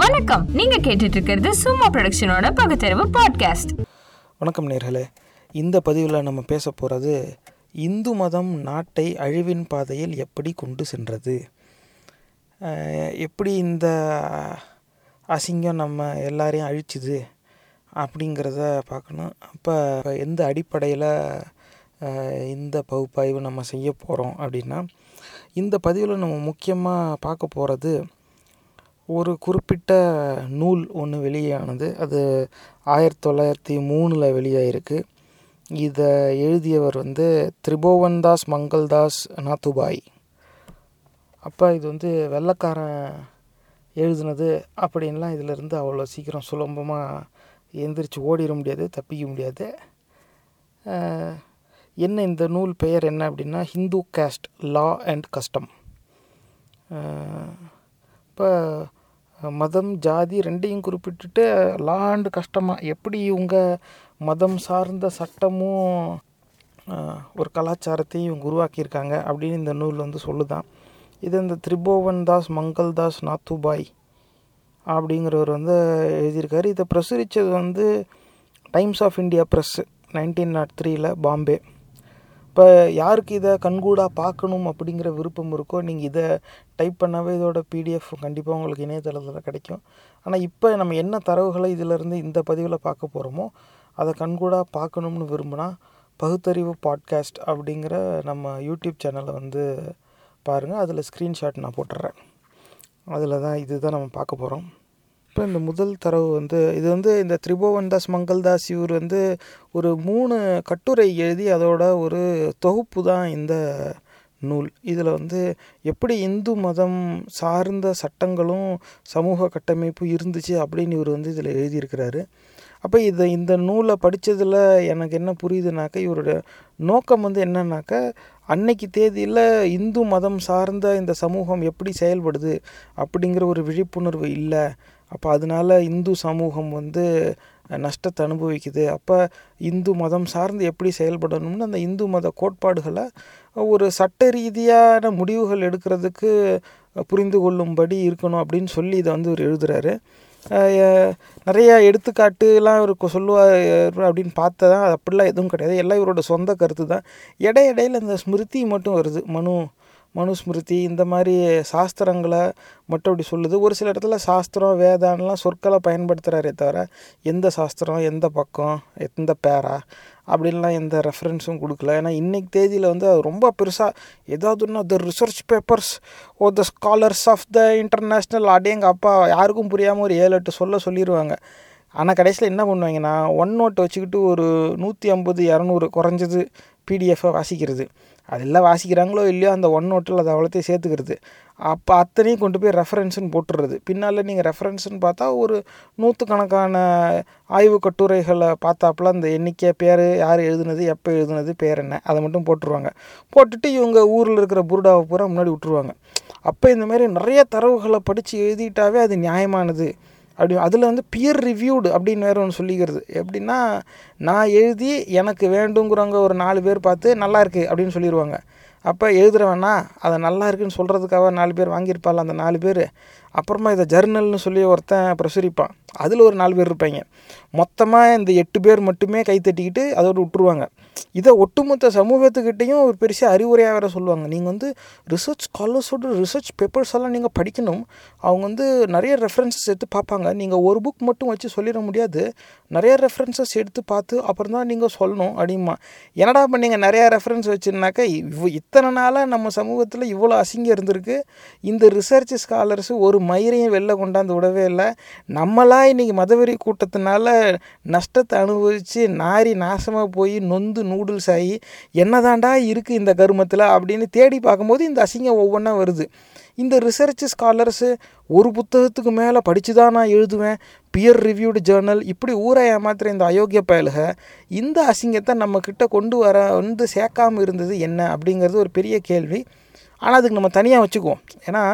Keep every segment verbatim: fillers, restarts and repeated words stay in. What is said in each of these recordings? வணக்கம், நீங்க கேட்டுட்டு இருக்கிறது சும்மா ப்ரொடக்ஷனோட பகுத்தறிவு பாட்காஸ்ட். வணக்கம் நேயர்களே, இந்த பதிவில் நம்ம பேச போகிறது இந்து மதம் நாட்டை அழிவின் பாதையில் எப்படி கொண்டு சென்றது, எப்படி இந்த அசிங்கம் நம்ம எல்லாரையும் அழிச்சுது அப்படிங்கிறத பார்க்கணும். அப்போ எந்த அடிப்படையில் இந்த பகுப்பாய்வு நம்ம செய்ய போகிறோம் அப்படின்னா, இந்த பதிவில் நம்ம முக்கியமாக பார்க்க போகிறது ஒரு குறிப்பிட்ட நூல் ஒன்று வெளியானது. அது ஆயிரத்தி தொள்ளாயிரத்தி மூணில் வெளியாயிருக்கு. இதை எழுதியவர் வந்து திரிபுவன்தாஸ் மங்கள்தாஸ் நாத்துபாய். அப்போ இது வந்து வெள்ளைக்காரன் எழுதுனது அப்படின்லாம் இதிலேருந்து அவ்வளோ சீக்கிரம் சுலபமாக எந்திரிச்சு ஓடிட முடியாது, தப்பிக்க முடியாது. என்ன இந்த நூல் பெயர் என்ன அப்படின்னா, Hindu caste law and custom. இப்போ மதம் ஜாதி ரெண்டையும் குறிப்பிட்டுட்டு லா அண்ட் கஸ்டமாக எப்படி இவங்க மதம் சார்ந்த சட்டமும் ஒரு கலாச்சாரத்தையும் இவங்க உருவாக்கியிருக்காங்க அப்படின்னு இந்த நூல் வந்து சொல்லுதான். இது இந்த திரிபுவன்தாஸ் மங்கள்தாஸ் நாத்துபாய் அப்படிங்கிறவர் வந்து எழுதியிருக்காரு. இதை பிரசுரித்தது வந்து Times of India press, nineteen not த்ரீயில் பாம்பே. இப்போ யாருக்கு இதை கண்கூடாக பார்க்கணும் அப்படிங்கிற விருப்பம் இருக்கோ, நீங்கள் இதை டைப் பண்ணவே இதோட பிடிஎஃப் கண்டிப்பாக உங்களுக்கு இணையதளத்தில் கிடைக்கும். ஆனால் இப்போ நம்ம என்ன தரவுகளை இதிலேருந்து இந்த பதிவில் பார்க்க போகிறோமோ அதை கண்கூடாக பார்க்கணும்னு விரும்பினா பகுத்தறிவு பாட்காஸ்ட் அப்படிங்கிற நம்ம யூடியூப் சேனலை வந்து பாருங்கள். அதில் ஸ்க்ரீன்ஷாட் நான் போட்டுறேன். அதில் தான் இது தான் நம்ம பார்க்க போகிறோம். இப்போ இந்த முதல் தரவு வந்து இது வந்து இந்த திரிபுவன்தாஸ் மங்கள்தாஸ் இவர் வந்து ஒரு மூணு கட்டுரை எழுதி அதோட ஒரு தொகுப்பு தான் இந்த நூல். இதில் வந்து எப்படி இந்து மதம் சார்ந்த சட்டங்களும் சமூக கட்டமைப்பும் இருந்துச்சு அப்படின்னு இவர் வந்து இதில் எழுதியிருக்கிறாரு. அப்போ இதை இந்த நூலை படித்ததில் எனக்கு என்ன புரியுதுனாக்கா, இவருடைய நோக்கம் வந்து என்னன்னாக்கா, அன்னைக்கு தேதியில் இந்து மதம் சார்ந்த இந்த சமூகம் எப்படி செயல்படுது அப்படிங்கிற ஒரு விழிப்புணர்வு இல்லை. அப்போ அதனால் இந்து சமூகம் வந்து நஷ்டத்தை அனுபவிக்குது. அப்போ இந்து மதம் சார்ந்து எப்படி செயல்படணும்னு அந்த இந்து மத கோட்பாடுகளை ஒரு சட்ட ரீதியான முடிவுகள் எடுக்கிறதுக்கு புரிந்து கொள்ளும்படி இருக்கணும் அப்படின்னு சொல்லி இதை வந்து இவர் எழுதுகிறாரு. நிறையா எடுத்துக்காட்டுலாம் இவருக்கு சொல்லுவார் அப்படின்னு பார்த்தா தான் அது அப்படிலாம் எதுவும் கிடையாது. எல்லாம் இவரோட சொந்த கருத்து தான். இடையிடையில் இந்த ஸ்மிருதி மட்டும் வருது, மனு மனு ஸ்மிருதி இந்த மாதிரி சாஸ்திரங்களை மட்டும் அப்படி சொல்லுது. ஒரு சில இடத்துல சாஸ்திரம் வேதான்லாம் சொற்களை பயன்படுத்துகிறாரே தவிர எந்த சாஸ்திரம் எந்த பக்கம் எந்த பேரா அப்படின்லாம் எந்த ரெஃபரன்ஸும் கொடுக்கல. ஏன்னா இன்றைக்கி தேதியில் வந்து அது ரொம்ப பெருசாக ஏதாவது ஒன்று the research papers of the scholars of the international ஆடியங்க அப்பா யாருக்கும் புரியாமல் ஒரு ஏழு எட்டு சொல்ல சொல்லிடுவாங்க. ஆனால் கடைசியில் என்ன பண்ணுவாங்கன்னா, ஒன் நோட்டை வச்சுக்கிட்டு ஒரு நூற்றி ஐம்பது இரநூறு குறைஞ்சது பிடிஎஃபை வாசிக்கிறது. அதெல்லாம் வாசிக்கிறாங்களோ இல்லையோ அந்த ஒன் நோட்டில் அதை அவ்வளோத்தையும் சேர்த்துக்கிறது. அப்போ அத்தனையும் கொண்டு போய் ரெஃபரன்ஸுன்னு போட்டுடுறது. பின்னால் நீங்கள் ரெஃபரன்ஸுன்னு பார்த்தா ஒரு நூற்றுக்கணக்கான ஆய்வு கட்டுரைகளை பார்த்தாப்புல அந்த எண்ணிக்கை பேர் யார் எழுதுனது எப்போ எழுதுனது பேர் என்ன அதை மட்டும் போட்டுருவாங்க. போட்டுட்டு இவங்க ஊரில் இருக்கிற புருடாவை பூரா முன்னாடி விட்டுருவாங்க. அப்போ இந்த மாதிரி நிறைய தரவுகளை படித்து எழுதிட்டாவே அது நியாயமானது அப்படி. அதில் வந்து பியர் ரிவ்யூடு அப்படின்னு வேறு ஒன்று சொல்லிக்கிறது. எப்படின்னா, நான் எழுதி எனக்கு வேண்டுங்கிறவங்க ஒரு நாலு பேர் பார்த்து நல்லா இருக்குது அப்படின்னு சொல்லிடுவாங்க. அப்போ எழுதுறவனா அதை நல்லா இருக்குன்னு சொல்கிறதுக்காக நாலு பேர் வாங்கியிருப்பாள். அந்த நாலு பேர் அப்புறமா இதை ஜர்னல்னு சொல்லி ஒருத்தன் பிரசுரிப்பான். அதில் ஒரு நாலு பேர் இருப்பாங்க. மொத்தமாக இந்த எட்டு பேர் மட்டுமே கை தட்டிக்கிட்டு அதோடு விட்டுருவாங்க. இதை ஒட்டுமொத்த சமூகத்துக்கிட்டேயும் ஒரு பெரிய அறிவுரையாக வேறு சொல்லுவாங்க. நீங்கள் வந்து ரிசர்ச் ஸ்காலர்ஸோட ரிசர்ச் பேப்பர்ஸ் எல்லாம் நீங்கள் படிக்கணும். அவங்க வந்து நிறைய ரெஃபரன்ஸஸ் எடுத்து பார்ப்பாங்க. நீங்கள் ஒரு புக் மட்டும் வச்சு சொல்லிட முடியாது. நிறைய ரெஃபரன்ஸஸ் எடுத்து பார்த்து அப்புறம் தான் நீங்கள் சொல்லணும் அப்படிமா. என்னடா இப்போ நீங்கள் நிறையா ரெஃபரன்ஸ் வச்சுருந்தாக்கா, இவ் இத்தனை நாளாக நம்ம சமூகத்தில் இவ்வளோ அசிங்கம் இருந்திருக்கு, இந்த ரிசர்ச் ஸ்காலர்ஸு ஒரு மயிரையும் வெளில கொண்டாந்து விடவே இல்லை. நம்மளாக இன்றைக்கி மதவெறி கூட்டத்தினால நஷ்டத்தை அனுபவித்து நாரி நாசமாக போய் நொந்து நூடுல்ஸ் ஆகி என்ன தாண்டா இருக்குது இந்த கருமத்தில் அப்படின்னு தேடி பார்க்கும்போது இந்த அசிங்கம் ஒவ்வொன்றா வருது. இந்த ரிசர்ச் ஸ்காலர்ஸு ஒரு புத்தகத்துக்கு மேலே படித்து தான் நான் எழுதுவேன், பியர் ரிவ்யூடு ஜேர்னல், இப்படி ஊரை ஏமாத்துகிற இந்த அயோக்கிய பயலுக இந்த அசிங்கத்தை நம்மக்கிட்ட கொண்டு வர வந்து சேர்க்காமல் இருந்தது என்ன அப்படிங்கிறது ஒரு பெரிய கேள்வி. ஆனால் அதுக்கு நம்ம தனியாக வச்சுக்குவோம். ஏன்னா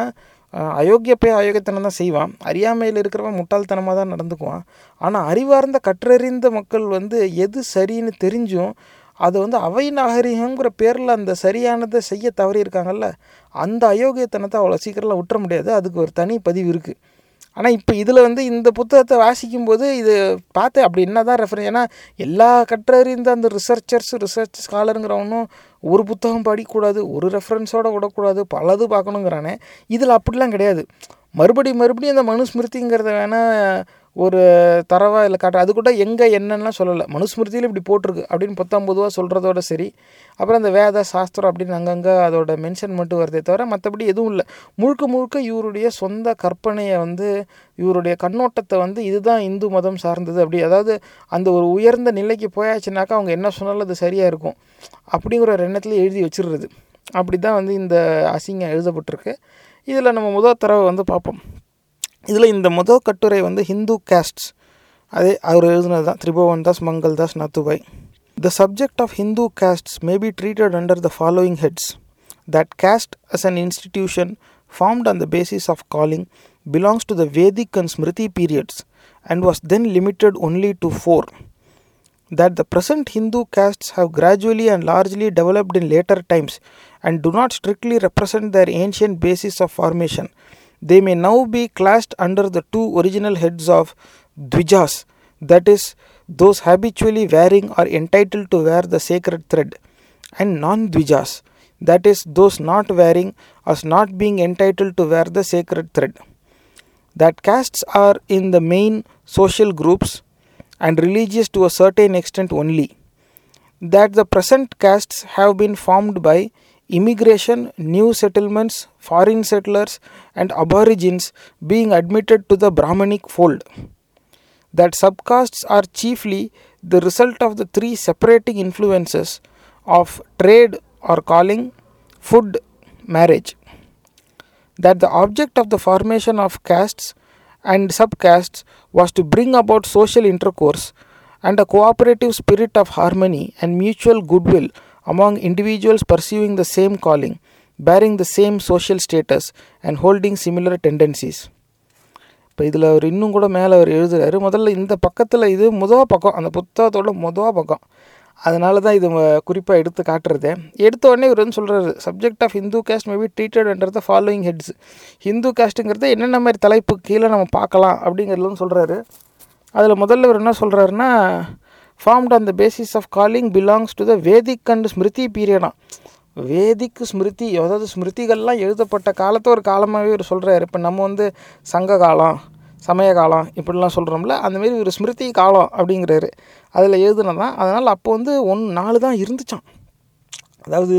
அயோக்கிய பய அயோக்கியத்தனம் தான் செய்வான், அறியாமையில் இருக்கிறவன் முட்டாள்தனமாக தான் நடந்துக்குவான். ஆனால் அறிவார்ந்த கற்றறிந்த மக்கள் வந்து எது சரின்னு தெரிஞ்சும் அதை வந்து அவை நாகரிகங்கிற பேரில் அந்த சரியானதை செய்ய தவறி இருக்காங்கல்ல, அந்த அயோக்கியத்தனத்தை அவ்வளோ சீக்கிரம்லாம் விட்டுற முடியாது. அதுக்கு ஒரு தனி பதிவு இருக்குது. ஆனால் இப்போ இதில் வந்து இந்த புத்தகத்தை வாசிக்கும்போது இது பார்த்து அப்படி என்ன தான் ரெஃபரன்ஸ், ஏன்னா எல்லா கற்றறிந்த இந்த அந்த ரிசர்ச்சர்ஸ் ரிசர்ச் ஸ்காலருங்கிறவனும் ஒரு புத்தகம் படிக்கக்கூடாது, ஒரு ரெஃபரன்ஸோடு விடக்கூடாது, பலது பார்க்கணுங்கிறானே. இதில் அப்படிலாம் கிடையாது. மறுபடி மறுபடியும் இந்த மனுஸ்மிருதிங்கிறத வேணால் ஒரு தரவாக இல்லை காட்டுற, அது கூட எங்கே என்னென்னலாம் சொல்லலை, மனுஸ்மிருதியில் இப்படி போட்டிருக்கு அப்படின்னு புத்தகம் பொதுவாக சொல்கிறதோட சரி. அப்புறம் அந்த வேத சாஸ்திரம் அப்படின்னு அங்கங்கே அதோட மென்ஷன் மட்டும் வருதே தவிர மற்றபடி எதுவும் இல்லை. முழுக்க முழுக்க இவருடைய சொந்த கற்பனையை வந்து இவருடைய கண்ணோட்டத்தை வந்து இதுதான் இந்து மதம் சார்ந்தது அப்படி, அதாவது அந்த ஒரு உயர்ந்த நிலைக்கு போயாச்சுனாக்கா அவங்க என்ன சொன்னாலும் அது சரியாக இருக்கும் அப்படிங்கிற ஒரு எண்ணத்தில் எழுதி வச்சிடுறது. அப்படி தான் வந்து இந்த அசிங்கம் எழுதப்பட்டிருக்கு. இதில் நம்ம முதல் தரவை வந்து பார்ப்போம். இதில் இந்த முதல் கட்டுரை வந்து ஹிந்து கேஸ்ட்ஸ், அதே அவர் எழுதுனது தான், Tribhuvan Das, Mangal Das, Nathubhai. The subject of Hindu castes may be treated under the following heads. That caste as an institution formed on the basis of calling belongs to the Vedic and Smriti periods and was then limited only to four. That the present Hindu castes have gradually and largely developed in later times and do not strictly represent their ancient basis of formation. They may now be classed under the two original heads of Dvijas, that is, those habitually wearing or entitled to wear the sacred thread, and non-Dvijas, that is, those not wearing or not being entitled to wear the sacred thread. That castes are in the main social groups and religious to a certain extent only. That the present castes have been formed by immigration, new settlements, foreign settlers and aborigines being admitted to the Brahmanic fold. That subcastes are chiefly the result of the three separating influences of trade or calling, food, marriage. That the object of the formation of castes and subcastes was to bring about social intercourse and a cooperative spirit of harmony and mutual goodwill among individuals pursuing the same calling, bearing the same social status and holding similar tendencies. இப்போ இதில் அவர் இன்னும் கூட மேலே அவர் எழுதுகிறாரு. முதல்ல இந்த பக்கத்தில் இது முதல் பக்கம், அந்த புத்தகத்தோட முதல் பக்கம், அதனால தான் இது குறிப்பாக எடுத்து காட்டுறது. எடுத்த உடனே இவர் வந்து சொல்கிறாரு, subject of Hindu caste maybe ட்ரீட்டட்ன்றது ஃபாலோயிங் ஹெட்ஸ். ஹிந்து கேஸ்ட்டுங்கிறது என்னென்ன மாதிரி தலைப்பு கீழே நம்ம பார்க்கலாம் அப்படிங்கிறதுன்னு சொல்கிறாரு. அதில் முதல்ல இவர் என்ன சொல்கிறாருன்னா, formed on the basis of calling belongs to the Vedic and Smriti பீரியடாக, வேதிக்கு ஸ்மிருதி, அதாவது ஸ்மிருதிகள்லாம் எழுதப்பட்ட காலத்தை ஒரு காலமாகவே இவர் சொல்கிறாரு. இப்போ நம்ம வந்து சங்க காலம், சமய காலம் இப்படிலாம் சொல்கிறோம்ல, அந்தமாரி ஒரு ஸ்மிருதி காலம் அப்படிங்கிறாரு. அதில் எழுதுனதான், அதனால் அப்போ வந்து ஒன் நாலு தான் இருந்துச்சான். அதாவது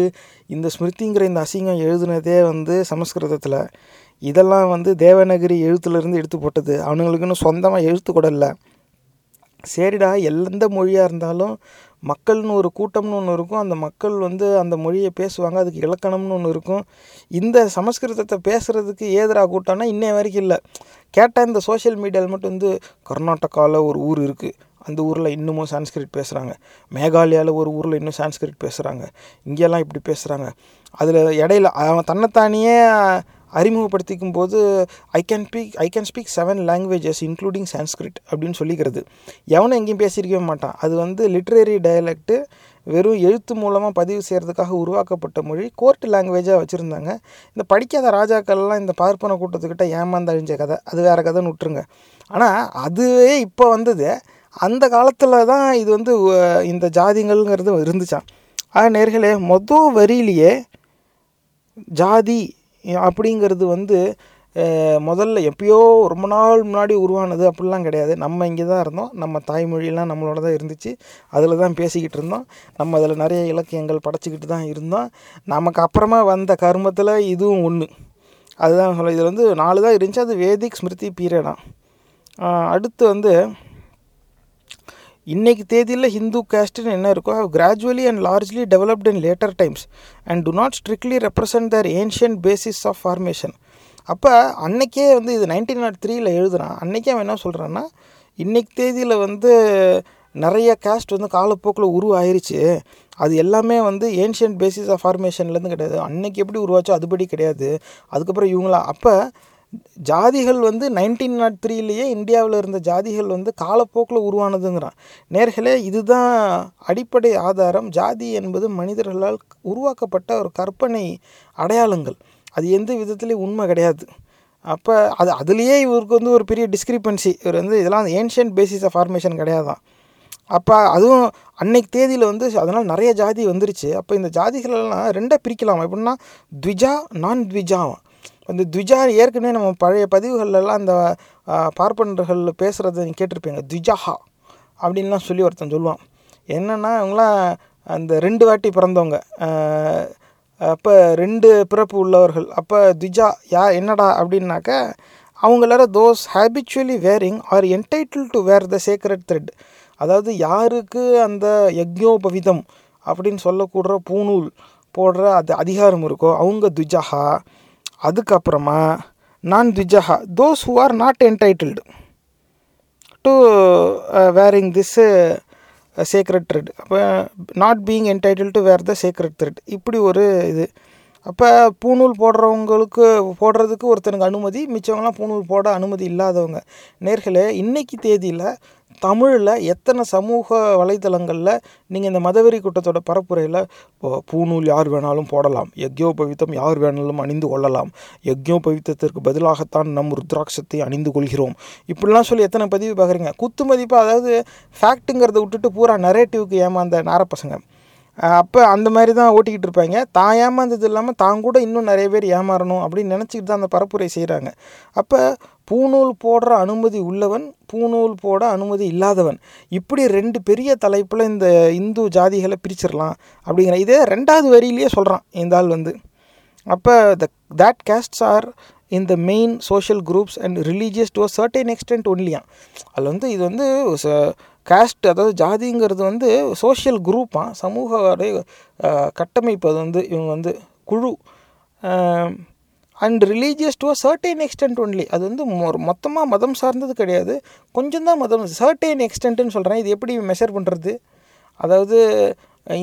இந்த ஸ்மிருதிங்கிற இந்த அசிங்கம் எழுதுனதே வந்து சமஸ்கிருதத்தில், இதெல்லாம் வந்து தேவநகரி எழுத்துலேருந்து எடுத்து போட்டது, அவனுங்களுக்குன்னு சொந்தமாக எழுத்து கூட இல்லை. சரிடா, எந்த மொழியாக இருந்தாலும் மக்கள்னு ஒரு கூட்டம்னு ஒன்று இருக்கும், அந்த மக்கள் வந்து அந்த மொழியை பேசுவாங்க, அதுக்கு இலக்கணம்னு ஒன்று இருக்கும். இந்த சமஸ்கிருதத்தை பேசுகிறதுக்கு ஏதுரா கூட்டம்னா இன்ன வரைக்கும் இல்லை. கேட்டால் இந்த சோஷியல் மீடியாவில் மட்டும் வந்து கர்நாடகாவில் ஒரு ஊர் இருக்குது, அந்த ஊரில் இன்னமும் சான்ஸ்கிரிட் பேசுகிறாங்க, மேகாலயாவில் ஒரு ஊரில் இன்னும் சான்ஸ்கிரிட் பேசுகிறாங்க, இங்கெல்லாம் இப்படி பேசுகிறாங்க. அதில் இடையில அவன் தன்னைத்தானியே அறிமுகப்படுத்திக்கும் போது I can speak I can speak seven languages including Sanskrit அப்படின்னு சொல்லிக்கிறது. எவனும் எங்கேயும் பேசியிருக்கவே மாட்டான். அது வந்து லிட்ரரி டயலெக்டு, வெறும் எழுத்து மூலமாக பதிவு செய்கிறதுக்காக உருவாக்கப்பட்ட மொழி, கோர்ட் லாங்குவேஜாக வச்சுருந்தாங்க. இந்த படிக்காத ராஜாக்கள்லாம் இந்த பார்ப்பன கூட்டத்துக்கிட்ட ஏமாந்து அழிஞ்ச கதை, அது வேறு கதைன்னு விட்டுருங்க. ஆனால் அதுவே இப்போ வந்தது, அந்த காலத்தில் தான் இது வந்து இந்த ஜாதிகள்ங்கிறது இருந்துச்சான். ஆக நேர்களே, மொதல் வரியிலேயே ஜாதி அப்படிங்கிறது வந்து முதல்ல எப்பயோ ரொம்ப நாள் முன்னாடி உருவானது அப்படிலாம் கிடையாது. நம்ம இங்கே தான் இருந்தோம், நம்ம தாய்மொழியெலாம் நம்மளோட தான் இருந்துச்சு, அதில் தான் பேசிக்கிட்டு இருந்தோம், நம்ம அதில் நிறைய இலக்கியங்கள் படைச்சிக்கிட்டு தான் இருந்தோம். நமக்கு அப்புறமா வந்த கர்மத்தில் இதுவும் ஒன்று, அதுதான் சொல்ல. இதில் வந்து நாலு தான் இருந்துச்சு, அது வேதிக் ஸ்மிருதி பீரியடான். அடுத்து வந்து இன்றைக்கு தேதியில் ஹிந்து கேஸ்ட்டுன்னு என்ன இருக்கோ, have gradually and largely developed in later times and do not strictly represent Dhar ancient basis of formation. அப்போ அன்றைக்கே வந்து இது நைன்டீன் நாட் த்ரீயில் எழுதுகிறான். அன்றைக்கே அவன் என்ன சொல்கிறான்னா, இன்றைக்கு தேதியில் வந்து நிறைய கேஸ்ட் வந்து காலப்போக்கில் உருவாயிருச்சு, அது எல்லாமே வந்து ஏன்ஷியன்ட் பேசிஸ் ஆஃப் ஃபார்மேஷன்லேருந்து கிடையாது, அன்றைக்கி எப்படி உருவாச்சோ அதுபடி கிடையாது, அதுக்கப்புறம் இவங்களா. அப்போ ஜாதிகள் வந்து நைன்டீன் நாட் த்ரீலேயே இந்தியாவில் இருந்த ஜாதிகள் வந்து காலப்போக்கில் உருவானதுங்கிறான். நேர்களே, இதுதான் அடிப்படை ஆதாரம். ஜாதி என்பது மனிதர்களால் உருவாக்கப்பட்ட ஒரு கற்பனை அடையாளங்கள், அது எந்த விதத்துலேயும் உண்மை கிடையாது. அப்போ அது அதுலேயே இவருக்கு வந்து ஒரு பெரிய டிஸ்கிரிப்பன்சி. இவர் வந்து இதெல்லாம் ஏன்ஷியன்ட் பேசிஸ் ஆஃப் ஃபார்மேஷன் கிடையாதான். அப்போ அதுவும் அன்னைக்கு தேதியில் வந்து அதனால் நிறைய ஜாதி வந்துருச்சு. அப்போ இந்த ஜாதிகளெல்லாம் ரெண்டாக பிரிக்கலாம். எப்படின்னா த்விஜா, நான் த்விஜாவும். அந்த த்விஜா ஏற்கனவே நம்ம பழைய பதிவுகள்லாம் அந்த பார்ப்பனர்கள் பேசுகிறத நீங்கள் கேட்டிருப்பீங்க. த்விஜாஹா அப்படின்லாம் சொல்லி ஒருத்தன் சொல்லுவான். என்னென்னா அவங்களாம் அந்த ரெண்டு வாட்டி பிறந்தவங்க, அப்போ ரெண்டு பிறப்பு உள்ளவர்கள். அப்போ த்விஜா யா என்னடா அப்படின்னாக்க அவங்களால those habitually wearing are entitle to wear the sacred thread, அதாவது யாருக்கு அந்த யக்ஞோபவிதம் அப்படின்னு சொல்லக்கூட பூணூல் போடுற அது அதிகாரம் இருக்கோ அவங்க த்விஜாஹா. அதுக்கப்புறமா நான் த்விஜாஹா those who are not entitled to wearing this sacred thread, அப்போ not being entitle to wear the sacred thread, இப்படி ஒரு இது. அப்போ பூணூல் போடுறவங்களுக்கு போடுறதுக்கு ஒருத்தனுக்கு அனுமதி, மிச்சவங்களாம் பூணூல் போட அனுமதி இல்லாதவங்க. நேர்களே, இன்றைக்கி தேதியில் தமிழில் எத்தனை சமூக வலைத்தளங்களில் நீங்கள் இந்த மதவெறி கூட்டத்தோட பரப்புரையில் பூணூல் யார் வேணாலும் போடலாம், யக்ஞோபவித்தம் யார் வேணாலும் அணிந்து கொள்ளலாம், யக்ஞோபவித்தத்திற்கு பதிலாகத்தான் நம் ருத்ராட்சத்தை அணிந்து கொள்கிறோம், இப்படிலாம் சொல்லி எத்தனை பதிவு பார்க்குறீங்க. குத்து மதிப்பு, அதாவது ஃபேக்ட்டுங்கிறத விட்டுட்டு பூரா நரேட்டிவுக்கு ஏமாந்த நார பசங்க. அப்போ அந்த மாதிரி தான் ஓட்டிக்கிட்டு இருப்பாங்க. தான் ஏமாந்தது இல்லாமல் தான் கூட இன்னும் நிறைய பேர் ஏமாறணும் அப்படின்னு நினச்சிக்கிட்டு தான் அந்த பரப்புரை செய்கிறாங்க. அப்போ பூணூல் போடுற அனுமதி உள்ளவன், பூணூல் போட அனுமதி இல்லாதவன், இப்படி ரெண்டு பெரிய தலைப்பில் இந்த இந்து ஜாதிகளை பிரிச்சிடலாம் அப்படிங்கிற இதே ரெண்டாவது வரியிலேயே சொல்கிறான் இந்த ஆள் வந்து. அப்போ the that castes are in the main social groups and religious to a certain extent ஒன்லியா. அதில் வந்து இது வந்து காஸ்ட், அதாவது ஜாதிங்கிறது வந்து சோஷியல் குரூப்பாக சமூக கட்டமைப்பு, அது வந்து இவங்க வந்து குழு and religious to a certain extent only. அது வந்து ஒரு மொத்தமாக மதம் சார்ந்தது கிடையாது, கொஞ்சம் தான் மதம். சர்டைன் எக்ஸ்டென்ட்டுன்னு சொல்கிறேன். இது எப்படி மெஷர் பண்ணுறது? அதாவது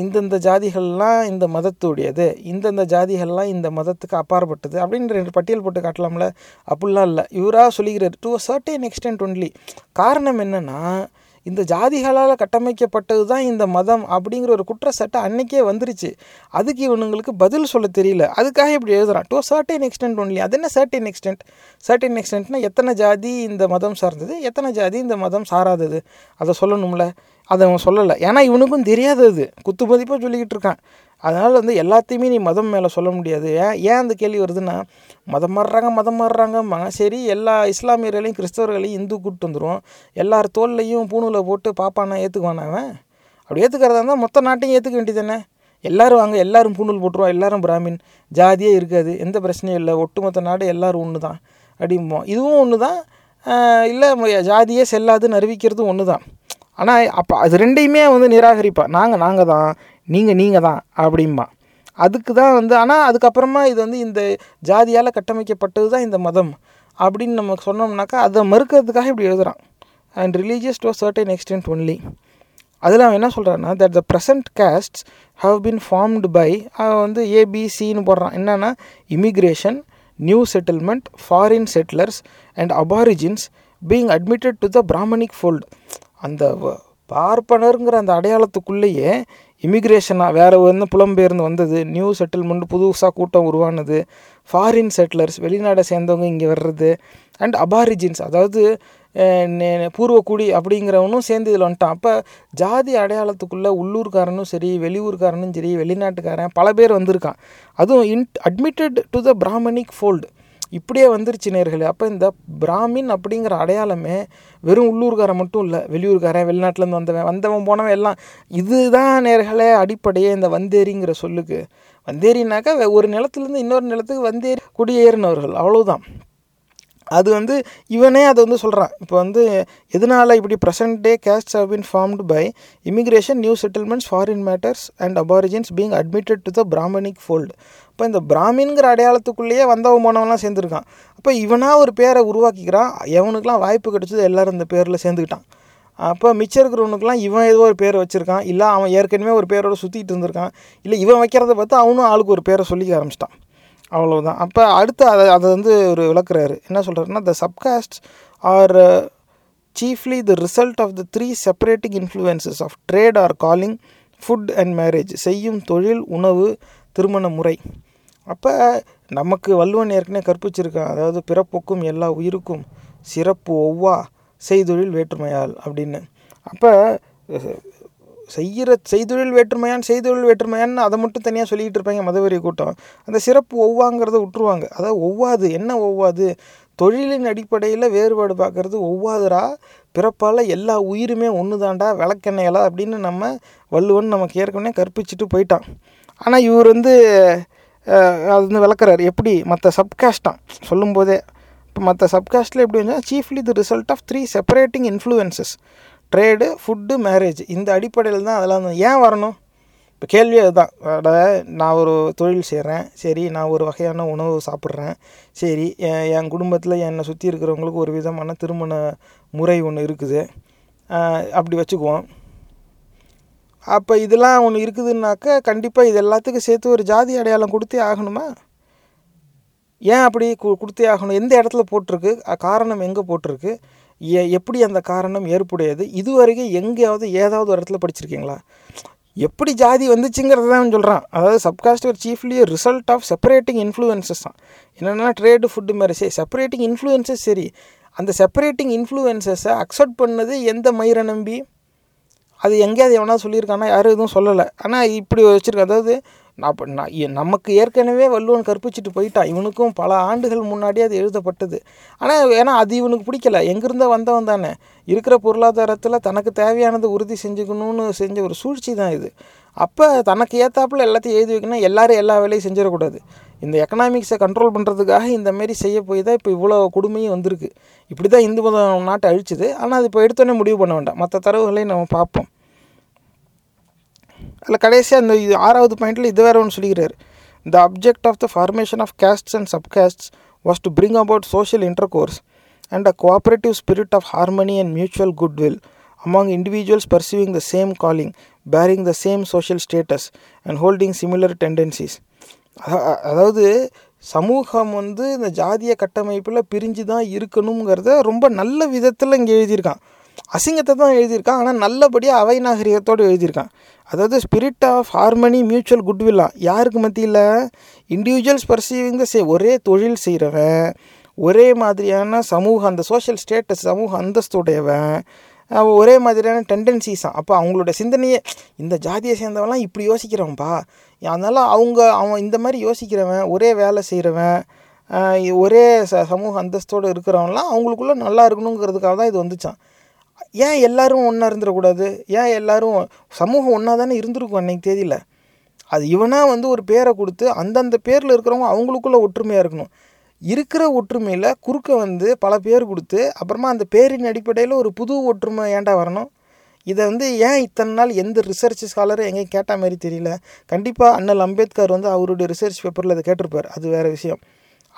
இந்தந்த ஜாதிகள்லாம் இந்த மதத்துடையது, இந்தந்த ஜாதிகள்லாம் இந்த மதத்துக்கு அப்பாற்பட்டது அப்படின்ற பட்டியல் போட்டு காட்டலாம்ல, அப்படிலாம் இல்லை. இவராக சொல்லிக்கிறார் to a certain extent only. காரணம் என்னென்னா, இந்த ஜாதிகளால் கட்டமைக்கப்பட்டது தான் இந்த மதம் அப்படிங்கிற ஒரு குற்றச்சாட்டு அன்றைக்கே வந்துருச்சு. அதுக்கு இவனுங்களுக்கு பதில் சொல்ல தெரியல, அதுக்காக இப்படி எழுதுகிறான் டு சர்டைன் எக்ஸ்டென்ட் ஒன்லி. அது என்ன சர்டைன் எக்ஸ்டென்ட்? சர்டைன் எக்ஸ்டென்ட்னா எத்தனை ஜாதி இந்த மதம் சார்ந்தது, எத்தனை ஜாதி இந்த மதம் சாராதது, அதை சொல்லணும்ல. அதை அவன் சொல்லலை, ஏன்னா இவனுக்கும் தெரியாதது, குத்து மதிப்பாக சொல்லிக்கிட்டு இருக்கான். அதனால் வந்து எல்லாத்தையுமே நீ மதம் மேலே சொல்ல முடியாது. ஏன் ஏன் அந்த கேள்வி வருதுன்னா, மதம் மாறுறாங்க மதம் மாறுறாங்கம்பாங்க. சரி, எல்லா இஸ்லாமியர்களையும் கிறிஸ்தவர்களையும் இந்து கூப்பிட்டு வந்துடும், எல்லார் தோல்லையும் பூணூலை போட்டு பாப்பானா ஏற்றுக்குவானாவன்? அப்படி ஏற்றுக்கிறதா இருந்தால் மொத்த நாட்டையும் ஏற்றுக்க வேண்டியது தானே. எல்லோரும் வாங்க, எல்லோரும் பூணூல் போட்டுருவோம், எல்லோரும் பிராமின், ஜாதியே இருக்காது, எந்த பிரச்சனையும் இல்லை, ஒட்டுமொத்த நாடு எல்லோரும் ஒன்று தான் அப்படிம்போம். இதுவும் ஒன்று தான், இல்லை ஜாதியே செல்லாதுன்னு அறிவிக்கிறதும் ஒன்று தான். ஆனால் அப்போ அது ரெண்டையுமே வந்து நிராகரிப்பா, நாங்கள் நாங்கள் தான், நீங்கள் நீங்கள் தான் அப்படிம்பா. அதுக்கு தான் வந்து, ஆனால் அதுக்கப்புறமா இது வந்து இந்த ஜாதியால் கட்டமைக்கப்பட்டது தான் இந்த மதம் அப்படின்னு நமக்கு சொன்னோம்னாக்கா அதை மறுக்கிறதுக்காக இப்படி எழுதுகிறான் and religious to a certain extent only. அதில் அவன் என்ன சொல்கிறான்னா, that the present castes have been formed by, அவன் வந்து ஏபிசின்னு போடுறான். என்னென்னா immigration, new settlement, foreign settlers and aborigines being admitted to the Brahmanic fold. அந்த பார்ப்பனருங்கிற அந்த அடையாளத்துக்குள்ளேயே இமிக்ரேஷனாக வேறு என்ன புலம்பெயர்ந்து வந்தது, நியூ செட்டில்மெண்ட் புதுசாக கூட்டம் உருவானது, ஃபாரின் செட்டிலர்ஸ் வெளிநாடை சேர்ந்தவங்க இங்கே வர்றது அண்ட் அபாரிஜின்ஸ், அதாவது பூர்வக்குடி அப்படிங்கிறவனும் சேர்ந்து இதில் வந்துட்டான். அப்போ ஜாதி அடையாளத்துக்குள்ளே உள்ளூர்காரனும் சரி, வெளியூர்காரனும் சரி, வெளிநாட்டுக்காரன் பல பேர் வந்திருக்கான். அதுவும் in admitted to the Brahmanic fold இப்படியே வந்துருச்சு நேர்களே. அப்போ இந்த பிராமின் அப்படிங்கிற அடையாளமே வெறும் உள்ளூர்காரன் மட்டும் இல்லை, வெளியூர்காரன், வெளிநாட்டிலேருந்து வந்தவன், வந்தவன் போனவன் எல்லாம். இதுதான் நேர்களே அடிப்படையே இந்த வந்தேரிங்கிற சொல்லுக்கு. வந்தேரினாக்கா ஒரு நிலத்துலேருந்து இன்னொரு நிலத்துக்கு வந்தேரி குடியேறினவர்கள், அவ்வளோதான். அது வந்து இவனே அதை வந்து சொல்கிறான். இப்போ வந்து எதனால் இப்படி present day castes have been formed by immigration, new settlements, foreign matters and aborigines being admitted to the Brahmanic fold. இப்போ இந்த பிராமின்கிற அடையாளத்துக்குள்ளேயே வந்தவன் போனவன்லாம் சேர்ந்துருக்கான். அப்போ இவனாக ஒரு பேரை உருவாக்கிக்கிறான், எவனுக்கெலாம் வாய்ப்பு கிடைச்சது எல்லோரும் இந்த பேரில் சேர்ந்துக்கிட்டான். அப்போ மிச்சம் இருக்கிறவனுக்குலாம் இவன் ஏதோ ஒரு பேரை வச்சுருக்கான், இல்லை அவன் ஏற்கனவே ஒரு பேரோடு சுற்றிக்கிட்டு இருந்திருக்கான், இல்லை இவன் வைக்கிறத பார்த்து அவனும் ஆளுக்கு ஒரு பேரை சொல்லிக்க ஆரம்பிச்சிட்டான், அவ்வளோதான். அப்போ அடுத்து அதை அதை வந்து ஒரு விளக்குறாரு. என்ன சொல்கிறாருன்னா, the subcaste are chiefly the result of the three separating influences of trade or calling, food and marriage, செய்யும் தொழில், உணவு, திருமண முறை. அப்போ நமக்கு வள்ளுவன் ஏற்கனவே கற்பிச்சிருக்கான். அதாவது பிறப்புக்கும் எல்லா உயிருக்கும் சிறப்பு ஒவ்வா செய்தொழில் வேற்றுமையால் அப்படின்னு. அப்போ செய்கிற செய்தொழில் வேற்றுமையான் செய்தொழில் வேற்றுமையான்னு அதை மட்டும் தனியாக சொல்லிக்கிட்டு இருப்பாங்க மதவெறி கூட்டம். அந்த சிறப்பு ஒவ்வாங்கிறத விட்டுருவாங்க. அதாவது ஒவ்வாது என்ன ஒவ்வாது தொழிலின் அடிப்படையில் வேறுபாடு பார்க்குறது ஒவ்வாதுரா, பிறப்பால் எல்லா உயிருமே ஒன்று தாண்டா விளக்கெண்ணையலா அப்படின்னு நம்ம வள்ளுவன் நமக்கு ஏற்கனவே கற்பிச்சுட்டு போயிட்டான். ஆனால் இவர் வந்து அது வந்து விளக்குறாரு எப்படி மற்ற சப்காஸ்டான் சொல்லும்போதே. இப்போ மற்ற சப்காஸ்டில் எப்படி வந்துச்சா, chiefly the result of three separating influences trade food marriage. இந்த அடிப்படையில் தான் அதெல்லாம் ஏன் வரணும். இப்போ கேள்வி அதுதான். நான் ஒரு தொழில் செய்கிறேன், சரி நான் ஒரு வகையான உணவு சாப்பிட்றேன், சரி என் குடும்பத்தில் என்னை சுற்றி இருக்கிறவங்களுக்கு ஒரு விதமான திருமண முறை ஒன்று இருக்குது அப்படி வச்சுக்குவோம். அப்போ இதெல்லாம் ஒன்று இருக்குதுன்னாக்கா கண்டிப்பாக இது எல்லாத்துக்கும் சேர்த்து ஒரு ஜாதி அடையாளம் கொடுத்தே ஆகணுமா? ஏன் அப்படி கு கொடுத்தே ஆகணும்? எந்த இடத்துல போட்டிருக்கு, காரணம் எங்கே போட்டிருக்கு, எ எப்படி அந்த காரணம் ஏற்புடையது, இதுவரைக்கும் எங்கேயாவது ஏதாவது ஒரு இடத்துல படிச்சிருக்கீங்களா, எப்படி ஜாதி வந்துச்சுங்கிறது தான் சொல்கிறான். அதாவது சப்காஸ்ட் ஒரு chiefly result of separating influences தான். என்னென்னா trade food marriage separating influences. சரி, அந்த செப்பரேட்டிங் இன்ஃப்ளூயன்சஸை அக்செப்ட் பண்ணது எந்த மயிரை நம்பி? அது எங்கேயாவது எவனா சொல்லியிருக்கானா? யாரும் எதுவும் சொல்லலை. ஆனால் இப்படி வச்சுருக்கேன். அதாவது நான் நமக்கு ஏற்கனவே வள்ளுவன் கற்பிச்சுட்டு போயிட்டான். இவனுக்கும் பல ஆண்டுகள் முன்னாடியே அது எழுதப்பட்டது. ஆனால் ஏன்னா அது இவனுக்கு பிடிக்கல. எங்கேருந்தோ வந்தவன் தானே, இருக்கிற பொருளாதாரத்தில் தனக்கு தேவையானது உறுதி செஞ்சுக்கணும்னு செஞ்ச ஒரு சூழ்ச்சி தான் இது. அப்போ தனக்கு ஏற்றாப்புல எல்லாத்தையும் எழுதி வைக்கணும், எல்லோரும் எல்லா வேலையும் செஞ்சிடக்கூடாது. இந்த எக்கனாமிக்ஸை கண்ட்ரோல் பண்ணுறதுக்காக இந்தமாரி செய்ய போய் தான் இப்போ இவ்வளோ கொடுமையும் வந்திருக்கு. இப்படி தான் இந்து மதம் நாட்டை அழிச்சுது. ஆனால் அது இப்போ எடுத்தோடனே முடிவு பண்ண வேண்டாம். மற்ற தரவுகளையும் நம்ம பார்ப்போம். அதில் கடைசியாக அந்த இது ஆறாவது பாயிண்டில் இது வேறு ஒன்று சொல்லிக்கிறார். The object of the formation of castes and subcastes was to bring about social intercourse and a cooperative spirit of harmony and mutual goodwill among individuals pursuing the same calling, bearing the same social status and holding similar tendencies. அதாவது சமூகம் வந்து இந்த ஜாதிய கட்டமைப்பில் பிரிஞ்சு தான் இருக்கணுங்கிறத ரொம்ப நல்ல விதத்தில் இங்கே எழுதியிருக்கான். அசிங்கத்தை தான் எழுதியிருக்கான், ஆனால் நல்லபடியாக அவை நாகரிகத்தோடு எழுதியிருக்கான். அதாவது ஸ்பிரிட் ஆஃப் ஹார்மனி மியூச்சுவல் குட்வில்லா யாருக்கு மத்தியில்? இண்டிவிஜுவல்ஸ் பர்சீவிங் த சேம், ஒரே தொழில் செய்கிறவன், ஒரே மாதிரியான சமூக அந்த சோஷியல் ஸ்டேட்டஸ் சமூக அந்தஸ்துடையவன், ஒரே மாதிரியான டெண்டன்சிஸாக. அப்போ அவங்களோட சிந்தனையே இந்த ஜாதியை சேர்ந்தவெல்லாம் இப்படி யோசிக்கிறவன்பா, அதனால் அவங்க அவன் இந்த மாதிரி யோசிக்கிறவன், ஒரே வேலை செய்கிறவன், ஒரே ச சமூக அந்தஸ்தோடு இருக்கிறவன்லாம் அவங்களுக்குள்ளே நல்லா இருக்கணுங்கிறதுக்காக தான் இது வந்துச்சான். ஏன் எல்லோரும் ஒன்றா இருந்துடக்கூடாது? ஏன் எல்லோரும் சமூகம் ஒன்றா தானே இருந்திருக்கும் அன்றைக்கு தேதியில். அது இவனாக வந்து ஒரு பேரை கொடுத்து அந்தந்த பேரில் இருக்கிறவங்க அவங்களுக்குள்ளே ஒற்றுமையாக இருக்கணும். இருக்கிற ஒற்றுமையில் குறுக்க வந்து பல பேர் கொடுத்து அப்புறமா அந்த பேரின் அடிப்படையில் ஒரு புது ஒற்றுமை ஏண்டா வரணும்? இதை வந்து ஏன் இத்தனை நாள் எந்த ரிசர்ச் ஸ்காலரும் எங்கேயும் கேட்ட மாதிரி தெரியல. கண்டிப்பாக அண்ணல் அம்பேத்கர் வந்து அவருடைய ரிசர்ச் பேப்பரில் அதை கேட்டிருப்பார், அது வேறு விஷயம்.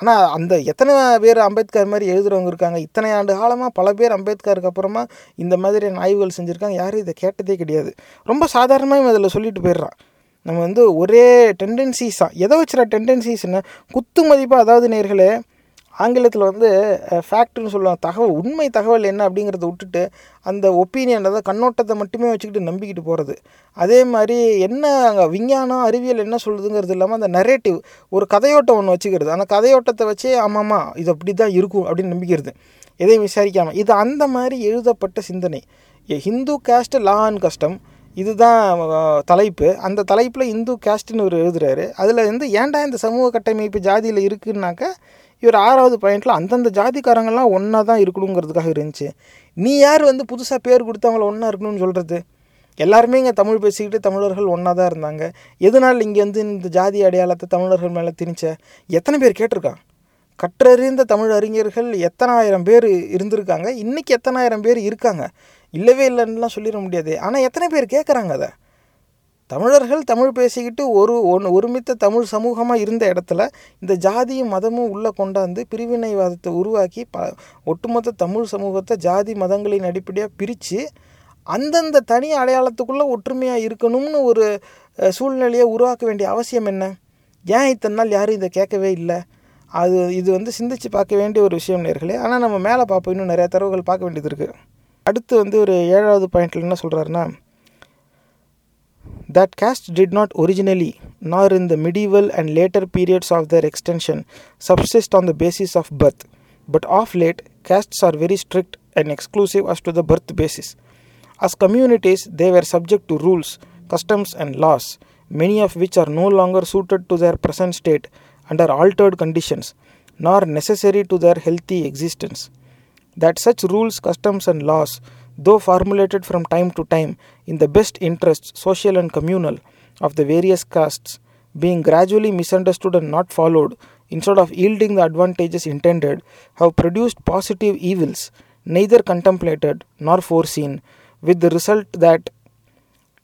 ஆனால் அந்த எத்தனை பேர் அம்பேத்கர் மாதிரி எழுதுகிறவங்க இருக்காங்க? இத்தனை ஆண்டு காலமாக பல பேர் அம்பேத்கருக்கு அப்புறமா இந்த மாதிரி ஆய்வுகள் செஞ்சுருக்காங்க, யாரும் இதை கேட்டதே கிடையாது. ரொம்ப சாதாரணமாக அதில் சொல்லிட்டு போயிடுறான். நம்ம வந்து ஒரே டெண்டன்சிஸ் தான். எதை வச்சுற டெண்டன்சிஸ்ன்னு குத்து மதிப்பாக. அதாவது நேர்களே, ஆங்கிலத்தில் வந்து ஃபேக்ட்னு சொல்லுவாங்க. தகவல், உண்மை தகவல் என்ன அப்படிங்கிறத விட்டுட்டு அந்த ஒப்பீனியன் அதாவது கண்ணோட்டத்தை மட்டுமே வச்சுக்கிட்டு நம்பிக்கிட்டு போகிறது. அதே மாதிரி என்ன அங்கே விஞ்ஞானம் அறிவியல் என்ன சொல்லுதுங்கிறது இல்லாமல் அந்த நரேட்டிவ் ஒரு கதையோட்டம் ஒன்று வச்சுக்கிறது. அந்த கதையோட்டத்தை வச்சே ஆமாம்மா இது அப்படி தான் இருக்கும் அப்படின்னு நம்பிக்கிறது, எதையும் விசாரிக்காமல். இது அந்த மாதிரி எழுதப்பட்ட சிந்தனை. Hindu caste law and custom இதுதான் தலைப்பு. அந்த தலைப்பில் இந்து காஸ்ட்னு ஒரு எழுதுகிறாரு. அதில் வந்து ஏன்டா இந்த சமூக கட்டமைப்பு ஜாதியில் இருக்குன்னாக்கா இவர் ஆறாவது பாயிண்டில் அந்தந்த ஜாதிக்காரங்கள்லாம் ஒன்றா தான் இருக்கணுங்கிறதுக்காக இருந்துச்சு. நீ யார் வந்து புதுசாக பேர் கொடுத்து அவங்கள ஒன்றா இருக்கணும்னு சொல்கிறது? எல்லாருமே இங்கே தமிழ் பேசிக்கிட்டு தமிழர்கள் ஒன்றா தான் இருந்தாங்க. எதனால் இங்கே வந்து இந்த ஜாதி அடையாளத்தை தமிழர்கள் மேலே திணிச்ச? எத்தனை பேர் கேட்டிருக்காங்க? கற்றறிந்த தமிழ் அறிஞர்கள் எத்தனை ஆயிரம் பேர் இருந்திருக்காங்க, இன்றைக்கி எத்தனை ஆயிரம் பேர் இருக்காங்க. இல்லவே இல்லைன்னுலாம் சொல்லிட முடியாது. ஆனால் எத்தனை பேர் கேட்குறாங்க அதை? தமிழர்கள் தமிழ் பேசிக்கிட்டு ஒரு ஒன்று ஒருமித்த தமிழ் சமூகமாக இருந்த இடத்துல இந்த ஜாதியும் மதமும் உள்ளே கொண்டாந்து பிரிவினைவாதத்தை உருவாக்கி ப ஒட்டுமொத்த தமிழ் சமூகத்தை ஜாதி மதங்களின் அடிப்படையாக பிரித்து அந்தந்த தனி அடையாளத்துக்குள்ளே ஒற்றுமையாக இருக்கணும்னு ஒரு சூழ்நிலையை உருவாக்க வேண்டிய அவசியம் என்ன? ஏன் இத்தனை நாள் யாரும் இதை கேட்கவே இல்லை? அது இது வந்து சிந்தித்து பார்க்க வேண்டிய ஒரு விஷயம் நேர்களே. ஆனால் நம்ம மேலே பார்ப்போம், இன்னும் நிறையா தரவுகள் பார்க்க வேண்டியது இருக்குது. அடுத்து வந்து ஒரு ஏழாவது பாயிண்டில் என்ன சொல்கிறாருன்னா, that caste did not originally, nor in the medieval and later periods of their extension, subsist on the basis of birth, but of late, castes are very strict and exclusive as to the birth basis. As communities, they were subject to rules, customs and laws, many of which are no longer suited to their present state under altered conditions, nor necessary to their healthy existence. That such rules, customs and laws, though formulated from time to time in the best interests, social and communal, of the various castes, being gradually misunderstood and not followed, instead of yielding the advantages intended, have produced positive evils, neither contemplated nor foreseen, with the result that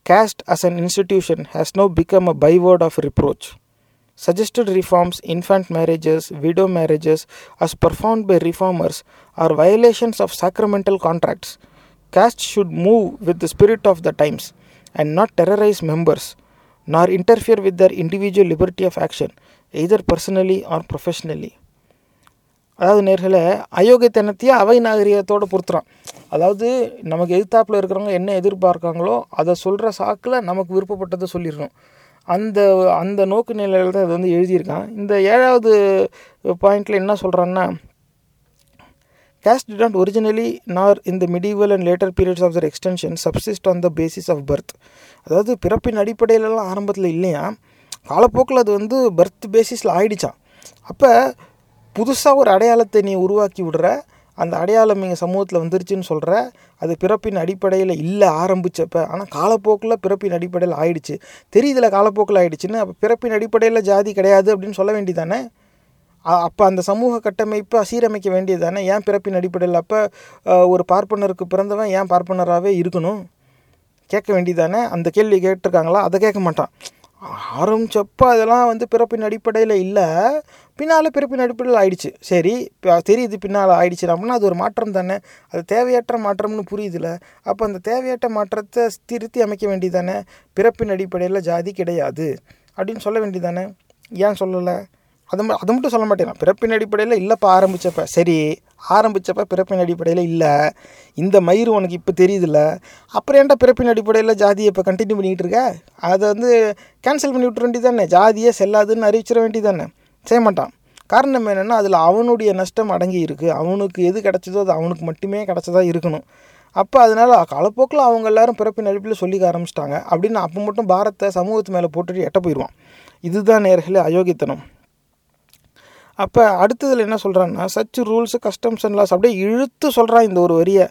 caste as an institution has now become a byword of reproach. Suggested reforms, infant marriages, widow marriages, as performed by reformers, are violations of sacramental contracts. Caste should move with the spirit of the times, and not terrorize members, nor interfere with their individual liberty of action, either personally or professionally. அதாவது நேர்களை அயோக்கியத்தனத்தையே அவை நாகரிகத்தோடு பொறுத்துறான். அதாவது நமக்கு எதிர்த்தாப்பில் இருக்கிறவங்க என்ன எதிர்பார்க்காங்களோ அதை சொல்கிற சாக்கில் நமக்கு விருப்பப்பட்டதை சொல்லிடணும். அந்த அந்த நோக்கு நிலையில் தான் இது வந்து எழுதியிருக்கான். இந்த ஏழாவது பாயிண்டில் என்ன சொல்கிறான்னா, caste did not originally nor in the medieval and later periods of their extension subsist on the basis of birth. அதாவது பிறப்பின் அடிப்படையிலலாம் ஆரம்பத்தில் இல்லையா, காலப்போக்கில் அது வந்து பர்த் பேசிஸில் ஆயிடுச்சான். அப்போ புதுசாக ஒரு அடையாளத்தை நீ உருவாக்கி விடுற, அந்த அடையாளம் எங்கள் சமூகத்தில் வந்துருச்சுன்னு சொல்கிற, அது பிறப்பின் அடிப்படையில் இல்லை ஆரம்பித்தப்போ, ஆனால் காலப்போக்கில் பிறப்பின் அடிப்படையில் ஆயிடுச்சு, தெரியுதில்ல காலப்போக்கில் ஆயிடுச்சுன்னு. அப்போ பிறப்பின் அடிப்படையில் ஜாதி கிடையாது அப்படின்னு சொல்ல வேண்டியதானே? அப்போ அந்த சமூக கட்டமைப்பை சீரமைக்க வேண்டியது தானே? ஏன் பிறப்பின் அடிப்படையில் அப்போ ஒரு பார்ப்பனருக்கு பிறந்தவன் ஏன் பார்ப்பனராகவே இருக்கணும் கேட்க வேண்டியதானே? அந்த கேள்வி கேட்டிருக்காங்களா? அதை கேட்க மாட்டான். ஆரம்பிச்சப்போ அதெல்லாம் வந்து பிறப்பின் அடிப்படையில் இல்லை, பின்னால் பிறப்பின் அடிப்படையில் ஆயிடுச்சு. சரி, தெரியுது பின்னால் ஆயிடுச்சு அப்படின்னா அது ஒரு மாற்றம் தானே? அது தேவையற்ற மாற்றம்னு புரியுதுல. அப்போ அந்த தேவையற்ற மாற்றத்தை திருத்தி அமைக்க வேண்டியது தானே? பிறப்பின் அடிப்படையில் ஜாதி கிடையாது அப்படின்னு சொல்ல வேண்டியது தானே? ஏன் சொல்லலை? அது அது மட்டும் சொல்ல மாட்டேங்கிறான். பிறப்பின் அடிப்படையில் இல்லைப்பா ஆரம்பித்தப்ப. சரி, ஆரம்பித்தப்ப பிறப்பின் அடிப்படையில் இல்லை, இந்த மயிறு உனக்கு இப்போ தெரியுதுல்ல, அப்புறம் ஏன்டா பிறப்பின் அடிப்படையில் ஜாதியை இப்போ கண்டினியூ பண்ணிக்கிட்டு இருக்க? அதை வந்து கேன்சல் பண்ணி விட்டுற வேண்டியது தானே? ஜாதியே செல்லாதுன்னு அறிவிச்சிட வேண்டியது தானே? செய்ய மாட்டான். காரணம் என்னென்னா, அதில் அவனுடைய நஷ்டம் அடங்கி இருக்குது. அவனுக்கு எது கிடச்சதோ அது அவனுக்கு மட்டுமே கிடச்சதா இருக்கணும். அப்போ அதனால் காலப்போக்கில் அவங்க எல்லோரும் பிறப்பின் அடிப்படையில் சொல்லிக்க ஆரம்பிச்சிட்டாங்க அப்படின்னு அப்போ மட்டும் பாரத்தை சமூகத்து மேலே போட்டுட்டு எட்ட போயிடுவான். இதுதான் நேர்களே அயோக்கியத்தனம். அப்போ அடுத்ததில் என்ன சொல்கிறான்னா, such rules customs and laws அப்படியே இழுத்து சொல்கிறான் இந்த ஒரு வரியை.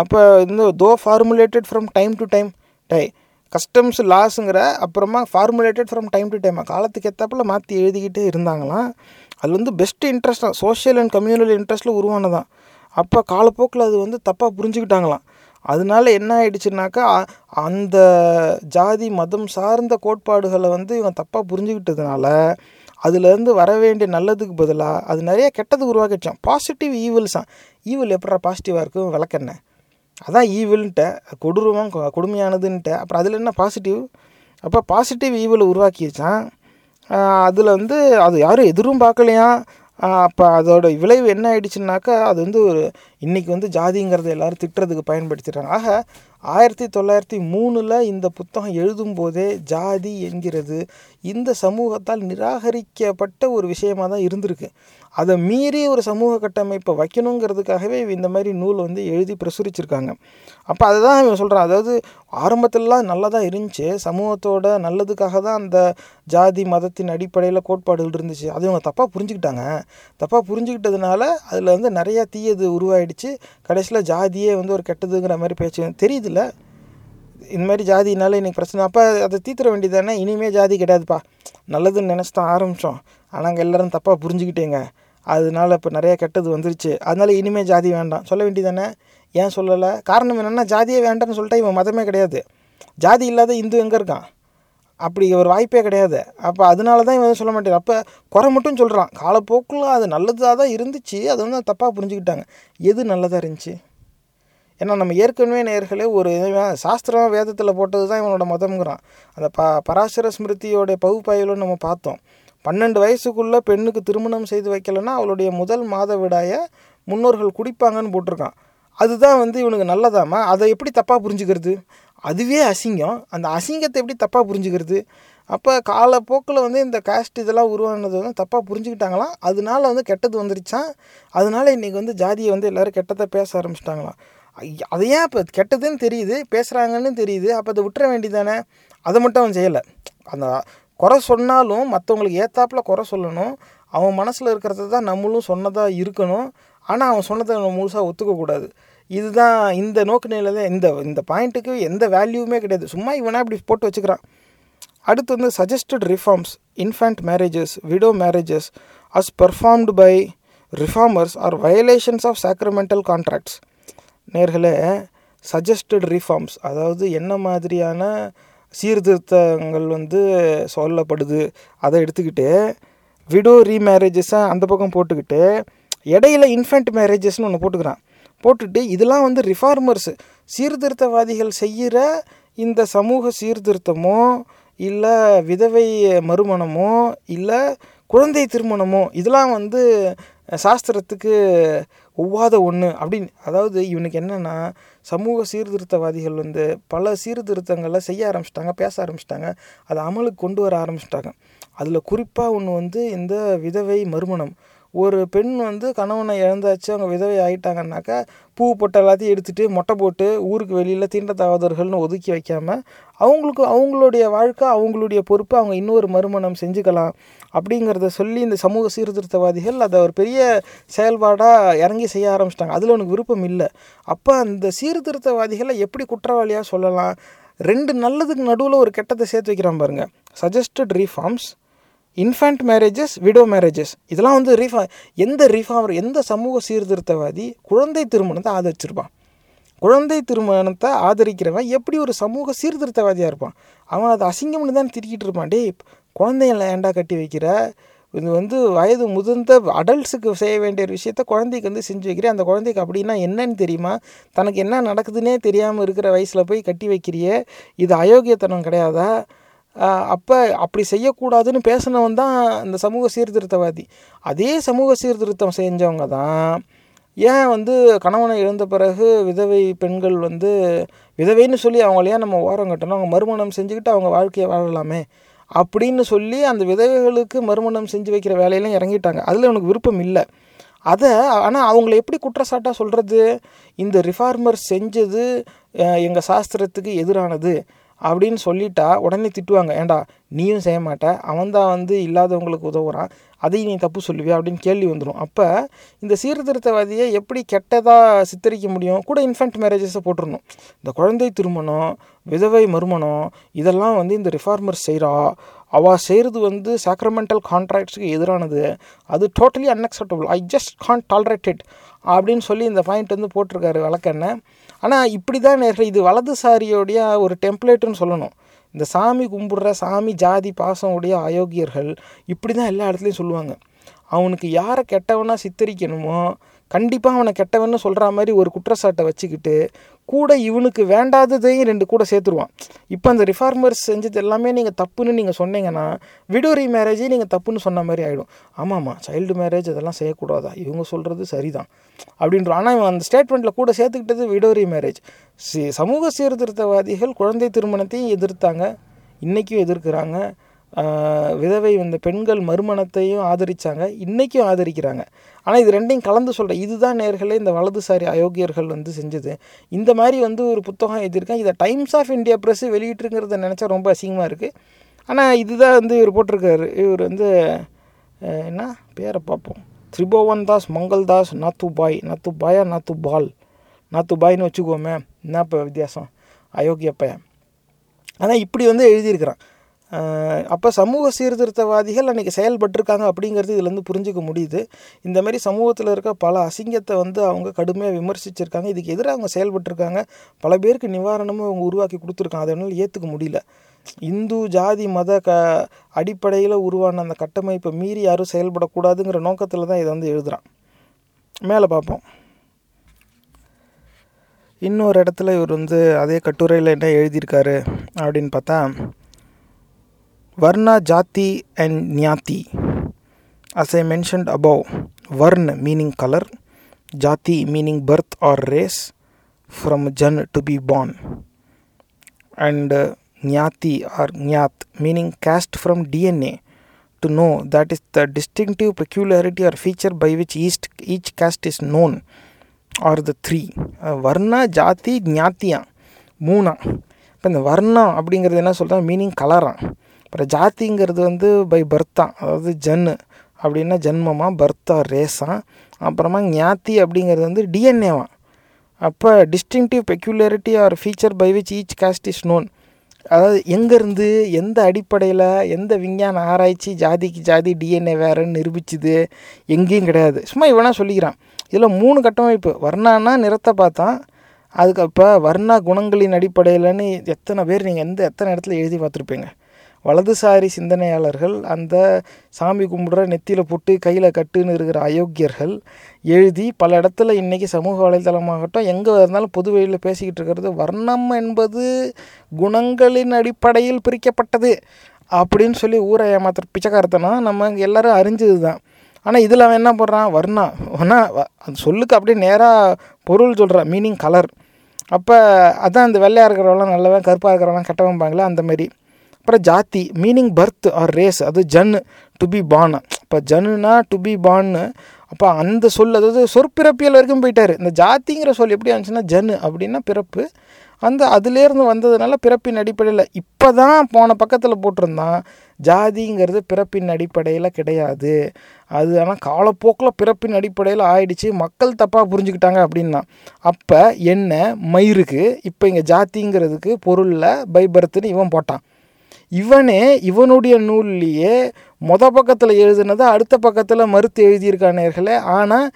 அப்போ இந்த though formulated from time to time the customs லாஸுங்கிற அப்புறமா formulated from time to time காலத்துக்கு ஏற்றாப்பில் மாற்றி எழுதிக்கிட்டே இருந்தாங்களாம். அது வந்து பெஸ்ட்டு இன்ட்ரெஸ்ட் தான், சோஷியல் அண்ட் கம்யூனல் இன்ட்ரெஸ்ட்டில் உருவானதான். அப்போ காலப்போக்கில் அது வந்து தப்பாக புரிஞ்சுக்கிட்டாங்களாம். அதனால என்ன ஆயிடுச்சுனாக்கா, அந்த ஜாதி மதம் சார்ந்த கோட்பாடுகளை வந்து இவன் தப்பாக புரிஞ்சுக்கிட்டதுனால அதுலேருந்து வர வேண்டிய நல்லதுக்கு பதிலாக அது நிறைய கெட்டது உருவாக்கிடுச்சான். பாசிட்டிவ் ஈவில்ஸான். ஈவில் எப்படா பாசிட்டிவாக இருக்கும்? விளக்கெண்ண அதான் ஈவில்ன்ட்ட, கொடூரமாக கொடுமையானதுன்ட்டு. அப்புறம் அதில் என்ன பாசிட்டிவ்? அப்போ பாசிட்டிவ் ஈவில் உருவாக்கிடுச்சான். அதில் வந்து அது யாரும் எதிரும் பார்க்கலையா. அப்போ அதோட விளைவு என்ன ஆயிடுச்சுன்னாக்கா, அது வந்து ஒரு இன்றைக்கி வந்து ஜாதிங்கிறத எல்லோரும் திட்டுறதுக்கு பயன்படுத்திட்டாங்க. ஆக ஆயிரத்தி தொள்ளாயிரத்தி மூணில் இந்த புத்தகம் எழுதும்போதே ஜாதி என்கிறது இந்த சமூகத்தால் நிராகரிக்கப்பட்ட ஒரு விஷயமாக தான் இருந்திருக்கு. அதை மீறி ஒரு சமூக கட்டமைப்பை வைக்கணுங்கிறதுக்காகவே இந்த மாதிரி நூல் வந்து எழுதி பிரசுரிச்சிருக்காங்க. அப்போ அதை தான் இவன் சொல்கிறான். அதாவது ஆரம்பத்திலலாம் நல்லா தான் இருந்துச்சு, சமூகத்தோட நல்லதுக்காக தான் அந்த ஜாதி மதத்தின் அடிப்படையில் கோட்பாடுகள் இருந்துச்சு. அது இவங்க தப்பாக புரிஞ்சுக்கிட்டாங்க. தப்பாக புரிஞ்சுக்கிட்டதுனால அதில் வந்து நிறையா தீயது உருவாயிடுச்சு. கடைசியில் ஜாதியே வந்து ஒரு கெட்டதுங்கிற மாதிரி பேச்சு தெரியுது இல்லை. இந்த மாதிரி ஜாதினால இன்றைக்கி பிரச்சனை. அப்போ அதை தீர்த்துற வேண்டியதானே? இனிமேல் ஜாதி கிடையாதுப்பா, நல்லதுன்னு நினச்சி தான் ஆரம்பித்தோம், ஆனால் அங்கே எல்லோரும் தப்பாக புரிஞ்சுக்கிட்டேங்க, அதனால இப்போ நிறையா கெட்டது வந்துருச்சு, அதனால இனிமேல் ஜாதி வேண்டாம் சொல்ல வேண்டியதானே? ஏன் சொல்லலை? காரணம் என்னென்னா, ஜாதியே வேண்டான்னு சொல்லிட்டா இவன் மதமே கிடையாது. ஜாதி இல்லாத இந்து எங்கே இருக்கான்? அப்படி ஒரு வாய்ப்பே கிடையாது. அப்போ அதனால தான் இவன் சொல்ல மாட்டேன். அப்போ குறை மட்டும் சொல்கிறான். காலப்போக்கில் அது நல்லதாக தான் இருந்துச்சு, அது வந்து தப்பாக புரிஞ்சுக்கிட்டாங்க. எது நல்லதாக இருந்துச்சு? ஏன்னா நம்ம ஏற்கனவே நேர்களே ஒரு சாஸ்திரம் வேதத்தில் போட்டது தான் இவனோட மதம்ங்கிறான். அந்த ப பராசர ஸ்மிருதியோடைய பகுப்பாய்வில் நம்ம பார்த்தோம், பன்னெண்டு வயசுக்குள்ளே பெண்ணுக்கு திருமணம் செய்து வைக்கலைன்னா அவளுடைய முதல் மாத விடாயை முன்னோர்கள் குடிப்பாங்கன்னு போட்டிருக்கான். அதுதான் வந்து இவனுக்கு நல்லதாமா? அதை எப்படி தப்பாக புரிஞ்சுக்கிறது? அதுவே அசிங்கம். அந்த அசிங்கத்தை எப்படி தப்பாக புரிஞ்சுக்கிறது? அப்போ காலப்போக்கில் வந்து இந்த காஸ்ட் இதெல்லாம் உருவானது வந்து தப்பாக புரிஞ்சுக்கிட்டாங்களாம், அதனால வந்து கெட்டது வந்துருச்சான், அதனால இன்றைக்கி வந்து ஜாதியை வந்து எல்லோரும் கெட்டதை பேச ஆரம்பிச்சிட்டாங்களாம். அதையே இப்போ கெட்டதுன்னு தெரியுது, பேசுகிறாங்கன்னு தெரியுது, அப்போ அதை விட்டுற வேண்டியதானே? அதை மட்டும் அவன் செய்யலை. அந்த குறை சொன்னாலும் மற்றவங்களுக்கு ஏத்தாப்பில் குறை சொல்லணும், அவன் மனசில் இருக்கிறது தான் நம்மளும் சொன்னதாக இருக்கணும். ஆனால் அவன் சொன்னதை நம்ம முழுசாக ஒத்துக்கக்கூடாது. இதுதான் இந்த நோக்கு நிலை தான். இந்த இந்த பாயிண்ட்டுக்கு எந்த வேல்யூவுமே கிடையாது, சும்மா இவனா இப்படி போட்டு வச்சுக்கிறான். அடுத்து வந்து suggested reforms. Infant marriages, widow marriages as performed by reformers are violations of sacramental contracts. நேர்களே, சஜஸ்டட் ரிஃபார்ம்ஸ் அதாவது என்ன மாதிரியான சீர்திருத்தங்கள் வந்து சொல்லப்படுது அதை எடுத்துக்கிட்டு, விடோ ரீமேரேஜஸை அந்த பக்கம் போட்டுக்கிட்டு, இடையில இன்ஃபேண்ட் மேரேஜஸ்னு ஒன்று போட்டுக்கிறான். போட்டுட்டு இதெல்லாம் வந்து ரிஃபார்மர்ஸு, சீர்திருத்தவாதிகள் செய்கிற இந்த சமூக சீர்திருத்தமோ இல்லை விதவை மறுமணமோ இல்லை குழந்தை திருமணமோ இதெல்லாம் வந்து சாஸ்திரத்துக்கு ஒவ்வாத ஒன்று அப்படின்னு. அதாவது இவனுக்கு என்னென்னா, சமூக சீர்திருத்தவாதிகள் வந்து பல சீர்திருத்தங்களை செய்ய ஆரம்பிச்சிட்டாங்க, பேச ஆரம்பிச்சிட்டாங்க, அதை அமலுக்கு கொண்டு வர ஆரம்பிச்சிட்டாங்க. அதில் குறிப்பாக ஒன்று வந்து இந்த விதவை மறுமணம். ஒரு பெண் வந்து கணவனை இழந்தாச்சு, அவங்க விதவை ஆகிட்டாங்கன்னாக்கா பூ போட்ட எல்லாத்தையும் எடுத்துகிட்டு மொட்டை போட்டு ஊருக்கு வெளியில் தீண்டத்தகாதவர்கள்னு ஒதுக்கி வைக்காமல் அவங்களுக்கு அவங்களுடைய வாழ்க்கை அவங்களுடைய பொறுப்பு, அவங்க இன்னொரு மறுமணம் செஞ்சுக்கலாம் அப்படிங்கிறத சொல்லி இந்த சமூக சீர்திருத்தவாதிகள் அதை ஒரு பெரிய செயல்பாடாக இறங்கி செய்ய ஆரம்பிச்சிட்டாங்க. அதில் உனக்கு விருப்பம் இல்லை. அப்போ அந்த சீர்திருத்தவாதிகளை எப்படி குற்றவாளியாக சொல்லலாம்? ரெண்டு நல்லதுக்கு நடுவில் ஒரு கெட்டத்தை சேர்த்து வைக்கிறான் பாருங்கள். Suggested reforms, infant marriages, widow marriages இதெல்லாம் வந்து ரீஃபா எந்த ரீஃபார்மர் எந்த சமூக சீர்திருத்தவாதி குழந்தை திருமணத்தை ஆதரிச்சிருப்பான்? குழந்தை திருமணத்தை ஆதரிக்கிறவன் எப்படி ஒரு சமூக சீர்திருத்தவாதியாக இருப்பான்? அவன் அதை அசிங்கம்னு தான் திரிக்கிட்டு இருப்பான். டே, குழந்தைங்கள ஏண்டா கட்டி வைக்கிற? இது வந்து வயது முதிர்ந்த அடல்ட்ஸுக்கு செய்ய வேண்டிய ஒரு விஷயத்த குழந்தைக்கு வந்து செஞ்சு வைக்கிறேன். அந்த குழந்தைக்கு அப்படின்னா என்னன்னு தெரியுமா? தனக்கு என்ன நடக்குதுன்னே தெரியாமல் இருக்கிற வயசில் போய் கட்டி வைக்கிறியே, இது அயோக்கியத்தனம் கிடையாதா? அப்போ அப்படி செய்யக்கூடாதுன்னு பேசினவன் தான் இந்த சமூக சீர்திருத்தவாதி. அதே சமூக சீர்திருத்தம் செஞ்சவங்க தான் ஏன் வந்து கணவனை இழந்த பிறகு விதவை பெண்கள் வந்து விதவைன்னு சொல்லி அவங்களையே நம்ம ஓரம் கட்டணும், அவங்க மறுமணம் செஞ்சுக்கிட்டு அவங்க வாழ்க்கையை வாழலாமே அப்படின்னு சொல்லி அந்த விதவைகளுக்கு மறுமணம் செஞ்சு வைக்கிற வேலையெல்லாம் இறங்கிட்டாங்க. அதில் எனக்கு விருப்பம் இல்லை. அதை ஆனால் அவங்கள எப்படி குற்றச்சாட்டாக சொல்கிறது? இந்த ரிஃபார்மர் செஞ்சது எங்கள் சாஸ்திரத்துக்கு எதிரானது அப்படின்னு சொல்லிட்டா உடனே திட்டுவாங்க. ஏண்டா நீயும் செய்ய மாட்டே, அவன்தான் வந்து இல்லாதவங்களுக்கு உதவுறான், அதையும் நீ தப்பு சொல்லுவியா அப்படின்னு கேள்வி வந்துடும். அப்போ இந்த சீர்திருத்தவாதியை எப்படி கெட்டதாக சித்தரிக்க முடியும்? கூட இன்ஃபேண்ட் மேரேஜஸை போட்டுருணும். இந்த குழந்தை திருமணம், விதவை மறுமணம் இதெல்லாம் வந்து இந்த ரிஃபார்மர்ஸ் செய்கிறா, அவள் செய்கிறது வந்து சாக்ரமெண்டல் கான்ட்ராக்ட்ஸுக்கு எதிரானது, அது totally unacceptable, I just can't tolerate it அப்படின்னு சொல்லி இந்த பாயிண்ட் வந்து போட்டிருக்காரு வழக்கண்ண. ஆனால் இப்படி தான் நேர்கள், இது வலதுசாரியோடைய ஒரு டெம்ப்ளேட்டுன்னு சொல்லணும். இந்த சாமி கும்பிடுற சாமி ஜாதி பாசம் உடைய அயோக்கியர்கள் இப்படி தான் எல்லா இடத்துலையும் சொல்லுவாங்க. அவனுக்கு யாரை கெட்டவனாக சித்தரிக்கணுமோ கண்டிப்பாக அவனை கெட்டவன்னு சொல்கிற மாதிரி ஒரு குற்றச்சாட்டை வச்சுக்கிட்டு கூட இவனுக்கு வேண்டாததையும் ரெண்டு கூட சேர்த்துருவான். இப்போ அந்த ரிஃபார்மர்ஸ் செஞ்சது எல்லாமே நீங்கள் தப்புன்னு நீங்கள் சொன்னீங்கன்னா விடோ ரீமேரேஜே நீங்கள் தப்புன்னு சொன்ன மாதிரி ஆகிடும். ஆமாம்மா, சைல்டு மேரேஜ் அதெல்லாம் செய்யக்கூடாதா, இவங்க சொல்கிறது சரிதான் அப்படின்ற. ஆனால் இவன் அந்த ஸ்டேட்மெண்ட்டில் கூட சேர்த்துக்கிட்டது விடோ ரீமேரேஜ். சி சமூக சீர்திருத்தவாதிகள் குழந்தை திருமணத்தையும் எதிர்த்தாங்க, இன்றைக்கும் எதிர்க்கிறாங்க. விதவை இந்த பெண்கள் மறுமணத்தையும் ஆதரித்தாங்க, இன்றைக்கும் ஆதரிக்கிறாங்க. ஆனால் இது ரெண்டையும் கலந்து சொல்கிறேன். இதுதான் நேர்களே இந்த வலதுசாரி அயோக்கியர்கள் வந்து செஞ்சது. இந்த மாதிரி வந்து ஒரு புத்தகம் எழுதியிருக்கேன். இதை டைம்ஸ் ஆஃப் இந்தியா ப்ரெஸ் வெளியிட்டிருங்கிறத நினச்சா ரொம்ப அசிங்கமாக இருக்குது. ஆனால் இதுதான் வந்து இவர் போட்டிருக்காரு. இவர் வந்து என்ன பேரை பார்ப்போம், திரிபுவன் தாஸ், மங்கல் தாஸ், நாத்து பாய், நாத்து பாயா, நாத்து பால், நாத்து பாய்னு வச்சுக்கோமே, என்ன இப்போ வித்தியாசம், அயோக்கிய பையன். ஆனால் இப்படி வந்து எழுதியிருக்கிறான். அப்போ சமூக சீர்திருத்தவாதிகள் அன்றைக்கி செயல்பட்டுருக்காங்க அப்படிங்கிறது இதுலேருந்து புரிஞ்சிக்க முடியுது. இந்த மாதிரி சமூகத்தில் இருக்க பல அசிங்கத்தை வந்து அவங்க கடுமையாக விமர்சிச்சிருக்காங்க, இதுக்கு எதிராக அவங்க செயல்பட்டுருக்காங்க, பல பேருக்கு நிவாரணமும் அவங்க உருவாக்கி கொடுத்துருக்காங்க. அதனால் ஏற்றுக்க முடியல. இந்து ஜாதி மத க அடிப்படையில் உருவான அந்த கட்டமைப்பை மீறி யாரும் செயல்படக்கூடாதுங்கிற நோக்கத்தில் தான் இதை வந்து எழுதுகிறான். மேலே பார்ப்போம். இன்னொரு இடத்துல இவர் வந்து அதே கட்டுரையில் என்ன எழுதியிருக்காரு அப்படின்னு பார்த்தா, Varna, Jati and Nyati. As I mentioned above, Varna meaning color, Jati meaning birth or race, from Jan to be born. and uh, Nyati or Nyat, meaning caste from D N A, to know, that is the distinctive peculiarity or feature by which each, each caste is known, or the three. Uh, Varna, Jati, Nyatiya, Moona. இப்போ இந்த வர்ணா அப்படிங்கிறது என்ன சொல்கிறா, meaning கலரான். அப்புறம் ஜாத்திங்கிறது வந்து by பர்த்தான், அதாவது ஜன்னு அப்படின்னா ஜென்மமாக, பர்த்தா ரேஸான். அப்புறமா ஞாத்தி அப்படிங்கிறது வந்து டிஎன்ஏவான். அப்போ distinctive peculiarity or feature by which each caste is known, அதாவது எங்கேருந்து எந்த அடிப்படையில் எந்த விஞ்ஞான ஆராய்ச்சி ஜாதிக்கு ஜாதி டிஎன்ஏ வேறுன்னு நிரூபிச்சுது, எங்கேயும் கிடையாது. சும்மா இவனா சொல்லிக்கிறான். இதில் மூணு கட்டமைப்பு, வர்ணான்னா நிறத்தை பார்த்தான், அதுக்கப்போ வர்ணா குணங்களின் அடிப்படையிலன்னு எத்தனை பேர் நீங்கள் எந்த எத்தனை இடத்துல எழுதி பார்த்துருப்பீங்க. வலதுசாரி சிந்தனையாளர்கள், அந்த சாமி கும்பிட்ற நெத்தியில் போட்டு கையில் கட்டுன்னு இருக்கிற அயோக்கியர்கள் எழுதி பல இடத்துல இன்றைக்கி சமூக வலைத்தளமாகட்டும் எங்கே இருந்தாலும் பொது வெளியில் பேசிக்கிட்டு இருக்கிறது வர்ணம் என்பது குணங்களின் அடிப்படையில் பிரிக்கப்பட்டது அப்படின்னு சொல்லி ஊரை ஏமாத்துற பிச்சைக்காரத்தனா நம்ம எல்லோரும் அறிஞ்சது தான். ஆனால் இதில் அவன் என்ன போடுறான், வர்ணா ஒன்னா அந்த சொல்லுக்கு அப்படியே நேராக பொருள் சொல்கிறான், மீனிங் கலர். அப்போ அதான் அந்த வெள்ளையாக இருக்கிறவெல்லாம் நல்லவன், கருப்பாக இருக்கிறவெல்லாம் கெட்டவன்பாங்களே அந்தமாரி. அப்புறம் ஜாதி மீனிங் பர்த் ஆர் ரேஸ், அது ஜன்னு டு பி பான். இப்போ ஜன்னுனா டு பி பான்னு. அப்போ அந்த சொல் அதாவது சொற்பிறப்பியல் வரைக்கும் போயிட்டார். இந்த ஜாதிங்கிற சொல் எப்படி ஆச்சுன்னா, ஜன்னு அப்படின்னா பிறப்பு, அந்த அதுலேருந்து வந்ததுனால பிறப்பின் அடிப்படையில். இப்போ தான் போன பக்கத்தில் போட்டிருந்தான் ஜாதிங்கிறது பிறப்பின் அடிப்படையில் கிடையாது, அது ஆனால் காலப்போக்கில் பிறப்பின் அடிப்படையில் ஆயிடுச்சு, மக்கள் தப்பாக புரிஞ்சுக்கிட்டாங்க அப்படின்னா. அப்போ என்ன மயிருக்கு இப்போ இங்கே ஜாதிங்கிறதுக்கு பொருளில் பைபர்த்துன்னு இவன் போட்டான். இவனே இவனுடைய நூல்லையே மொத பக்கத்தில் எழுதுனதை அடுத்த பக்கத்தில் மறுத்து எழுதியிருக்கானேர்களே. ஆனால்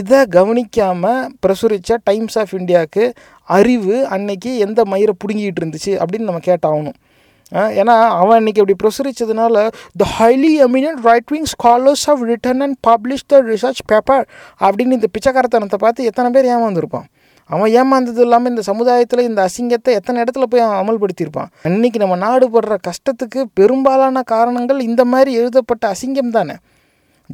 இதை கவனிக்காமல் பிரசுரித்த டைம்ஸ் ஆஃப் இந்தியாவுக்கு அறிவு அன்னைக்கு எந்த மயிரை பிடுங்கிக்கிட்டு இருந்துச்சு அப்படின்னு நம்ம கேட்டாகணும். ஏன்னா அவன் அன்றைக்கி அப்படி பிரசுரித்ததுனால the highly eminent right wing scholars have written and publish the research paper அப்படின்னு இந்த பிச்சைக்காரத்தனத்தை பார்த்து எத்தனை பேர் ஏமாந்துருப்பான். அவன் ஏமாந்தது இல்லாமல் இந்த சமுதாயத்தில் இந்த அசிங்கத்தை எத்தனை இடத்துல போய் அவன் அமல்படுத்தியிருப்பான். அன்றைக்கி நம்ம நாடு படுற கஷ்டத்துக்கு பெரும்பாலான காரணங்கள் இந்த மாதிரி எழுதப்பட்ட அசிங்கம் தானே.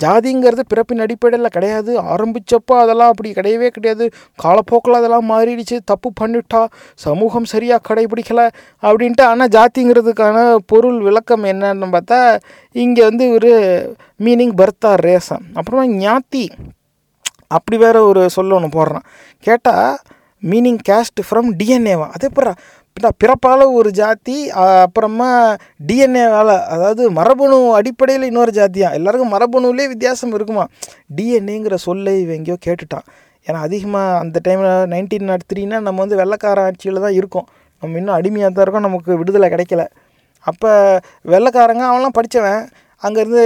ஜாதிங்கிறது பிறப்பின் அடிப்படையில் கிடையாது, ஆரம்பித்தப்போ அதெல்லாம் அப்படி கிடையவே கிடையாது, காலப்போக்கில் அதெல்லாம் மாறிடுச்சு, தப்பு பண்ணிட்டா சமூகம் சரியாக கடைபிடிக்கலை அப்படின்ட்டு. ஆனால் ஜாதிங்கிறதுக்கான பொருள் விளக்கம் என்னன்னு பார்த்தா இங்கே வந்து ஒரு மீனிங் பர்த்தா ரேசன். அப்புறமா ஞாத்தி அப்படி வேறு ஒரு சொல்ல ஒன்று போடுறான். கேட்டால் மீனிங் கேஸ்ட் ஃப்ரம் டிஎன்ஏவா, அதே போடுறா பிறப்பால் ஒரு ஜாதி, அப்புறமா டிஎன்ஏவால் அதாவது மரபணு அடிப்படையில் இன்னொரு ஜாதியா. எல்லாருக்கும் மரபணுவிலே வித்தியாசம் இருக்குமா. டிஎன்ஏங்கிற சொல்லை இவன் எங்கேயோ கேட்டுட்டான். ஏன்னா அதிகமாக அந்த டைமில் நைன்டீன் நாட் த்ரீனா நம்ம வந்து வெள்ளைக்கார ஆட்சியில் தான் இருக்கோம், நம்ம இன்னும் அடிமையாக தான் இருக்கோம், நமக்கு விடுதலை கிடைக்கல. அப்போ வெள்ளைக்காரங்க அவன்லாம் படித்தவன், அங்கேருந்து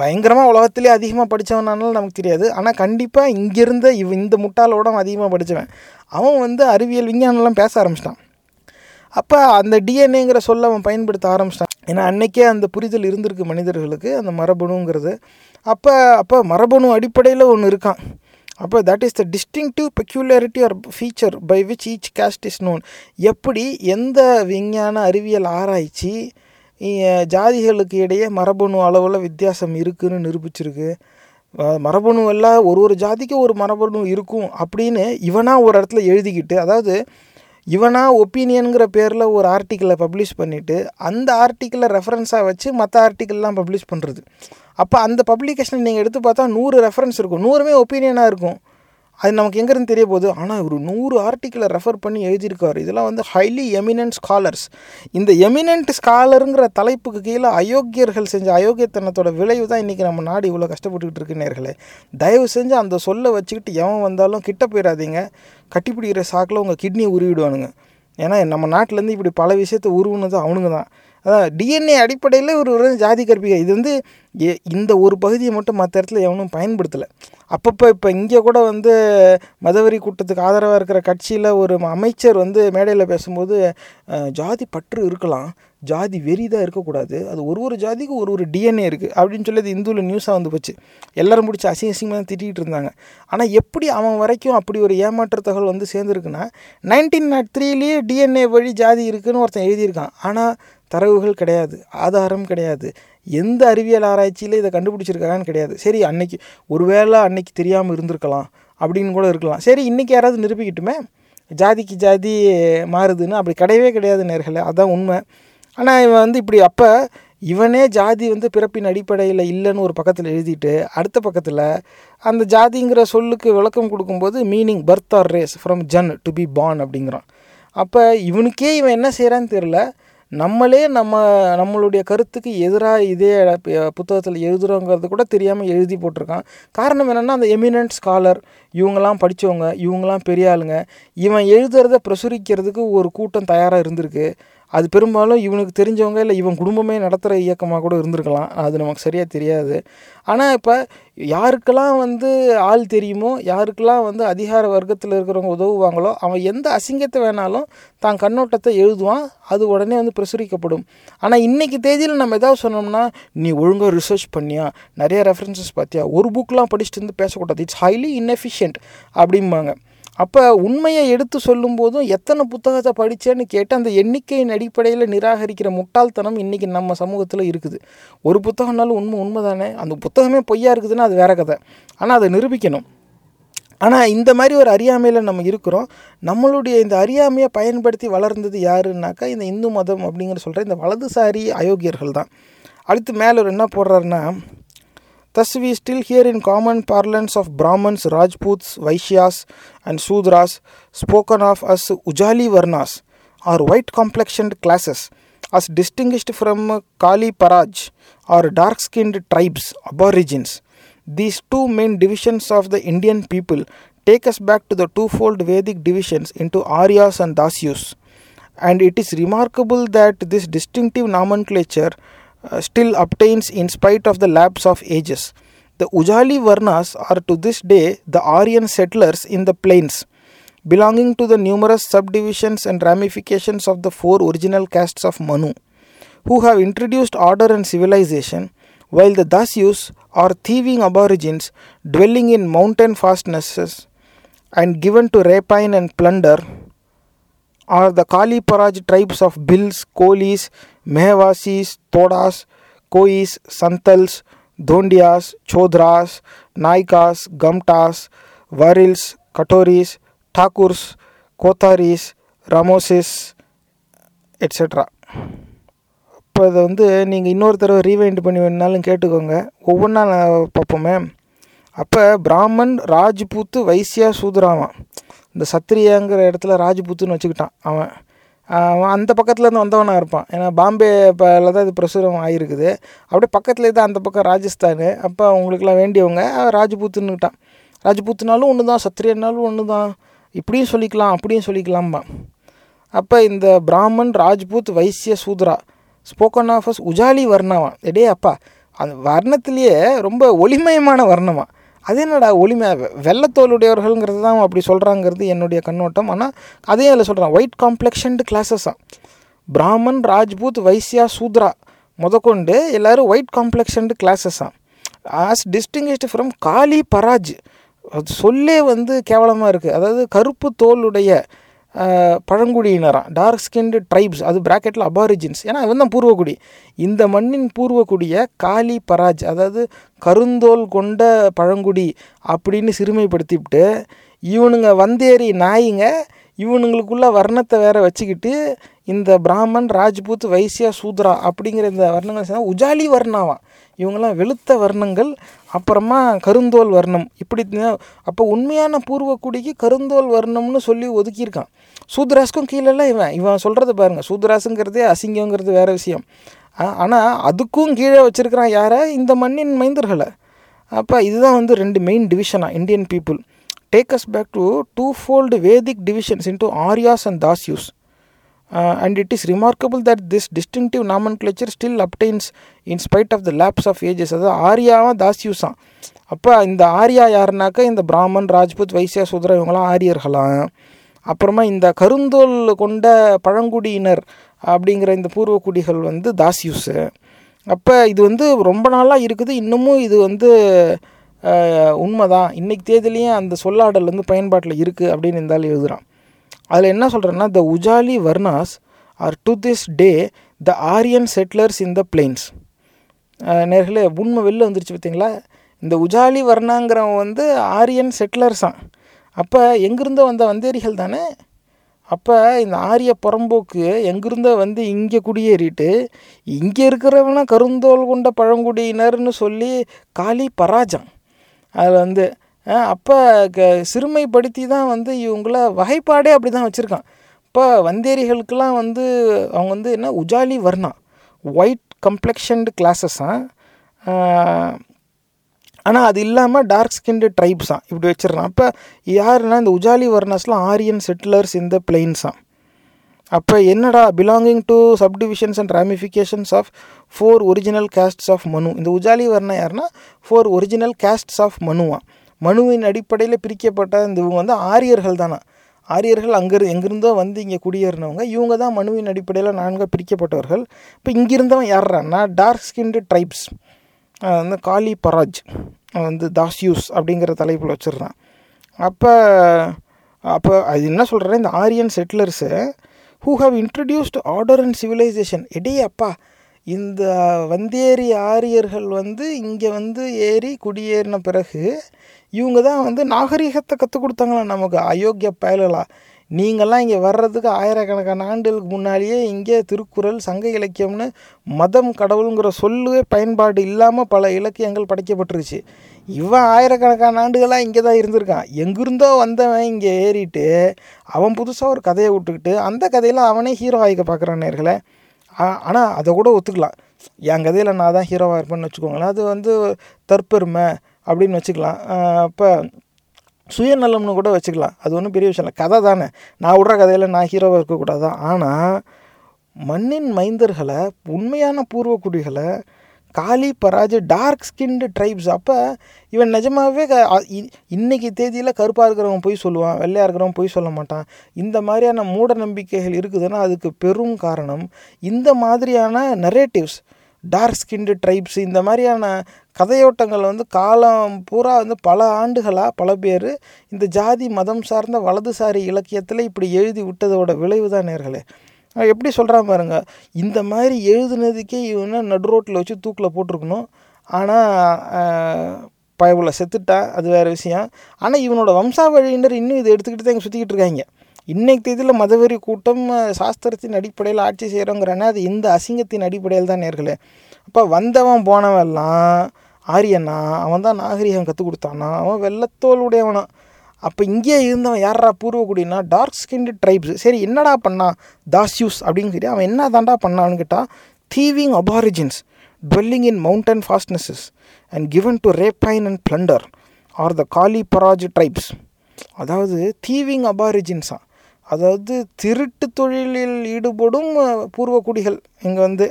பயங்கரமாக உலகத்திலே அதிகமாக படித்தவனாலும் நமக்கு தெரியாது. ஆனால் கண்டிப்பாக இங்கேருந்த இவ் இந்த முட்டாளோட அவன் அதிகமாக படித்தவன், அவன் வந்து அறிவியல் விஞ்ஞானம்லாம் பேச ஆரம்பிச்சிட்டான். அப்போ அந்த டிஎன்ஏங்கிற சொல்ல அவன் பயன்படுத்த ஆரம்பிச்சிட்டான். ஏன்னா அன்றைக்கே அந்த புரிதல் இருந்திருக்கு மனிதர்களுக்கு, அந்த மரபணுங்கிறது. அப்போ அப்போ மரபணு அடிப்படையில் ஒன்று இருக்கான். அப்போ that is the distinctive peculiarity or feature by which each caste is known. எப்படி எந்த விஞ்ஞான அறிவியல் ஆராய்ச்சி ஜாதிகளுக்கு இடையே மரபணு அளவில் வித்தியாசம் இருக்குதுன்னு நிரூபிச்சிருக்கு. மரபணு எல்லாம் ஒரு ஒரு ஜாதிக்கு ஒரு மரபணு இருக்கும் அப்படின்னு இவனாக ஒரு இடத்துல எழுதிக்கிட்டு, அதாவது இவனாக ஒப்பீனியனுங்கிற பேரில் ஒரு ஆர்டிக்கிளை பப்ளிஷ் பண்ணிவிட்டு அந்த ஆர்டிக்கிளை ரெஃபரன்ஸாக வச்சு மற்ற ஆர்டிக்கிள்லாம் பப்ளிஷ் பண்ணுறது. அப்போ அந்த பப்ளிகேஷனை நீங்கள் எடுத்து பார்த்தா நூறு ரெஃபரன்ஸ் இருக்கும், நூறுமே ஒப்பீனியனாக இருக்கும். அது நமக்கு எங்கேருந்து தெரிய போகுது. ஆனால் ஒரு நூறு ஆர்டிக்கிளை ரெஃபர் பண்ணி எழுதியிருக்காரு. இதெல்லாம் வந்து ஹைலி எமினன்ட் ஸ்காலர்ஸ். இந்த எமினன்ட் ஸ்காலருங்கிற தலைப்புக்கு கீழே அயோக்கியர்கள் செஞ்ச அயோக்கியத்தனத்தோட விளைவு தான் இன்றைக்கி நம்ம நாடு இவ்வளோ கஷ்டப்பட்டுக்கிட்டு இருக்கு நேர்களே. தயவு செஞ்சு அந்த சொல்லை வச்சுக்கிட்டு எவன் வந்தாலும் கிட்ட போயிடாதீங்க. கட்டிப்பிடிக்கிற சாக்கில் உங்கள் கிட்னியை உருவிடுவானுங்க. ஏன்னா நம்ம நாட்டிலேருந்து இப்படி பல விஷயத்தை உருவுனது அவனுங்க தான். அதான் டிஎன்ஏ அடிப்படையில் ஒரு ஒரு ஜாதி கற்பிக்க, இது வந்து இந்த ஒரு பகுதியை மட்டும் மற்ற இடத்துல எவனும் பயன்படுத்தலை. அப்பப்போ இப்போ இங்கே கூட வந்து மதவெறி கூட்டத்துக்கு ஆதரவாக இருக்கிற கட்சியில் ஒரு அமைச்சர் வந்து மேடையில் பேசும்போது ஜாதி பற்று இருக்கலாம், ஜாதி வெறி தான் இருக்கக்கூடாது, அது ஒரு ஒரு ஜாதிக்கும் ஒரு ஒரு டிஎன்ஏ இருக்குது அப்படின்னு சொல்லி அது இந்துவில் நியூஸாக வந்து போச்சு. எல்லோரும் முடிச்சு அசிங்க அசிங்கமாக தான் திட்டிகிட்டு இருந்தாங்க. ஆனால் எப்படி அவன் வரைக்கும் அப்படி ஒரு ஏமாற்ற தகவல் வந்து சேர்ந்துருக்குன்னா, நைன்டீன் நாட் த்ரீலேயே டிஎன்ஏ வழி ஜாதி இருக்குதுன்னு ஒருத்தன் எழுதியிருக்கான். ஆனால் தரவுகள் கிடையாது, ஆதாரம் கிடையாது, எந்த அறிவியல் ஆராய்ச்சியில் இதை கண்டுபிடிச்சிருக்காங்கன்னு கிடையாது. சரி அன்னைக்கு ஒருவேளை அன்னைக்கு தெரியாமல் இருந்திருக்கலாம் அப்படின்னு கூட இருக்கலாம். சரி இன்றைக்கி யாராவது நிரூபிக்கிட்டுமே ஜாதிக்கு ஜாதி மாறுதுன்னு அப்படி கிடையவே கிடையாது நேர்களே, அதுதான் உண்மை. ஆனால் இவன் வந்து இப்படி அப்போ இவனே ஜாதி வந்து பிறப்பின் அடிப்படையில் இல்லைன்னு ஒரு பக்கத்தில் எழுதிட்டு அடுத்த பக்கத்தில் அந்த ஜாதிங்கிற சொல்லுக்கு விளக்கம் கொடுக்கும்போது meaning birth or race from Jan to be born அப்படிங்கிறான். அப்போ இவனுக்கே இவன் என்ன செய்கிறான்னு தெரில, நம்மளே நம்ம நம்மளுடைய கருத்துக்கு எதிராக இதே புத்தகத்தில் எழுதுகிறோங்கிறது கூட தெரியாமல் எழுதி போட்டிருக்கான். காரணம் என்னென்னா அந்த எமினன்ட் ஸ்காலர் இவங்களாம் படித்தவங்க இவங்களாம் பெரிய ஆளுங்க, இவன் எழுதுறத பிரசுரிக்கிறதுக்கு ஒரு கூட்டம் தயாராக இருந்திருக்கு. அது பெரும்பாலும் இவனுக்கு தெரிஞ்சவங்க இல்லை இவன் குடும்பமே நடத்துகிற இயக்கமாக கூட இருந்திருக்கலாம், அது நமக்கு சரியாக தெரியாது. ஆனால் இப்போ யாருக்கெல்லாம் வந்து ஆள் தெரியுமோ யாருக்கெல்லாம் வந்து அதிகார வர்க்கத்தில் இருக்கிறவங்க உதவுவாங்களோ அவன் எந்த அசிங்கத்தை வேணாலும் தான் கண்ணோட்டத்தை எழுதுவான், அது உடனே வந்து பிரசுரிக்கப்படும். ஆனால் இன்றைக்கி தேதியில் நம்ம ஏதாவது சொன்னோம்னா நீ ஒழுங்காக ரிசர்ச் பண்ணியா, நிறைய ரெஃபரன்சஸ் பார்த்தியா, ஒரு புக்கெலாம் படிச்சுட்டு இருந்து பேசக்கூடாது, இட்ஸ் ஹைலி இன்எஃபிஷியன்ட் அப்படிம்பாங்க. அப்போ உண்மையை எடுத்து சொல்லும் போதும் எத்தனை புத்தகத்தை படித்தேன்னு கேட்டு அந்த எண்ணிக்கையின் அடிப்படையில் நிராகரிக்கிற முட்டாள்தனம் இன்றைக்கி நம்ம சமூகத்தில் இருக்குது. ஒரு புத்தகம்னாலும் உண்மை உண்மை தானே, அந்த புத்தகமே பொய்யா இருக்குதுன்னா அது வேறு கதை, ஆனால் அதை நிரூபிக்கணும். ஆனால் இந்த மாதிரி ஒரு அறியாமையில் நம்ம இருக்கிறோம். நம்மளுடைய இந்த அறியாமையை பயன்படுத்தி வளர்ந்தது யாருன்னாக்கா இந்த இந்து மதம் அப்படிங்கிற சொல்கிற இந்த வலதுசாரி அயோக்கியர்கள் தான். அடுத்து மேலே ஒரு என்ன போடுறாருன்னா, thus we still hear in common parlance of Brahmins, Rajputs, Vaishyas and Sudras spoken of as Ujali Varnas or white complexioned classes as distinguished from Kali Paraj or dark-skinned tribes, aborigines. These two main divisions of the Indian people take us back to the twofold Vedic divisions into Aryas and Dasyus, and it is remarkable that this distinctive nomenclature Uh, still obtains in spite of the lapse of ages. The Ujali Varnas are to this day the Aryan settlers in the plains, belonging to the numerous subdivisions and ramifications of the four original castes of Manu, who have introduced order and civilization, while the Dasyus are thieving aborigines dwelling in mountain fastnesses and given to rapine and plunder, are the Kali Paraj tribes of Bills, Kolis, Mehewasis, Todas, Kois, Santals, Dhondias, Chodras, Naikas, Gamtas, Varils, Katoris, Thakurs, Kotharis, Ramoses, et cetera. இப்போ இதை வந்து நீங்கள் இன்னொரு தடவை rewind பண்ணி வேணுனாலும் கேட்டுக்கோங்க, ஒவ்வொன்றா நான் பார்ப்போமே. அப்போ பிராமன், ராஜ்பூத்து, வைசியா, சூத்ராவான். இந்த சத்திரியாங்கிற இடத்துல ராஜ்புத்துன்னு வச்சுக்கிட்டான் அவன். அந்த பக்கத்துலேருந்து வந்தவனாக இருப்பான், ஏன்னா பாம்பே இப்போல தான் இது பிரசுரம் ஆகிருக்குது. அப்படியே பக்கத்தில் தான் அந்த பக்கம் ராஜஸ்தான், அப்போ அவங்களுக்குலாம் வேண்டியவங்க ராஜ்புத்துன்னுக்கிட்டான். ராஜ்புத்துனாலும் ஒன்று தான், சத்திரியனாலும் ஒன்று தான், இப்படியும் சொல்லிக்கலாம் அப்படியும் சொல்லிக்கலாம்பா. அப்போ இந்த Brahman, Rajput, Vaishya, Shudra spoken of as உஜாலி வர்ணவான். எடே அப்பா, அந்த வர்ணத்துலேயே ரொம்ப ஒளிமயமான வர்ணவான். அது என்னடா ஒளிமை, வெள்ளத்தோளுடையவர்கள்ங்கிறது தான் அப்படி சொல்கிறாங்கிறது என்னுடைய கண்ணோட்டம். ஆனால் அதே அதில் சொல்கிறான் ஒயிட் காம்ப்ளெக்ஷன்டு கிளாஸஸாக பிராமன், ராஜ்பூத், வைசியா, சூத்ரா முதற்கொண்டு எல்லோரும் ஒயிட் காம்ப்ளெக்ஷன்டு கிளாஸஸாக ஆஸ் டிஸ்டிங்விஷ்டு ஃப்ரம் காலி பராஜ். அது சொல்லே வந்து கேவலமாக இருக்குது. அதாவது கருப்பு தோளுடைய பழங்குடியினரான், டார்க் ஸ்கின்டு ட்ரைப்ஸ், அது ப்ராக்கெட்டில் அபாரிஜின்ஸ், ஏன்னா இவன் தான் பூர்வக்குடி. இந்த மண்ணின் பூர்வக்குடியை காலி பராஜ், அதாவது கருந்தோல் கொண்ட பழங்குடி அப்படின்னு சிறுமைப்படுத்திவிட்டு இவனுங்க வந்தேறி நாயிங்க இவனுங்களுக்குள்ள வர்ணத்தை வேற வச்சுக்கிட்டு இந்த பிராமன், ராஜ்பூத், வைசியா, சூத்ரா அப்படிங்கிற இந்த வர்ணங்கள் சேர்ந்தால் உஜாலி வர்ணாவான். இவங்களாம் வெளுத்த வர்ணங்கள், அப்புறமா கருந்தோல் வர்ணம் இப்படி. அப்போ உண்மையான பூர்வக்குடிக்கு கருந்தோல் வர்ணம்னு சொல்லி ஒதுக்கியிருக்கான். சூத்ராஸுக்கும் கீழெல்லாம் இவன் இவன் சொல்கிறது பாருங்கள், சூத்ராஸுங்கிறதே அசிங்கங்கிறது வேறு விஷயம், ஆனால் அதுக்கும் கீழே வச்சுருக்கிறான் யாரை, இந்த மண்ணின் மைந்தர்களை. அப்போ இதுதான் வந்து ரெண்டு மெயின் டிவிஷனாக Indian people. Take us back to two-fold Vedic divisions into Aryas and Dasyus. Uh, and it is remarkable that this distinctive nomenclature still obtains in spite of the lapse of ages. That is Aryava, Dasyusa. Appa, in the Arya yarnaka, in the Brahman, Rajput, Vaisya, Sudra, yungala Aryarhala. அப்புறமா இந்த கருந்தோல் கொண்ட பழங்குடியினர் அப்படிங்கிற இந்த பூர்வக்குடிகள் வந்து தாசியூஸு. அப்போ இது வந்து ரொம்ப நாளாக இருக்குது, இன்னமும் இது வந்து உண்மைதான். இன்றைக்கி தேதியிலையும் அந்த சொல்லாடல் வந்து பயன்பாட்டில் இருக்குது அப்படின்னு இருந்தாலும் எழுதுகிறான். அதில் என்ன சொல்கிறேன்னா, the உஜாலி varnas are to this day the Aryan settlers in the plains. நேர்களே உண்மை வெளில வந்துருச்சு பார்த்தீங்களா, இந்த உஜாலி வர்ணாங்கிறவன் வந்து ஆரியன் செட்லர்ஸான். அப்போ எங்கிருந்தோ வந்த வந்தேரிகள் தானே, அப்போ இந்த ஆரிய பரம்போக்கு எங்கிருந்தோ வந்து இங்கே குடியேறிட்டு இங்கே இருக்கிறவனா கருந்தோல் கொண்ட பழங்குடியினர்னு சொல்லி காலி பராஜம் அதில் வந்து அப்போ க சிறுமைப்படுத்தி தான் வந்து இவங்கள வகைப்பாடே அப்படி தான் வச்சுருக்கான். இப்போ வந்தேரிகளுக்கெல்லாம் வந்து அவங்க வந்து என்ன உஜாலி வர்ணா ஒயிட் கம்ப்ளெக்ஷன்டு கிளாஸஸ்ஸான், ஆனால் அது இல்லாமல் டார்க் ஸ்கின்டு ட்ரைப்ஸான் இப்படி வச்சிடறான். அப்போ யாருன்னா இந்த உஜாலி வர்ணாஸ்லாம் ஆரியன் செட்டிலர்ஸ் இந்த பிளெயின்ஸான். அப்போ என்னடா belonging to subdivisions and ramifications of four original castes of Manu. இந்த உஜாலி வர்ணா யாருன்னா ஃபோர் ஒரிஜினல் கேஸ்ட்ஸ் ஆஃப் மனுவான். மனுவின் அடிப்படையில் பிரிக்கப்பட்ட இந்த இவங்க வந்து ஆரியர்கள் தானா. ஆரியர்கள் அங்கே எங்கிருந்தோ வந்து இங்கே குடியேறினவங்க. இவங்க தான் மனுவின் அடிப்படையில் நான்காக பிரிக்கப்பட்டவர்கள். இப்போ இங்கிருந்தவன் யார்றான்னா டார்க் ஸ்கின்டு ட்ரைப்ஸ் வந்து காலி பராஜ் வந்து தாஸ்யூஸ் அப்படிங்கிற தலைப்பில் வச்சிடுறான். அப்போ அப்போ அது என்ன சொல்கிறேன்னா இந்த Aryan settlers who have introduced order and civilisation. எடே அப்பா இந்த வந்தேரி ஆரியர்கள் வந்து இங்கே வந்து ஏறி குடியேறின பிறகு இவங்க தான் வந்து நாகரீகத்தை கற்றுக் கொடுத்தாங்களா நமக்கு. அயோக்கிய பயலலாம் நீங்கள்லாம் இங்கே வர்றதுக்கு ஆயிரக்கணக்கான ஆண்டுகளுக்கு முன்னாலேயே இங்கே திருக்குறள் சங்க இலக்கியம்னு மதம் கடவுளுங்கிற சொல்லுவே பயன்பாடு இல்லாமல் பல இலக்கியங்கள் படைக்கப்பட்டுருச்சு. இவன் ஆயிரக்கணக்கான ஆண்டுகளாக இங்கே தான் இருந்திருக்கான். எங்கிருந்தோ வந்தவன் இங்கே ஏறிட்டு அவன் புதுசாக ஒரு கதையை விட்டுக்கிட்டு அந்த கதையில் அவனே ஹீரோ ஆகிக்க பார்க்குறான் நேர்களே. ஆனால் அதை கூட ஒத்துக்கலாம், என் கதையில் நான் தான் ஹீரோவாக இருப்பேன்னு வச்சுக்கோங்களேன், அது வந்து தற்பெருமை அப்படின்னு வச்சுக்கலாம். இப்போ சுயநலம்னு கூட வச்சுக்கலாம், அது ஒன்றும் பெரிய விஷயம் இல்லை, கதை தானே. நான் விடுற கதையில் நான் ஹீரோவாக இருக்கக்கூடாது. ஆனால் மண்ணின் மைந்தர்களை உண்மையான பூர்வக்குடிகளை காலி பராஜ் டார்க் ஸ்கின்டு ட்ரைப்ஸ். அப்போ இவன் நிஜமாகவே இன்றைக்கி தேதியில் கருப்பாக இருக்கிறவன் போய் சொல்லுவான், வெள்ளையாக இருக்கிறவன் போய் சொல்ல மாட்டான். இந்த மாதிரியான மூட நம்பிக்கைகள் இருக்குதுன்னா அதுக்கு பெரும் காரணம் இந்த மாதிரியான நரேட்டிவ்ஸ் டார்க் ஸ்கின்டு ட்ரைப்ஸ். இந்த மாதிரியான கதையோட்டங்கள் வந்து காலம் பூரா வந்து பல ஆண்டுகளாக பல பேர் இந்த ஜாதி மதம் சார்ந்த வலதுசாரி இலக்கியத்தில் இப்படி எழுதி விட்டதோட விளைவு தான் நேர்களே. எப்படி சொல்கிறான் பாருங்க, இந்த மாதிரி எழுதுனதுக்கே இவனை நடு ரோட்டில் வச்சு தூக்கில் போட்டிருக்கணும். ஆனால் பயவுல செத்துட்டா அது வேறு விஷயம். ஆனால் இவனோட வம்சாவழியினர் இன்னும் இதை எடுத்துக்கிட்டு தான் இங்கே சுற்றிக்கிட்டு இருக்காங்க. இன்றைக்கு தேதியில் மதவெறி கூட்டம் சாஸ்திரத்தின் அடிப்படையில் ஆட்சி செய்கிறோங்கிறனா அது இந்த அசிங்கத்தின் அடிப்படையில் தான் நேர்களே. அப்போ வந்தவன் போனவெல்லாம் ஆரியனா, அவன் தான் நாகரிகம் கற்றுக் கொடுத்தானா, அவன் வெள்ளத்தோல் உடையவனா. அப்போ இங்கே இருந்தவன் யாரா பூர்வக்குடினா டார்க் ஸ்கின்டு ட்ரைப்ஸ். சரி என்னடா பண்ணான் தாஸ்யூஸ் அப்படின்னு சொல்லி அவன் என்ன தாண்டா பண்ணான்னு கேட்டால் thieving aborigines dwelling in mountain fastnesses and given to rapine and plunder R the காலி பராஜ் ட்ரைப்ஸ். அதாவது தீவிங் அபாரிஜின்ஸான், அதாவது திருட்டு தொழிலில் ஈடுபடும் பூர்வக்குடிகள் இங்கே வந்து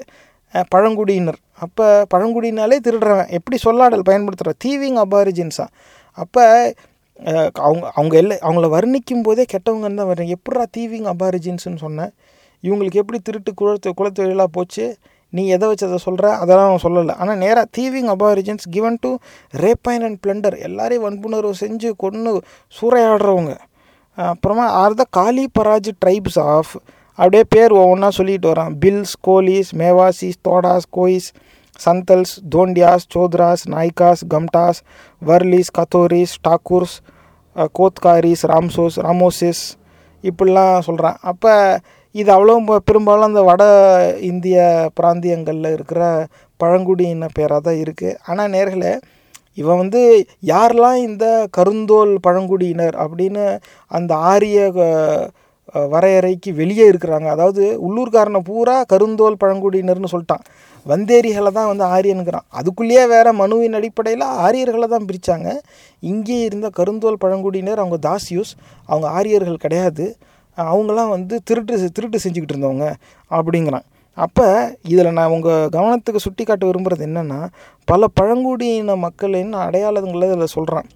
பழங்குடியினர். அப்போ பழங்குடினாலே திருடுறவன் எப்படி சொல்லாடல் பயன்படுத்துகிறான் தீவிங் அபாரிஜின்ஸான். அப்போ அவங்க அவங்க எல்லாம் அவங்கள வர்ணிக்கும் போதே கெட்டவங்கன்னு தான் வர்றீங்க. எப்படா தீவிங் அபாரிஜின்ஸ்னு சொன்னேன், இவங்களுக்கு எப்படி திருட்டு குலத்து குலத்தொழிலாக போச்சு, நீ எதை வச்சு அதை சொல்கிற, அதெல்லாம் அவன் சொல்லலை. ஆனால் நேராக thieving aborigines given to rapine and plunder, எல்லாரையும் வன்புணர்வு செஞ்சு கொன்று சூறையாடுறவங்க. அப்புறமா ஆர் த காலி பராஜ் ட்ரைப்ஸ் ஆஃப், அப்படியே பேர் ஒவ்வொன்றா சொல்லிட்டு வரான், பில்ஸ், கோலிஸ், மேவாசிஸ், தோடாஸ், கோயிஸ், சந்தல்ஸ், தோண்டியாஸ், சோத்ராஸ், நாய்காஸ், கம்டாஸ், வர்லிஸ், கத்தோரிஸ், டாக்கூர்ஸ், கோத்காரிஸ், ராம்சோஸ், ராமோசிஸ் இப்படிலாம் சொல்கிறான். அப்போ இது அவ்வளோ பெரும்பாலும் அந்த வட இந்திய பிராந்தியங்களில் இருக்கிற பழங்குடியின பேராக தான் இருக்குது. ஆனால் நேர்களே இவன் வந்து யாரெல்லாம் இந்த கருந்தோல் பழங்குடியினர் அப்படின்னு அந்த ஆரிய வரையறைக்கு வெளியே இருக்கிறாங்க, அதாவது உள்ளூர்காரனை பூரா கருந்தோல் பழங்குடியினர்னு சொல்லிட்டான், வந்தேரிகளை தான் வந்து ஆரியனுங்கிறான். அதுக்குள்ளேயே வேறு மனுவின் அடிப்படையில் ஆரியர்களை தான் பிரித்தாங்க. இங்கே இருந்த கருந்தோல் பழங்குடியினர் அவங்க தாஸ்யூஸ், அவங்க ஆரியர்கள் கிடையாது, அவங்களாம் வந்து திருட்டு திருட்டு செஞ்சுக்கிட்டு இருந்தவங்க அப்படிங்கிறான். அப்போ இதில் நான் உங்கள் கவனத்துக்கு சுட்டி காட்ட விரும்புகிறது என்னென்னா பல பழங்குடியின மக்களின் அடையாளங்களை இதில் சொல்கிறான்.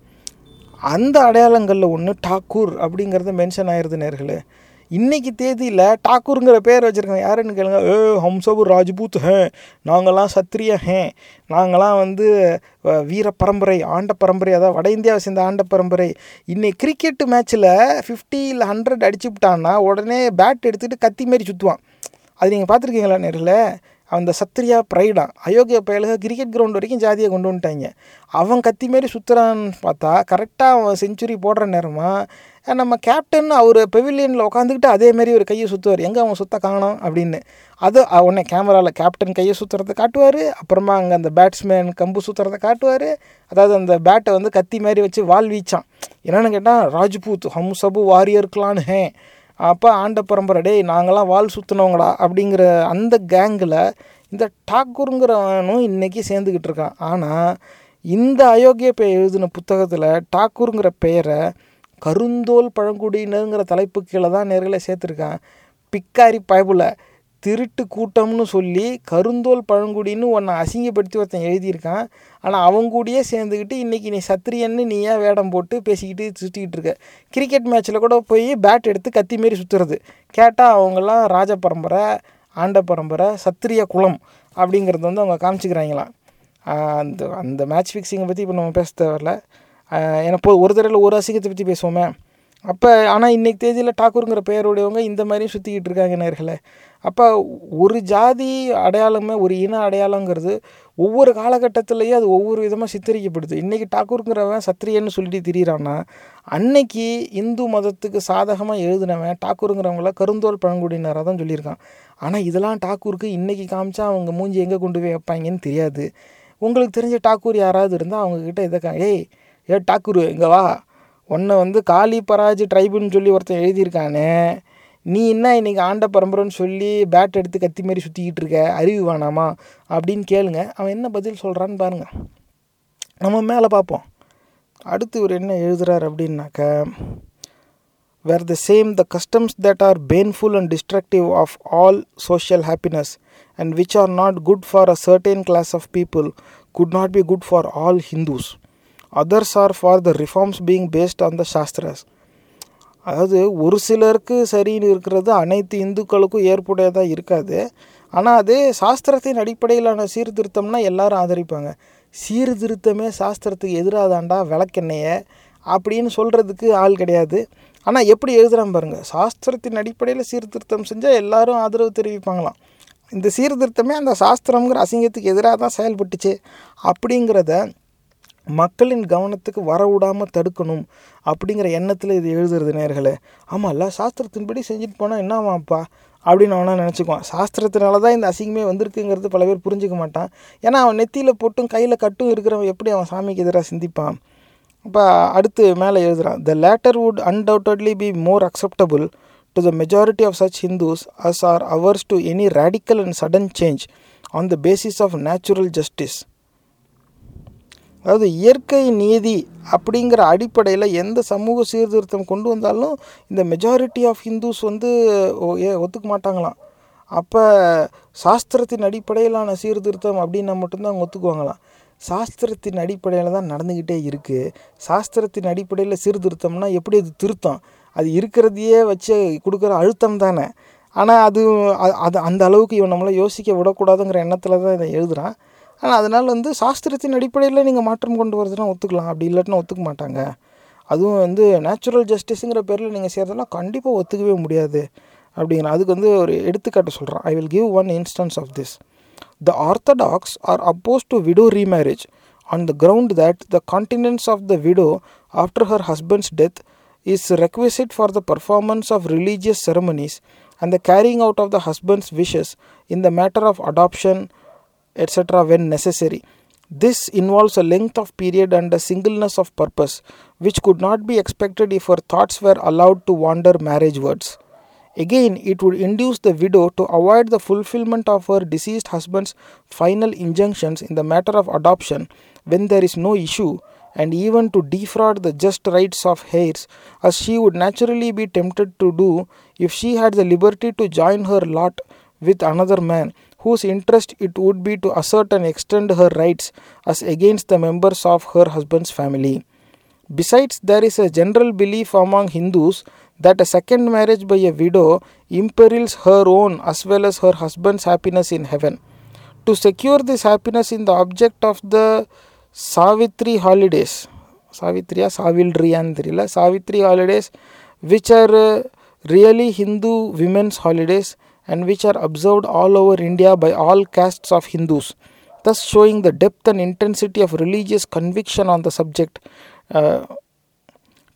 அந்த அடையாளங்களில் ஒன்று டாக்கூர் அப்படிங்கிறத மென்ஷன் ஆகிடுது நேர்களே. இன்றைக்கி தேதியில் டாக்கூருங்கிற பேர் வச்சுருக்காங்க யாருன்னு கேளுங்க, ஏ ஹம்சபு ராஜ்பூத் ஹே, நாங்களாம் சத்திரிய ஹே, நாங்களாம் வந்து வீர பரம்பரை ஆண்ட பரம்பரை, அதாவது வட இந்தியாவை சேர்ந்த ஆண்ட பரம்பரை. இன்றைக்கி கிரிக்கெட்டு மேட்ச்சில் ஃபிஃப்டி இல்லை ஹண்ட்ரட் அடிச்சுவிட்டான்னா உடனே பேட் எடுத்துகிட்டு கத்தி மாரி சுற்றுவான், அது நீங்கள் பார்த்துருக்கீங்களா நேர்களே. அந்த சத்திரியா ப்ரைடான் அயோக்கிய பயலுக கிரிக்கெட் கிரவுண்ட் வரைக்கும் ஜாதியை கொண்டு வந்துட்டாங்க. அவன் கத்தி மாரி சுற்றுறான்னு பார்த்தா கரெக்டாக அவன் செஞ்சுரி போடுற நேரமாக நம்ம கேப்டன் அவர் பெவிலியனில் உட்காந்துக்கிட்டு அதேமாரி ஒரு கையை சுற்றுவார், எங்கே அவன் சுற்ற காணோம் அப்படின்னு. அது உடனே கேமராவில் கேப்டன் கையை சுற்றுறதை காட்டுவார், அப்புறமா அங்கே அந்த பேட்ஸ்மேன் கம்பு சுற்றுறதை காட்டுவார். அதாவது அந்த பேட்டை வந்து கத்தி மாதிரி வச்சு வால் வீச்சான். என்னென்னு கேட்டால் ராஜ்பூத் ஹம் சபு வாரியர்கலான்னு ஹே, அப்போ ஆண்ட பரம்பரை டே நாங்களாம் வால் சுற்றினவங்களா அப்படிங்கிற அந்த கேங்கில் இந்த டாக்கூருங்கிறவனும் இன்றைக்கி சேர்ந்துக்கிட்டு இருக்கான். ஆனால் இந்த அயோக்கிய பெயர் எழுதின புத்தகத்தில் டாக்கூருங்கிற பெயரை கருந்தோல் பழங்குடியினருங்கிற தலைப்பு கீழே தான் நேர்களை சேர்த்துருக்கான். பிக்காரி பயபுல திருட்டு கூட்டம்னு சொல்லி கருந்தோல் பழங்குடின்னு ஒன்றை அசிங்கப்படுத்தி ஒருத்தன் எழுதியிருக்கான். ஆனால் அவங்க கூடயே சேர்ந்துக்கிட்டு இன்றைக்கி நீ சத்திரியன்னு நீ ஏன் வேடம் போட்டு பேசிக்கிட்டு சுற்றிக்கிட்டு இருக்க. கிரிக்கெட் மேட்ச்சில் கூட போய் பேட் எடுத்து கத்தி மாரி சுற்றுறது கேட்டால் அவங்களாம் ராஜ பரம்பரை ஆண்ட பரம்பரை சத்திரிய குலம் அப்படிங்கிறது வந்து அவங்க காமிச்சிக்கிறாங்களாம். அந்த அந்த மேட்ச் ஃபிக்ஸிங்கை பற்றி இப்போ நம்ம பேச தேவையில்லை. ஏன்னா போது ஒரு தடவையில் ஒரு அசிங்கத்தை பற்றி பேசுவோமே அப்போ. ஆனால் இன்றைக்கி தேதியில் டாக்கூருங்கிற பெயருடையவங்க இந்த மாதிரியும் சுற்றிக்கிட்டு இருக்காங்க நேர்களே. அப்போ ஒரு ஜாதி அடையாளமே ஒரு இன அடையாளங்கிறது ஒவ்வொரு காலகட்டத்திலையும் அது ஒவ்வொரு விதமாக சித்தரிக்கப்படுது. இன்றைக்கி டாக்கூருங்கிறவன் சத்திரியன்னு சொல்லிட்டு திரியிறான்னா, அன்னைக்கு இந்து மதத்துக்கு சாதகமாக எழுதினவன் டாக்கூருங்கிறவங்கள கருந்தோல் பழங்குடியினராக தான் சொல்லியிருக்கான். ஆனால் இதெல்லாம் டாக்கூருக்கு இன்றைக்கி காமிச்சா அவங்க மூஞ்சி எங்கே கொண்டு போய் வைப்பாங்கன்னு தெரியாது. உங்களுக்கு தெரிஞ்ச டாக்கூர் யாராவது இருந்தால் அவங்கக்கிட்ட இதை ஏய் ஏ டாக்கூரு இங்கே வா, ஒன்றை வந்து காளி பராஜ் ட்ரைபுன்னு சொல்லி ஒருத்தன் எழுதியிருக்கானே, நீ என்ன இன்றைக்கி ஆண்ட பரம்பரைன்னு சொல்லி பேட் எடுத்து கத்தி மாரி சுற்றிக்கிட்டு இருக்க, அறிவு வேணாமா அப்படின்னு கேளுங்க. அவன் என்ன பதில் சொல்கிறான்னு பாருங்கள். நம்ம மேலே பார்ப்போம். அடுத்து இவர் என்ன எழுதுகிறார் அப்படின்னாக்க, were the same the customs that are baneful and destructive of all social happiness and which are not good for a certain class of people could not be good for all Hindus. Others are for the reforms being based on the Shastras. அதாவது ஒரு சிலருக்கு சரின்னு இருக்கிறது அனைத்து இந்துக்களுக்கும் ஏற்புடையதாக இருக்காது. ஆனால் அது சாஸ்திரத்தின் அடிப்படையிலான சீர்திருத்தம்னா எல்லாரும் ஆதரிப்பாங்க. சீர்திருத்தமே சாஸ்திரத்துக்கு எதிராக தாண்டா விளக்கெண்ணைய அப்படின்னு சொல்கிறதுக்கு ஆள் கிடையாது. ஆனால் எப்படி எழுதுகிறான் பாருங்கள். சாஸ்திரத்தின் அடிப்படையில் சீர்திருத்தம் செஞ்சால் எல்லாரும் ஆதரவு தெரிவிப்பாங்களாம். இந்த சீர்திருத்தமே அந்த சாஸ்திரங்கிற அசிங்கத்துக்கு எதிராக தான் செயல்பட்டுச்சு அப்படிங்கிறத மக்களின் கவனத்துக்கு வரவிடாமல் தடுக்கணும் அப்படிங்கிற எண்ணத்தில் இது எழுதுறது நேர்களே. ஆமாம்ல, சாஸ்திரத்தின்படி செஞ்சுட்டு போனால் என்ன ஆமாப்பா அப்படின்னு அவனா நினச்சிக்குவான். சாஸ்திரத்தினால தான் இந்த அசிங்கமே வந்திருக்குங்கிறது பல பேர் புரிஞ்சிக்க மாட்டான். ஏன்னா அவன் நெத்தியில் போட்டும் கையில் கட்டும் இருக்கிறவன் எப்படி அவன் சாமிக்கு எதிராக சிந்திப்பான். இப்போ அடுத்து மேலே எழுதுகிறான், the latter would undoubtedly be more acceptable to the majority of such Hindus as are averse to any radical and sudden change on the basis of natural justice. அதாவது இயற்கை நீதி அப்படிங்கிற அடிப்படையில் எந்த சமூக சீர்திருத்தம் கொண்டு வந்தாலும் இந்த மெஜாரிட்டி ஆஃப் ஹிந்துஸ் வந்து ஒத்துக்க மாட்டாங்களாம். அப்போ சாஸ்திரத்தின் அடிப்படையிலான சீர்திருத்தம் அப்படின்னா மட்டும்தான் அவங்க ஒத்துக்குவாங்களாம். சாஸ்திரத்தின் அடிப்படையில் தான் நடந்துக்கிட்டே இருக்குது. சாஸ்திரத்தின் அடிப்படையில் சீர்திருத்தம்னா எப்படி அது திருத்தம்? அது இருக்கிறதையே வச்சு கொடுக்குற அழுத்தம் தானே. ஆனால் அது அது அந்த அளவுக்கு இவன் நம்மளை யோசிக்க விடக்கூடாதுங்கிற எண்ணத்தில் தான் இதை எழுதுகிறான். ஆனால் அதனால் வந்து சாஸ்திரத்தின் அடிப்படையில் நீங்கள் மாற்றம் கொண்டு வரதுனா ஒத்துக்கலாம், அப்படி இல்லாட்டினா ஒத்துக்க மாட்டாங்க. அதுவும் வந்து நேச்சுரல் ஜஸ்டிஸுங்கிற பேரில் நீங்கள் செய்கிறதெல்லாம் கண்டிப்பாக ஒத்துக்கவே முடியாது அப்படிங்கிற அதுக்கு வந்து ஒரு எடுத்துக்காட்டு சொல்கிறான். I will give one instance of this. The orthodox are opposed to widow remarriage on the ground that the continence of the widow after her husband's death is requisite for the performance of religious ceremonies and the carrying out of the husband's wishes in the matter of adoption, et cetera when necessary. This involves a length of period and a singleness of purpose which could not be expected if her thoughts were allowed to wander marriagewards. Again, it would induce the widow to avoid the fulfillment of her deceased husband's final injunctions in the matter of adoption when there is no issue, and even to defraud the just rights of heirs, as she would naturally be tempted to do if she had the liberty to join her lot with another man, whose interest it would be to assert and extend her rights as against the members of her husband's family. Besides, there is a general belief among Hindus that a second marriage by a widow imperils her own as well as her husband's happiness in heaven. To secure this happiness in the object of the Savitri holidays, Savitriya, Savilriyan theriyala, Savitri holidays, which are uh, really Hindu women's holidays and which are observed all over India by all castes of Hindus, thus showing the depth and intensity of religious conviction on the subject. Uh,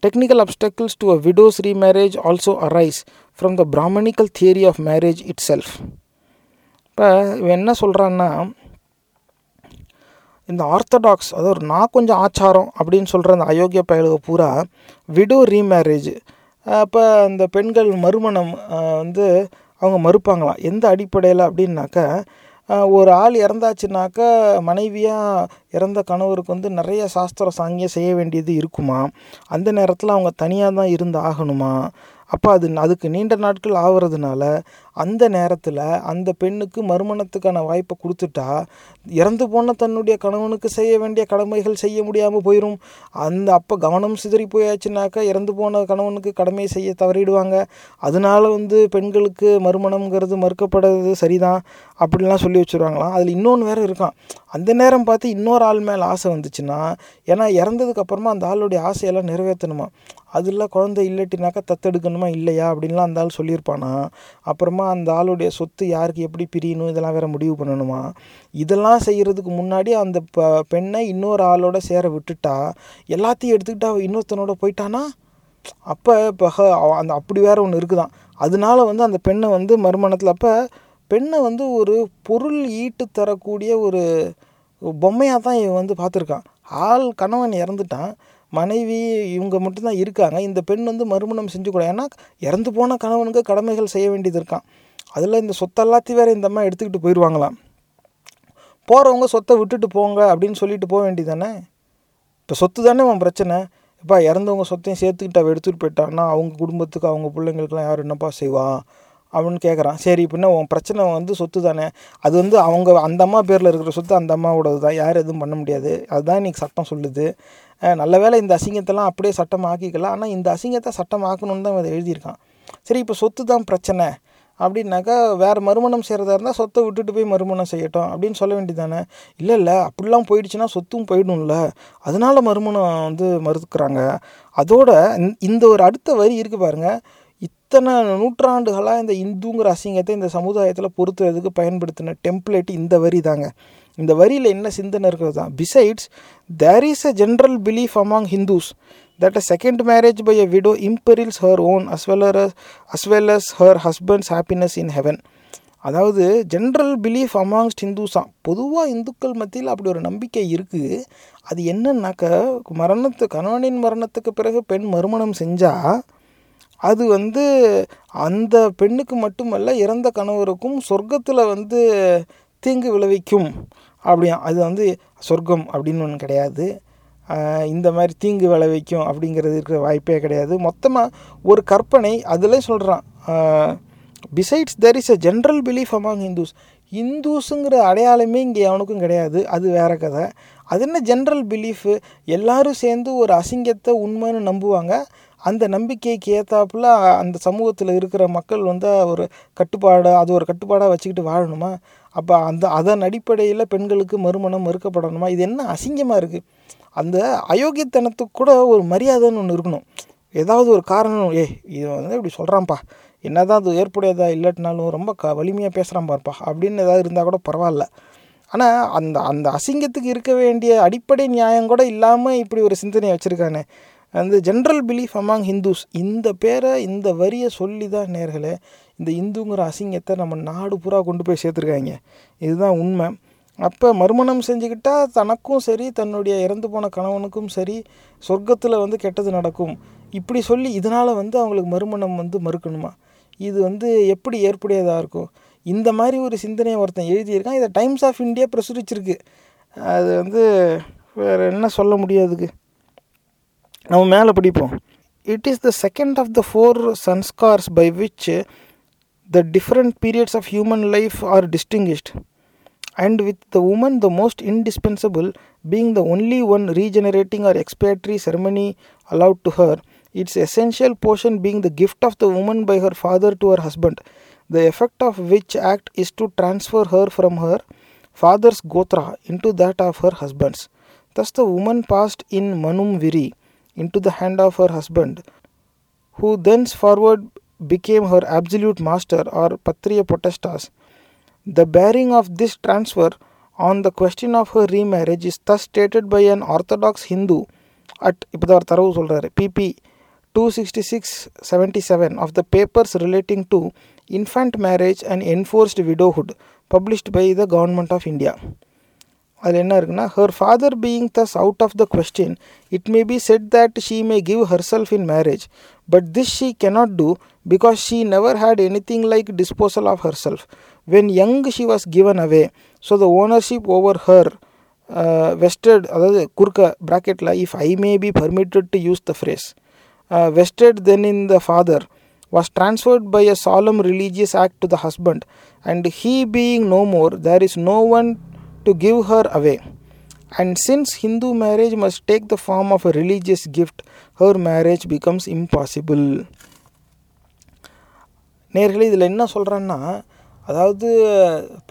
Technical obstacles to a widow's remarriage also arise from the Brahmanical theory of marriage itself. இப்போ இவன் என்ன சொல்கிறான்னா, இந்த orthodox, அதாவது நான் கொஞ்சம் ஆச்சாரம் அப்படின்னு சொல்கிற அந்த அயோக்கிய பயலுக பூரா விடோ ரீமேரேஜ், அப்போ அந்த பெண்கள் மறுமணம் வந்து அவங்க மறுப்பாங்களாம். எந்த அடிப்படையில் அப்படின்னாக்கா, ஒரு ஆள் இறந்தாச்சுனாக்கா மனைவியாக இறந்த கணவருக்கு வந்து நிறைய சாஸ்திர சாங்கியம் செய்ய வேண்டியது இருக்குமா, அந்த நேரத்தில் அவங்க தனியாக தான் இருந்து ஆகணுமா, அப்போ அது அதுக்கு நீண்ட நாட்கள் ஆகிறதுனால அந்த நேரத்தில் அந்த பெண்ணுக்கு மறுமணத்துக்கான வாய்ப்பை கொடுத்துட்டா இறந்து போன தன்னுடைய கணவனுக்கு செய்ய வேண்டிய கடமைகள் செய்ய முடியாமல் போயிடும். அந்த அப்போ கவனம் சிதறி போயாச்சுனாக்கா இறந்து போன கணவனுக்கு கடமை செய்ய தவறிடுவாங்க. அதனால வந்து பெண்களுக்கு மறுமணம்ங்கிறது மறுக்கப்படுறது சரிதான் அப்படின்லாம் சொல்லி வச்சுருவாங்களாம். அதில் இன்னொன்று வேறு இருக்கான், அந்த நேரம் பார்த்து இன்னொரு ஆள் மேலே ஆசை வந்துச்சுன்னா, ஏன்னா இறந்ததுக்கப்புறமா அந்த ஆளுடைய ஆசையெல்லாம் நிறைவேற்றணுமா, அதில் குழந்தை இல்லட்டினாக்கா தத்தெடுக்கணுமா இல்லையா அப்படின்லாம் அந்த ஆள் சொல்லியிருப்பானா, அப்புறமா அந்த ஆளுடைய சொத்து யாருக்கு எப்படி பிரியணும் இதெல்லாம் வேறு முடிவு பண்ணணுமா, இதெல்லாம் செய்கிறதுக்கு முன்னாடி அந்த ப பெண்ணை இன்னொரு ஆளோட சேர விட்டுட்டா எல்லாத்தையும் எடுத்துக்கிட்டா இன்னொருத்தனோட போயிட்டானா, அப்போ இப்போ அந்த அப்படி வேறு ஒன்று இருக்குதான். அதனால வந்து அந்த பெண்ணை வந்து மறுமணத்தில் அப்போ பெண்ணை வந்து ஒரு பொருள் ஈட்டு தரக்கூடிய ஒரு பொம்மையாக தான் இவன் வந்து பார்த்துருக்கான். ஆள் கணவன் இறந்துட்டான், மனைவி இவங்க மட்டும்தான் இருக்காங்க, இந்த பெண் வந்து மறுமணம் செஞ்சுக்கூடாது, ஏன்னா இறந்து போன கணவனுக்கு கடமைகள் செய்ய வேண்டியது இருக்கான். அதில் இந்த சொத்தை எல்லாத்தையும் வேறு இந்த அம்மா எடுத்துக்கிட்டு போயிடுவாங்களாம். போகிறவங்க சொத்தை விட்டுட்டு போங்க அப்படின்னு சொல்லிட்டு போக வேண்டியது தானே, இப்போ சொத்து தானே உன் பிரச்சனை, இப்போ இறந்தவங்க சொத்தையும் சேர்த்துக்கிட்டு அவள் எடுத்துகிட்டு போயிட்டான்னா அவங்க குடும்பத்துக்கு அவங்க பிள்ளைங்களுக்குலாம் யார் என்னப்பா செய்வா அப்படின்னு கேட்குறான். சரி இப்படின்னா உன் பிரச்சனை வந்து சொத்து தானே, அது வந்து அவங்க அந்த அம்மா பேரில் இருக்கிற சொத்து அந்த அம்மாவோடது தான், யார் எதுவும் பண்ண முடியாது, அதுதான் இன்றைக்கி சட்டம் சொல்லுது. நல்ல வேலை இந்த அசிங்கத்தெல்லாம் அப்படியே சட்டம் ஆக்கிக்கலாம், ஆனால் இந்த அசிங்கத்தை சட்டம் ஆக்கணும்னு தான் அதை எழுதியிருக்கான். சரி இப்போ சொத்து தான் பிரச்சனை அப்படின்னாக்கா வேறு மறுமணம் செய்கிறதா இருந்தால் சொத்தை விட்டுட்டு போய் மறுமணம் செய்யட்டும் அப்படின்னு சொல்ல வேண்டியது தானே. இல்லை இல்லை அப்படிலாம் போயிடுச்சுன்னா சொத்தும் போயிடும்ல, அதனால் மறுமணம் வந்து மறுக்கிறாங்க. அதோட இந்த ஒரு அடுத்த வரி இருக்குது பாருங்கள், இத்தனை நூற்றாண்டுகளாக இந்த இந்துங்கிற அசிங்கத்தை இந்த சமுதாயத்தில் பொறுத்துறதுக்கு பயன்படுத்தின டெம்ப்ளேட் இந்த வரி தாங்க. இந்த வரியில் என்ன சிந்தனை இருக்கிறது தான், besides there is a general belief among Hindus that a second marriage by a widow imperils her own as well as well as her husband's happiness in heaven. அதாவது ஜென்ரல் பிலீஃப் அமாங்ஸ்ட் ஹிந்துஸ் தான், பொதுவாக இந்துக்கள் மத்தியில் அப்படி ஒரு நம்பிக்கை இருக்குது. அது என்னன்னாக்கா, மரணத்து கணவனின் மரணத்துக்கு பிறகு பெண் மறுமணம் செஞ்சால் அது வந்து அந்த பெண்ணுக்கு மட்டுமல்ல இறந்த கணவருக்கும் சொர்க்கத்தில் வந்து தீங்கு விளைவிக்கும் அப்படியா. அது வந்து சொர்க்கம் அப்படின்னு ஒன்று கிடையாது, இந்த மாதிரி தீங்கு விளைவிக்கும் அப்படிங்கிறது இருக்கிற வாய்ப்பே கிடையாது. மொத்தமாக ஒரு கற்பனை அதில் சொல்கிறான், besides there is a general belief among Hindus, இந்துஸுங்கிற அடையாளமே இங்கே அவனுக்கும் கிடையாது, அது வேறு கதை. அது என்ன ஜென்ரல் பிலீஃபு, எல்லோரும் சேர்ந்து ஒரு அசிங்கத்தை உண்மைன்னு நம்புவாங்க, அந்த நம்பிக்கைக்கு ஏற்றாப்புல அந்த சமூகத்தில் இருக்கிற மக்கள் வந்து ஒரு கட்டுப்பாடாக அது ஒரு கட்டுப்பாடாக வச்சுக்கிட்டு வாழணுமா, அப்போ அந்த அதன் அடிப்படையில் பெண்களுக்கு மறுமணம் மறுக்கப்படணுமா, இது என்ன அசிங்கமாக இருக்குது. அந்த அயோக்கியத்தனத்துக்கு கூட ஒரு மரியாதைன்னு ஒன்று இருக்கணும், ஏதாவது ஒரு காரணம், ஏ இது வந்து இப்படி சொல்கிறான்ப்பா என்ன தான் அது ஏற்புடையதா இல்லாட்டினாலும் ரொம்ப க வலிமையாக பேசுகிறான் பாருப்பா அப்படின்னு ஏதாவது இருந்தால் கூட பரவாயில்ல. ஆனால் அந்த அந்த அசிங்கத்துக்கு இருக்க வேண்டிய அடிப்படை நியாயம் கூட இல்லாமல் இப்படி ஒரு சிந்தனையை வச்சுருக்கானே, அந்த ஜென்ரல் பிலீஃப் அமாங் ஹிந்துஸ் இந்த பேரை இந்த வரியை சொல்லி தான் நேர்களே இந்த இந்துங்கிற அசிங்கத்தை நம்ம நாடு பூரா கொண்டு போய் சேர்த்துருக்காங்க, இதுதான் உண்மை. அப்போ மறுமணம் செஞ்சுக்கிட்டால் தனக்கும் சரி தன்னுடைய இறந்து போன கணவனுக்கும் சரி சொர்க்கத்தில் வந்து கெட்டது நடக்கும் இப்படி சொல்லி இதனால் வந்து அவங்களுக்கு மறுமணம் வந்து மறுக்கணுமா, இது வந்து எப்படி ஏற்புடையதாக இருக்கும். இந்த மாதிரி ஒரு சிந்தனையை ஒருத்தன் எழுதியிருக்கான், இதை டைம்ஸ் ஆஃப் இந்தியா பிரசுரிச்சிருக்கு. அது வந்து வேறு என்ன சொல்ல முடியாதுக்கு, நம்ம மேலே படிப்போம். It is the second of the four sanskars by which the different periods of human life are distinguished, and with the woman the most indispensable being the only one regenerating or expiatory ceremony allowed to her, its essential portion being the gift of the woman by her father to her husband, the effect of which act is to transfer her from her father's gotra into that of her husband's. Thus the woman passed in Manum Viri into the hand of her husband, who thenceforward became her absolute master or patria potestas. The bearing of this transfer on the question of her remarriage is thus stated by an orthodox Hindu at, இப்போதான் ஒரு தரவு சொல்கிறாரு, PP two sixty-six seventy-seven of the papers relating to infant marriage and enforced widowhood published by the government of India. அதில் என்ன இருக்குன்னா, her father being thus out of the question, it may be said that she may give her self in marriage, but this she cannot do because she never had anything like disposal of her self. When young she was given away, so the ownership over her vested, அதாவது குறுக்க ப்ராக்கெட்டில் if I may be permitted to use the phrase vested then in the father was transferred by a solemn religious act to the husband, and he being no more, there is no one to give her away. And since Hindu marriage must take the form of a religious gift, her marriage becomes impossible. நேர்களே, இதில் என்ன சொல்கிறான்னா, அதாவது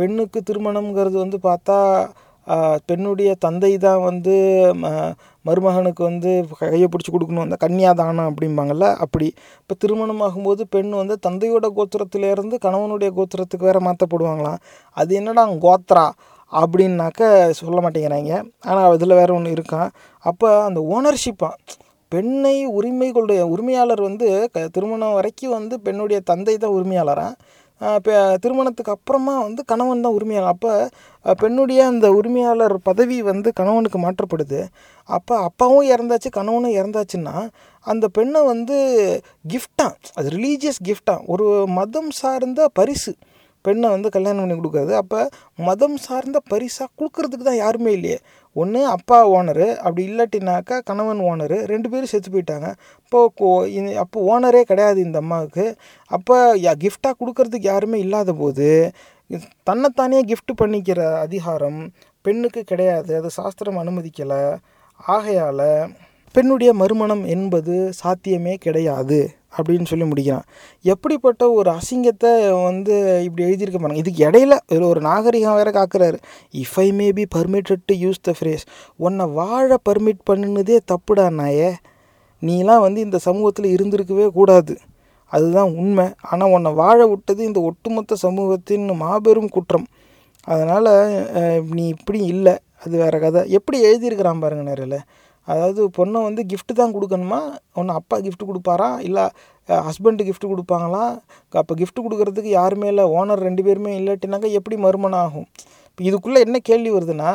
பெண்ணுக்கு திருமணம்ங்கிறது வந்து பார்த்தா பெண்ணுடைய தந்தை தான் வந்து மருமகனுக்கு வந்து கையை பிடிச்சி கொடுக்கணும், அந்த கன்னியாதானம் அப்படிம்பாங்கள்ல. அப்படி இப்போ திருமணமாகும்போது பெண் வந்து தந்தையோட கோத்திரத்திலேருந்து கணவனுடைய கோத்திரத்துக்கு வேறு மாற்றப்படுவாங்களாம். அது என்னடா கோத்ரா அப்படின்னாக்க சொல்ல மாட்டேங்கிறாங்க. ஆனால் அதில் வேறு ஒன்று இருக்கான். அப்போ அந்த ஓனர்ஷிப்பாக பெண்ணை உரிமை கொள்ளுடைய உரிமையாளர் வந்து க திருமணம் வரைக்கும் வந்து பெண்ணுடைய தந்தை தான் உரிமையாளரான். இப்போ திருமணத்துக்கு அப்புறமா வந்து கணவன் தான் உரிமையாளர். அப்போ பெண்ணுடைய அந்த உரிமையாளர் பதவி வந்து கணவனுக்கு மாற்றப்படுது. அப்போ அப்பாவும் இறந்தாச்சு கணவனும் இறந்தாச்சுன்னா அந்த பெண்ணை வந்து கிஃப்டாக, அது ரிலீஜியஸ் கிஃப்டாக, ஒரு மதம் சார்ந்த பரிசு பெண்ணை வந்து கல்யாணம் பண்ணி கொடுக்காது. அப்போ மதம் சார்ந்த பரிசாக கொடுக்கறதுக்கு தான் யாருமே இல்லையே. ஒன்று அப்பா ஓனரு, அப்படி இல்லாட்டினாக்கா கணவன் ஓனரு, ரெண்டு பேரும் செத்து போயிட்டாங்க. இப்போது அப்போ ஓனரே கிடையாது இந்த அம்மாவுக்கு. அப்போ கிஃப்டாக கொடுக்கறதுக்கு யாருமே இல்லாத போது தன்னைத்தானே கிஃப்ட் பண்ணிக்கிற அதிகாரம் பெண்ணுக்கு கிடையாது, அது சாஸ்திரம் அனுமதிக்கலை. ஆகையால் பெண்ணுடைய மறுமணம் என்பது சாத்தியமே கிடையாது அப்படின்னு சொல்லி முடிக்கிறான். எப்படிப்பட்ட ஒரு அசிங்கத்தை வந்து இப்படி எழுதியிருக்க பாருங்க. இதுக்கு இடையில இதில் ஒரு நாகரிகம் வேறு காக்குறாரு. If I may be permitted to use the phrase, உன்னை வாழ பர்மிட் பண்ணுனதே தப்புடா நாயே, நீலாம் வந்து இந்த சமூகத்தில் இருந்திருக்கவே கூடாது, அதுதான் உண்மை. ஆனால் உன்னை வாழ விட்டது இந்த ஒட்டுமொத்த சமூகத்தின் மாபெரும் குற்றம், அதனால் நீ இப்படி இல்லை, அது வேறு கதை. எப்படி எழுதியிருக்கிறான் பாருங்க நேரில். அதாவது பொண்ணை வந்து கிஃப்ட்டு தான் கொடுக்கணுமா, ஒன்று அப்பா கிஃப்ட் கொடுப்பாரா, இல்லை ஹஸ்பண்டு கிஃப்ட் கொடுப்பாங்களா. அப்போ கிஃப்ட் கொடுக்கறதுக்கு யாருமே இல்லை, ஓனர் ரெண்டு பேருமே இல்லாட்டினாக்கா எப்படி மறுமணம் ஆகும். இப்போ இதுக்குள்ளே என்ன கேள்வி வருதுன்னா,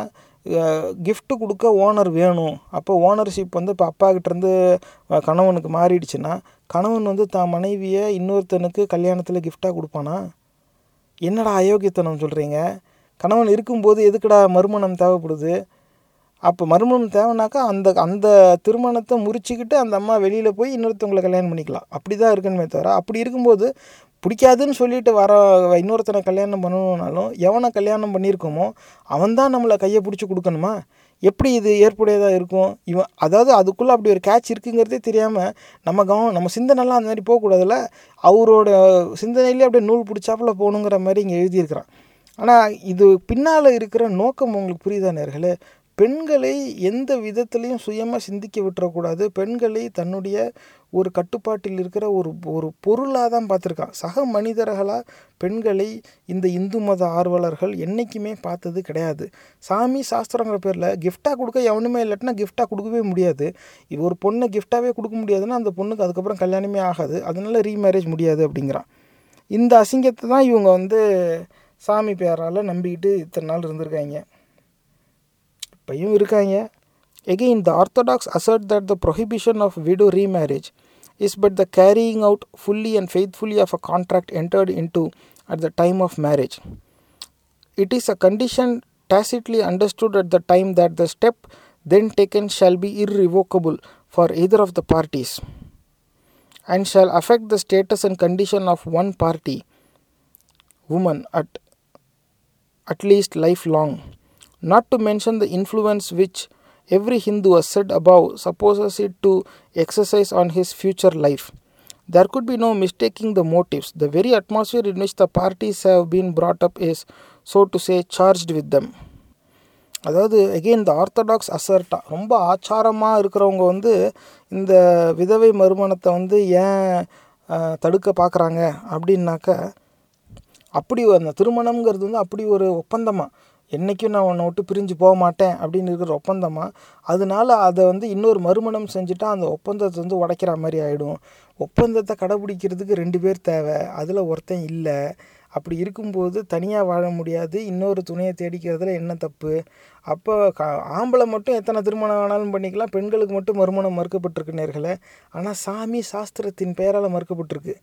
கிஃப்ட்டு கொடுக்க ஓனர் வேணும். அப்போ ஓனர்ஷிப் வந்து இப்போ அப்பாக்கிட்டேருந்து கணவனுக்கு மாறிடுச்சுன்னா கணவன் வந்து தான் மனைவியை இன்னொருத்தனுக்கு கல்யாணத்தில் கிஃப்டாக கொடுப்பானா? என்னடா அயோக்கியத்தனம் சொல்கிறீங்க. கணவன் இருக்கும்போது எதுக்குடா மறுமணம் தேவைப்படுது? அப்போ மறுமணம் தேவைனாக்கா அந்த அந்த திருமணத்தை முறிச்சிக்கிட்டு அந்த அம்மா வெளியில் போய் இன்னொருத்தவங்களை கல்யாணம் பண்ணிக்கலாம், அப்படி தான் இருக்கணுமே தவிர. அப்படி இருக்கும்போது பிடிக்காதுன்னு சொல்லிட்டு வர இன்னொருத்தனை கல்யாணம் பண்ணணுன்னாலும் எவனை கல்யாணம் பண்ணியிருக்கோமோ அவன் தான் நம்மளை கையை பிடிச்சி கொடுக்கணுமா? எப்படி இது ஏற்புடையதாக இருக்கும் இவன்? அதாவது அதுக்குள்ளே அப்படி ஒரு கேட்ச் இருக்குங்கிறதே தெரியாமல் நம்ம கவனம் நம்ம சிந்தனைலாம் அந்த மாதிரி போகக்கூடாதுல்ல, அவரோட சிந்தனையிலே அப்படியே நூல் பிடிச்சாப்பில் போகணுங்கிற மாதிரி இங்கே எழுதியிருக்கிறான். ஆனால் இது பின்னால் இருக்கிற நோக்கம் உங்களுக்கு புரியுதா நேர்களே? பெண்களை எந்த விதத்துலேயும் சுயமாக சிந்திக்க விட்டுறக்கூடாது. பெண்களை தன்னுடைய ஒரு கட்டுப்பாட்டில் இருக்கிற ஒரு ஒரு பொருளாக தான் பார்த்துருக்கான். சக மனிதர்களாக பெண்களை இந்த இந்து மத ஆர்வலர்கள் என்றைக்குமே பார்த்தது கிடையாது. சாமி சாஸ்திரங்கிற பேரில் கிஃப்டாக கொடுக்க எவனுமே இல்லாட்டினா கிஃப்டாக கொடுக்கவே முடியாது. இது ஒரு பொண்ணை கிஃப்டாகவே கொடுக்க முடியாதுன்னா அந்த பொண்ணுக்கு அதுக்கப்புறம் கல்யாணமே ஆகாது, அதனால் ரீமேரேஜ் முடியாது அப்படிங்கிறான். இந்த அசிங்கத்தை தான் இவங்க வந்து சாமி பேரால் நம்பிக்கிட்டு இத்தனை நாள் இருந்திருக்காங்க, இப்பையும் இருக்காங்க. Again the orthodox assert that the prohibition of widow remarriage is but the carrying out fully and faithfully of a contract entered into at the time of marriage. It is a condition tacitly understood at the time that the step then taken shall be irrevocable for either of the parties and shall affect the status and condition of one party woman at at least life long. Not to mention the influence which every Hindu, as said above, supposes it to exercise on his future life. There could be no mistaking the motives. The very atmosphere in which the parties have been brought up is, so to say, charged with them. அதாவது again இந்த orthodox அசர்ட்டாக ரொம்ப ஆச்சாரமாக இருக்கிறவங்க வந்து இந்த விதவை மறுமணத்தை வந்து ஏன் தடுக்க பார்க்குறாங்க அப்படின்னாக்க, அப்படி அந்த திருமணம்ங்கிறது வந்து அப்படி ஒரு ஒப்பந்தமாக என்றைக்கும் நான் உன்னை விட்டு பிரிஞ்சு போக மாட்டேன் அப்படின்னு இருக்கிற ஒப்பந்தமாக, அதனால அதை வந்து இன்னொரு மறுமணம் செஞ்சுட்டா அந்த ஒப்பந்தத்தை வந்து உடைக்கிற மாதிரி ஆகிடும். ஒப்பந்தத்தை கடைபிடிக்கிறதுக்கு ரெண்டு பேர் தேவை, அதில் ஒருத்தன் இல்லை. அப்படி இருக்கும்போது தனியாக வாழ முடியாது, இன்னொரு துணையை தேடிக்கிறதுல என்ன தப்பு? அப்போ க ஆம்பளை மட்டும் எத்தனை திருமணம் ஆனாலும் பண்ணிக்கலாம், பெண்களுக்கு மட்டும் மறுமணம் மறுக்கப்பட்டிருக்கு நேர்களே. ஆனால் சாமி சாஸ்திரத்தின் பெயரால் மறுக்கப்பட்டிருக்கு.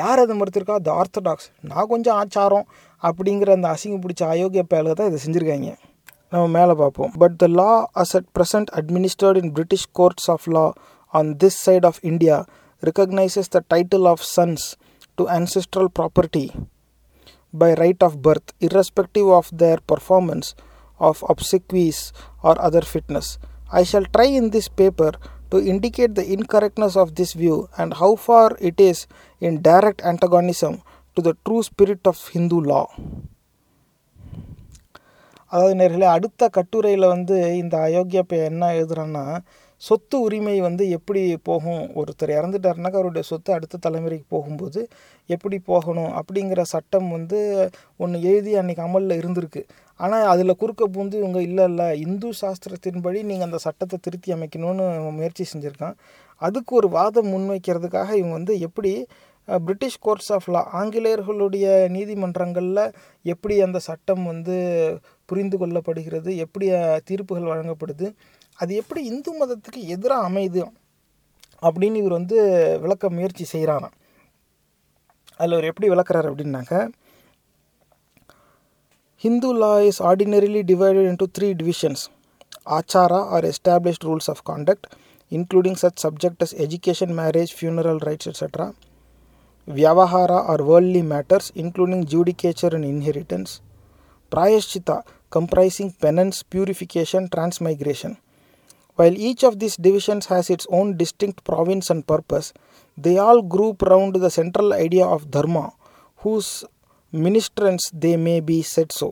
யார் அதை மறுத்திருக்கா? அது ஆர்த்தடாக்ஸ். நான் கொஞ்சம் ஆச்சாரம் அப்படிங்கிற அந்த அசிங்கம் பிடிச்ச அயோக்கிய பேல தான் இதை செஞ்சுருக்காங்க. நம்ம மேலே பார்ப்போம். But the law as at present administered in British courts of law on this side of India recognises the title of sons to ancestral property by right of birth, irrespective of their performance of obsequies or other fitness. I shall try in this paper to indicate the incorrectness of this view and how far it is in direct antagonism to the true spirit of Hindu law. அதாவது நேர்களே, அடுத்த கட்டுரையில் வந்து இந்த அயோக்கிய பே என்ன எழுதுறான்னா, சொத்து உரிமை வந்து எப்படி போகும், ஒருத்தர் இறந்துட்டாருனாக்கா அவருடைய சொத்து அடுத்த தலைமுறைக்கு போகும்போது எப்படி போகணும் அப்படிங்கிற சட்டம் வந்து ஒன்று எழுதி அன்றைக்கி அமலில் இருந்திருக்கு. ஆனால் அதில் குறுக்க பூந்து இவங்க இல்லை இல்லை இந்து சாஸ்திரத்தின்படி நீங்கள் அந்த சட்டத்தை திருத்தி அமைக்கணும்னு முயற்சி செஞ்சுருக்கான். அதுக்கு ஒரு வாதம் முன்வைக்கிறதுக்காக இவங்க வந்து எப்படி பிரிட்டிஷ் கோர்ட்ஸ் ஆஃப் லா, ஆங்கிலேயர்களுடைய நீதிமன்றங்களில் எப்படி அந்த சட்டம் வந்து புரிந்து கொள்ளப்படுகிறது, எப்படி தீர்ப்புகள் வழங்கப்படுது, அது எப்படி இந்து மதத்துக்கு எதிராக அமைது அப்படின்னு இவர் வந்து விளக்க முயற்சி செய்கிறாராம். அதில் அவர் எப்படி விளக்குறார் அப்படின்னாக்க, Hindu law is ordinarily divided into three divisions. Achara or established rules of conduct including such subject as education, marriage, funeral rites et cetera. Vyavahara or worldly matters including judicature and inheritance. Prayashchitta comprising penance, purification, transmigration. While each of these divisions has its own distinct province and purpose, they all group round the central idea of dharma, whose ministrants they may be said so.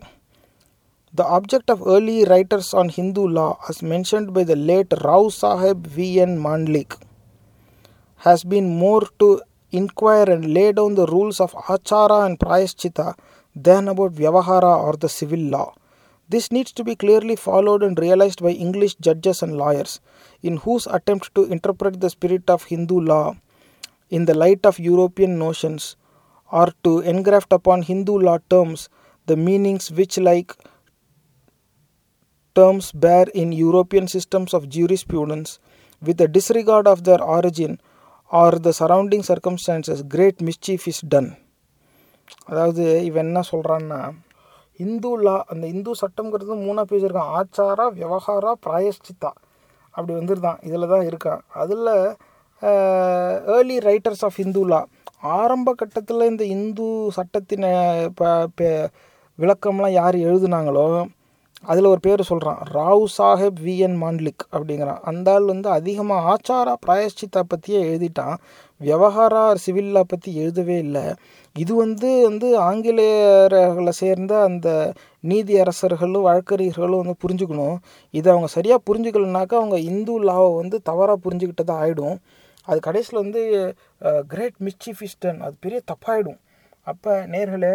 The object of early writers on Hindu law, as mentioned by the late Rao Saheb V. N. Mandlik, has been more to inquire and lay down the rules of achara and prayaschitta than about vyavahara or the civil law. This needs to be clearly followed and realized by English judges and lawyers, in whose attempt to interpret the spirit of Hindu law in the light of European notions, or to engraft upon Hindu law terms the meanings which like terms bear in European systems of jurisprudence, with a disregard of their origin or the surrounding circumstances, great mischief is done. அதாவது இவன் என்ன சொல்கிறான்னா, இந்து லா, அந்த இந்து சட்டம்ங்கிறது மூணாக பேசியிருக்கான். ஆச்சாரா, விவகாரா, பிராயஷ்சித்தா அப்படி வந்துருதான் இதில் தான் இருக்கான். அதில் early writers of Hindu law, ஆரம்ப கட்டத்தில் இந்த இந்து சட்டத்தின் விளக்கம்லாம் யார் எழுதுனாங்களோ அதில் ஒரு பேர் சொல்கிறான், ராவ் சாஹேப் வி என் மாண்ட்லிக் அப்படிங்கிறான். அந்த ஆள் வந்து அதிகமாக ஆச்சாரா பிராயஷ்சித்தா பற்றியே எழுதிட்டான், விவகாரா சிவில்லா பற்றி எழுதவே இல்லை. இது வந்து வந்து ஆங்கிலேயர்களை சேர்ந்த அந்த நீதியரசர்களும் வழக்கறிஞர்களும் வந்து புரிஞ்சுக்கணும். இதை அவங்க சரியாக புரிஞ்சுக்கலனாக்கா அவங்க இந்து லாவை வந்து தவறாக புரிஞ்சுக்கிட்டதாக ஆகிடும். அது கடைசியில் வந்து கிரேட் மிஸ்சிஃபிஸ்டன், அது பெரிய தப்பாகிடும். அப்போ நேர்களே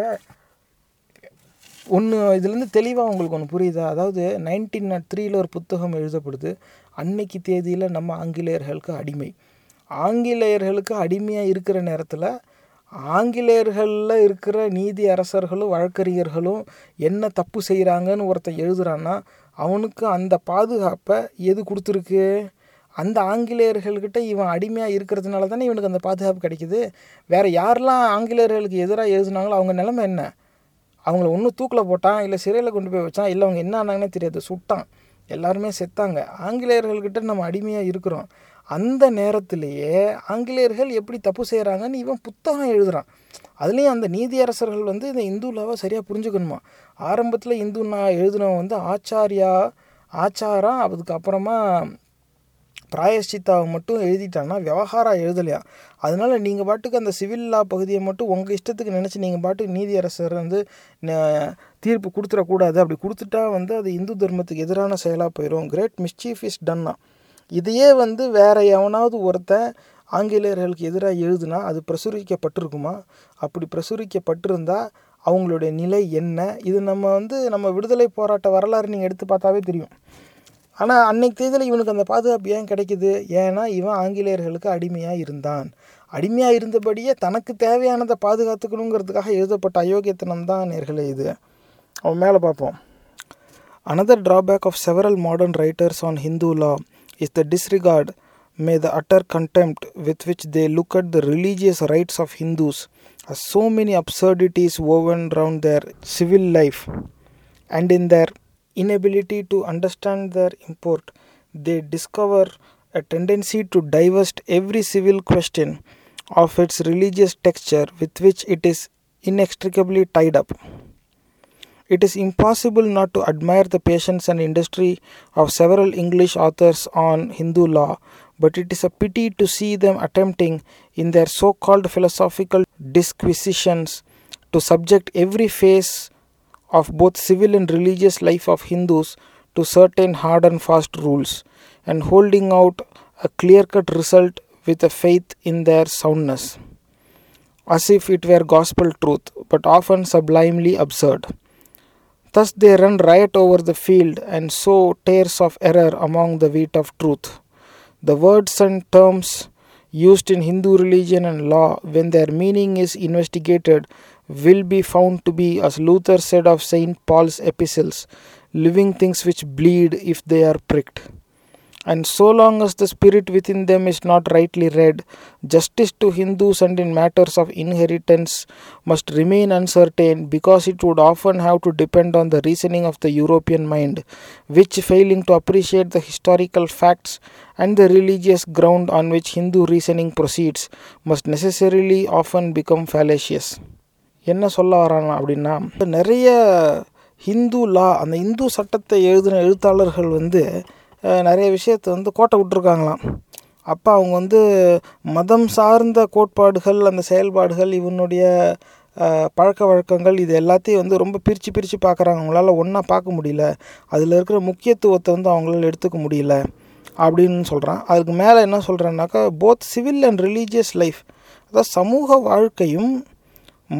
ஒன்று இதுலேருந்து தெளிவாக உங்களுக்கு ஒன்று புரியுதா? அதாவது நைன்டீன் நாட் த்ரீயில் ஒரு புத்தகம் எழுதப்படுது. அன்னைக்கு தேதியில் நம்ம ஆங்கிலேயர்களுக்கு அடிமை. ஆங்கிலேயர்களுக்கு அடிமையாக இருக்கிற நேரத்தில் ஆங்கிலேயர்களில் இருக்கிற நீதி அரசர்களும் வழக்கறிஞர்களும் என்ன தப்பு செய்கிறாங்கன்னு ஒருத்தன் எழுதுகிறான்னா அவனுக்கு அந்த பாதுகாப்பை எது கொடுத்துருக்கு? அந்த ஆங்கிலேயர்கள்கிட்ட இவன் அடிமையாக இருக்கிறதுனால தானே இவனுக்கு அந்த பாதுகாப்பு கிடைக்கிது. வேறு யாரெல்லாம் ஆங்கிலேயர்களுக்கு எதிராக எழுதுனாங்களோ அவங்க நிலைமை என்ன? அவங்கள ஒன்றும் தூக்கில் போட்டான், இல்லை சிறையில் கொண்டு போய் வச்சான், இல்லை அவங்க என்ன ஆனாங்கன்னே தெரியாது, சுட்டான், எல்லாருமே செத்தாங்க. ஆங்கிலேயர்கள்கிட்ட நம்ம அடிமையாக இருக்கிறோம். அந்த நேரத்திலேயே ஆங்கிலேயர்கள் எப்படி தப்பு செய்கிறாங்கன்னு இவன் புத்தகம் எழுதுகிறான். அதுலேயும் அந்த நீதியரசர்கள் வந்து இந்த இந்து லாவை சரியாக புரிஞ்சுக்கணுமா? ஆரம்பத்தில் இந்து நான் எழுதுனவன் வந்து ஆச்சாரியா ஆச்சாரா அதுக்கப்புறமா பிராயஷ்சித்தாவை மட்டும் எழுதிட்டான்னா விவகாரம் எழுதலையா? அதனால் நீங்கள் பாட்டுக்கு அந்த சிவில் லா பகுதியை மட்டும் உங்கள் இஷ்டத்துக்கு நினச்சி நீங்கள் பாட்டுக்கு நீதியரசர் வந்து தீர்ப்பு கொடுத்துடக்கூடாது. அப்படி கொடுத்துட்டா வந்து அது இந்து தர்மத்துக்கு எதிரான செயலாக போயிடும். கிரேட் மிஸ்சீஃப் இஸ் டன்னா. இதையே வந்து வேறு எவனாவது ஒருத்தன் ஆங்கிலேயர்களுக்கு எதிராக எழுதுனா அது பிரசுரிக்கப்பட்டிருக்குமா? அப்படி பிரசுரிக்கப்பட்டிருந்தால் அவங்களுடைய நிலை என்ன, இது நம்ம வந்து நம்ம விடுதலை போராட்ட வரலாறு நீங்கள் எடுத்து பார்த்தாவே தெரியும். ஆனால் அன்னைக்கு தேதியில் இவனுக்கு அந்த பாதுகாப்பு ஏன் கிடைக்கிது? ஏன்னா இவன் ஆங்கிலேயர்களுக்கு அடிமையாக இருந்தான். அடிமையாக இருந்தபடியே தனக்கு தேவையானதை பாதுகாத்துக்கணுங்கிறதுக்காக எழுதப்பட்ட அயோக்கியத்தனம் தான் நேர்களே இது. அவன் மேலே பார்ப்போம். Another drawback of several modern writers on Hindu law is the disregard May the utter contempt with which they look at the religious rites of Hindus as so many absurdities woven round their civil life and in their inability to understand their import, they discover a tendency to divest every civil question of its religious texture with which it is inextricably tied up. It is impossible not to admire the patience and industry of several English authors on Hindu law, but it is a pity to see them attempting in their so-called philosophical disquisitions to subject every phase of both civil and religious life of Hindus to certain hard and fast rules, and holding out a clear-cut result with a faith in their soundness, as if it were gospel truth, but often sublimely absurd. Thus they run riot over the field and sow tares of error among the wheat of truth. The words and terms used in Hindu religion and law, when their meaning is investigated, will be found to be, as Luther said of Saint Paul's epistles, living things which bleed if they are pricked. And so long as the spirit within them is not rightly read, justice to Hindus and in matters of inheritance must remain uncertain, because it would often have to depend on the reasoning of the European mind, which, failing to appreciate the historical facts and the religious ground on which Hindu reasoning proceeds, must necessarily often become fallacious. என்ன சொல்ல வரானா அப்படின்னா, நிறைய ஹிந்து லா அந்த இந்து சட்டத்தை எழுதின எழுத்தாளர்கள் வந்து நிறைய விஷயத்தை வந்து கோட்டை விட்டுருக்காங்களாம். அப்போ அவங்க வந்து மதம் சார்ந்த கோட்பாடுகள், அந்த செயல்பாடுகள், இவனுடைய பழக்க வழக்கங்கள், இது எல்லாத்தையும் வந்து ரொம்ப பிரித்து பிரித்து பார்க்குறாங்க. அவங்களால ஒன்றா பார்க்க முடியல, அதில் இருக்கிற முக்கியத்துவத்தை வந்து அவங்களால எடுத்துக்க முடியல அப்படின்னு சொல்கிறான். அதுக்கு மேலே என்ன சொல்கிறேன்னாக்கா, both civil and religious life, அதாவது சமூக வாழ்க்கையும்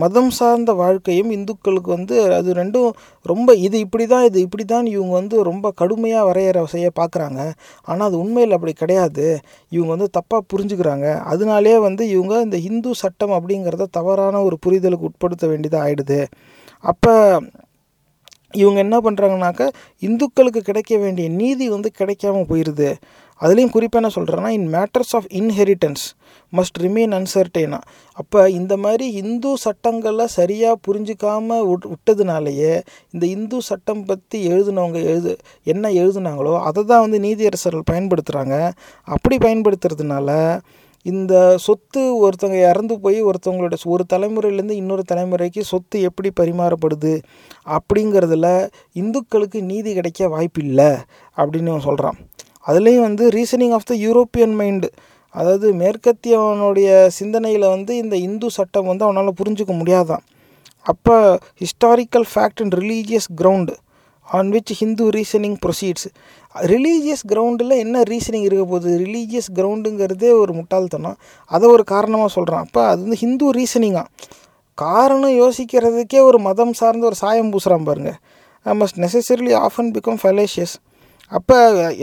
மதம் சார்ந்த வாழ்க்கையும் இந்துக்களுக்கு வந்து அது ரெண்டும் ரொம்ப இது இப்படி தான் இது இப்படி தான் இவங்க வந்து ரொம்ப கடுமையாக வரையறை செய்ய பார்க்குறாங்க. ஆனால் அது உண்மையில் அப்படி கிடையாது. இவங்க வந்து தப்பாக புரிஞ்சுக்கிறாங்க. அதனாலே வந்து இவங்க இந்த ஹிந்து சட்டம் அப்படிங்கிறத தவறான ஒரு புரிதலுக்கு உட்படுத்த வேண்டியதாக ஆயிடுது. அப்போ இவங்க என்ன பண்ணுறாங்கனாக்கா, இந்துக்களுக்கு கிடைக்க வேண்டிய நீதி வந்து கிடைக்காம போயிடுது. அதுலேயும் குறிப்பாக என்ன சொல்கிறேன்னா, in matters of inheritance must remain அன்சர்டெய்னா. அப்போ இந்த மாதிரி இந்து சட்டங்களை சரியாக புரிஞ்சிக்காமல் விட் விட்டதுனாலேயே இந்த இந்து சட்டம் பற்றி எழுதினவங்க எழுது என்ன எழுதுனாங்களோ அதை தான் வந்து நீதியரசர்கள் பயன்படுத்துகிறாங்க. அப்படி பயன்படுத்துறதுனால இந்த சொத்து ஒருத்தவங்க இறந்து போய் ஒருத்தவங்களோட ஒரு தலைமுறையிலேருந்து இன்னொரு தலைமுறைக்கு சொத்து எப்படி பரிமாறப்படுது அப்படிங்கிறதுல இந்துக்களுக்கு நீதி கிடைக்க வாய்ப்பில்லை அப்படின்னு அவன் சொல்கிறான். அதுலேயும் வந்து reasoning of the European mind, அதாவது மேற்கத்தியவனுடைய சிந்தனையில் வந்து இந்த இந்து சட்டம் வந்து அவனால் புரிஞ்சுக்க முடியாதான். அப்போ historical fact and religious ground on which Hindu reasoning proceeds. Religious கிரவுண்டில் என்ன ரீசனிங் இருக்க போகுது? ரிலீஜியஸ் கிரவுண்டுங்கிறதே ஒரு முட்டாள்தனம், அதை ஒரு காரணமாக சொல்கிறான். அப்போ அது வந்து ஹிந்து ரீசனிங்காக காரணம் யோசிக்கிறதுக்கே ஒரு மதம் சார்ந்த ஒரு சாயம் பூசுகிறான் பாருங்கள். Must necessarily often become fallacious. அப்போ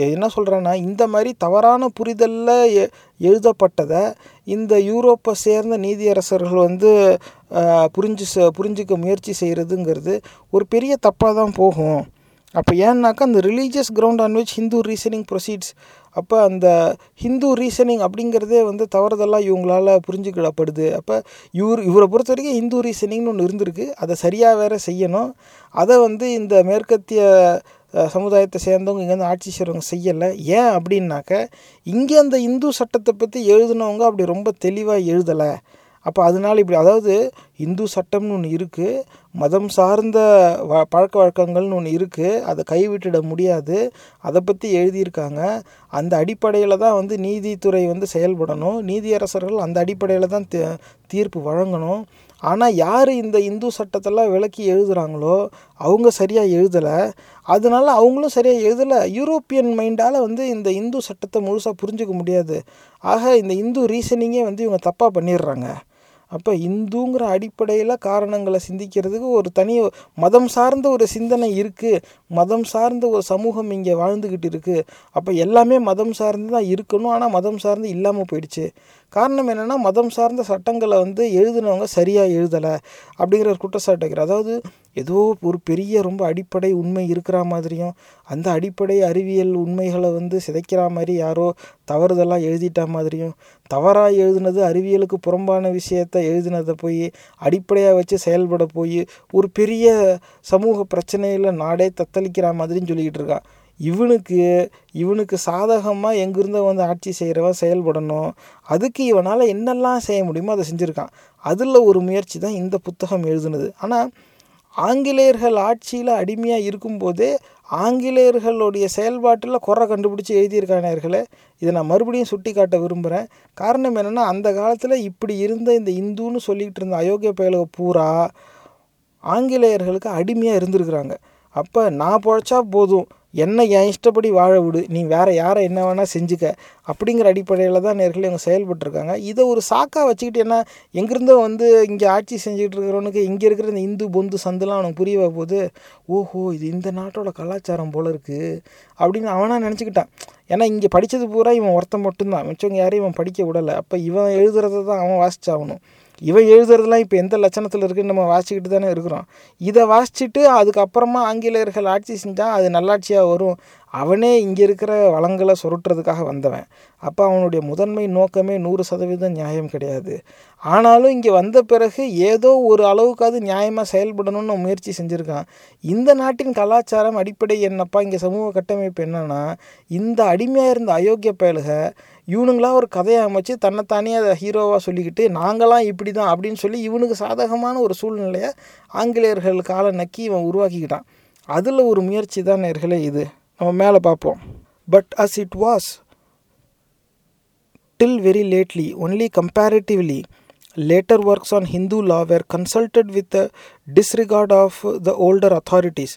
என்ன சொல்கிறேன்னா, இந்த மாதிரி தவறான புரிதலில் எ எழுதப்பட்டதை இந்த யூரோப்பை சேர்ந்த நீதியரசர்கள் வந்து புரிஞ்சு புரிஞ்சிக்க முயற்சி செய்கிறதுங்கிறது ஒரு பெரிய தப்பாக தான் போகும். அப்போ ஏன்னாக்கா அந்த religious ground on which Hindu reasoning proceeds. அப்போ அந்த ஹிந்து ரீசனிங் அப்படிங்கிறதே வந்து தவறுதெல்லாம் இவங்களால் புரிஞ்சுக்கிடப்படுது. அப்போ இவர் இவரை பொறுத்த வரைக்கும் ஹிந்து ரீசனிங்னு ஒன்று இருந்திருக்கு, அதை சரியாக வேறு செய்யணும். அதை வந்து இந்த மேற்கத்திய சமுதாயத்தை சேர்ந்தவங்க இங்கேருந்து ஆட்சி செய்கிறவங்க செய்யலை. ஏன் அப்படின்னாக்க, இங்கே அந்த இந்து சட்டத்தை பற்றி எழுதுனவங்க அப்படி ரொம்ப தெளிவாக எழுதலை. அப்போ அதனால இப்படி, அதாவது இந்து சட்டம்னு ஒன்று இருக்குது, மதம் சார்ந்த வ பழக்க வழக்கங்கள்னு ஒன்று இருக்குது, அதை கைவிட்டுட முடியாது, அதை பற்றி எழுதியிருக்காங்க. அந்த அடிப்படையில் தான் வந்து நீதித்துறை வந்து செயல்படணும், நீதியரசர்கள் அந்த அடிப்படையில் தான் தீ தீர்ப்பு வழங்கணும். ஆனால் யார் இந்த இந்து சட்டத்தெல்லாம் விளக்கி எழுதுகிறாங்களோ அவங்க சரியாக எழுதலை. அதனால அவங்களும் சரியாக எழுதலை. யூரோப்பியன் மைண்டால் வந்து இந்த இந்து சட்டத்தை முழுசாக புரிஞ்சிக்க முடியாது. ஆக இந்த இந்து ரீசனிங்கே வந்து இவங்க தப்பாக பண்ணிடுறாங்க. அப்போ இந்துங்கிற அடிப்படையில் காரணங்களை சிந்திக்கிறதுக்கு ஒரு தனி மதம் சார்ந்த ஒரு சிந்தனை இருக்குது, மதம் சார்ந்த ஒரு சமூகம் இங்கே வாழ்ந்துக்கிட்டு இருக்குது. அப்போ எல்லாமே மதம் சார்ந்து தான் இருக்கணும், ஆனால் மதம் சார்ந்து இல்லாமல் போயிடுச்சு. காரணம் என்னென்னா மதம் சார்ந்த சட்டங்களை வந்து எழுதுனவங்க சரியாக எழுதலை அப்படிங்கிற ஒரு குற்றச்சாட்டு வைக்கிற. அதாவது ஏதோ ஒரு பெரிய ரொம்ப அடிப்படை உண்மை இருக்கிற மாதிரியும் அந்த அடிப்படை அறிவியல் உண்மைகளை வந்து சிதைக்கிற மாதிரி யாரோ தவறுதெல்லாம் எழுதிட்ட மாதிரியும், தவறாக எழுதுனது அறிவியலுக்கு புறம்பான விஷயத்தை எழுதினதை போய் அடிப்படையாக வச்சு செயல்பட போய் ஒரு பெரிய சமூக பிரச்சனையில் நாடே தத்தளிக்கிற மாதிரின்னு சொல்லிக்கிட்டு இருக்கான். இவனுக்கு இவனுக்கு சாதகமாக எங்கிருந்தோ வந்து ஆட்சி செய்கிறவன் செயல்படணும், அதுக்கு இவனால் என்னெல்லாம் செய்ய முடியுமோ அதை செஞ்சுருக்கான். அதில் ஒரு முயற்சி தான் இந்த புத்தகம் எழுதுனது. ஆனால் ஆங்கிலேயர்கள் ஆட்சியில் அடிமையாக இருக்கும்போதே ஆங்கிலேயர்களுடைய செயல்பாட்டில் குறை கண்டுபிடிச்சி எழுதியிருக்கானர்களே. இதை நான் மறுபடியும் சுட்டி காட்ட விரும்புகிறேன். காரணம் என்னென்னா அந்த காலத்தில் இப்படி இருந்த இந்த இந்துன்னு சொல்லிக்கிட்டு இருந்த அயோக்கிய பயலுக பூரா ஆங்கிலேயர்களுக்கு அடிமையாக இருந்திருக்கிறாங்க. அப்போ நான் பொழைச்சா போதும், என்ன என் இஷ்டப்படி வாழ விடு, நீ வேறு யாரை என்ன வேணால் செஞ்சுக்க அப்படிங்கிற அடிப்படையில் தான் நேர்களே இவங்க செயல்பட்டுருக்காங்க. இதை ஒரு சாக்காக வச்சுக்கிட்டு ஏன்னா எங்கேருந்தோ வந்து இங்கே ஆட்சி செஞ்சுக்கிட்டு இருக்கிறவனுக்கு இங்கே இருக்கிற இந்த இந்து பொந்து சந்தெலாம் அவனுக்கு புரிய போகுது. ஓஹோ, இது இந்த நாட்டோட கலாச்சாரம் போல் இருக்குது அப்படின்னு அவனாக நினச்சிக்கிட்டான். ஏன்னா இங்கே படித்தது பூரா இவன் ஒருத்தன் மட்டும்தான், மிச்சவங்க யாரையும் இவன் படிக்க விடலை. அப்போ இவன் எழுதுறத தான் அவன் வாசிச்சாகணும். இவன் எழுதுறதுலாம் இப்போ எந்த லட்சணத்தில் இருக்குன்னு நம்ம வாசிக்கிட்டு தானே இருக்கிறோம். இதை வாசிச்சுட்டு அதுக்கப்புறமா ஆங்கிலேயர்கள் ஆட்சி செஞ்சால் அது நல்லாட்சியாக வரும். அவனே இங்கே இருக்கிற வளங்களை சுருட்டுறதுக்காக வந்தவன். அப்போ அவனுடைய முதன்மை நோக்கமே நூறு சதவீதம் நியாயம் கிடையாது. ஆனாலும் இங்கே வந்த பிறகு ஏதோ ஒரு அளவுக்காவது நியாயமாக செயல்படணும்னு முயற்சி செஞ்சுருக்கான். இந்த நாட்டின் கலாச்சாரம் அடிப்படை என்னப்பா, இங்கே சமூக கட்டமைப்பு என்னென்னா இந்த அடிமையாக இருந்த அயோக்கிய பயலுக இவனுங்களாம் ஒரு கதையை அமைச்சு தன்னைத்தானே அதை ஹீரோவாக சொல்லிக்கிட்டு நாங்களாம் இப்படி தான் அப்படின்னு சொல்லி இவனுக்கு சாதகமான ஒரு சூழ்நிலையை ஆங்கிலேயர்கள் காலை நக்கி இவன் உருவாக்கிக்கிட்டான். அதில் ஒரு முயற்சி தான் நேர்களே இது. நம்ம மேலே பார்ப்போம். But as it was till very lately only comparatively later works on Hindu law were consulted with a disregard of the older authorities.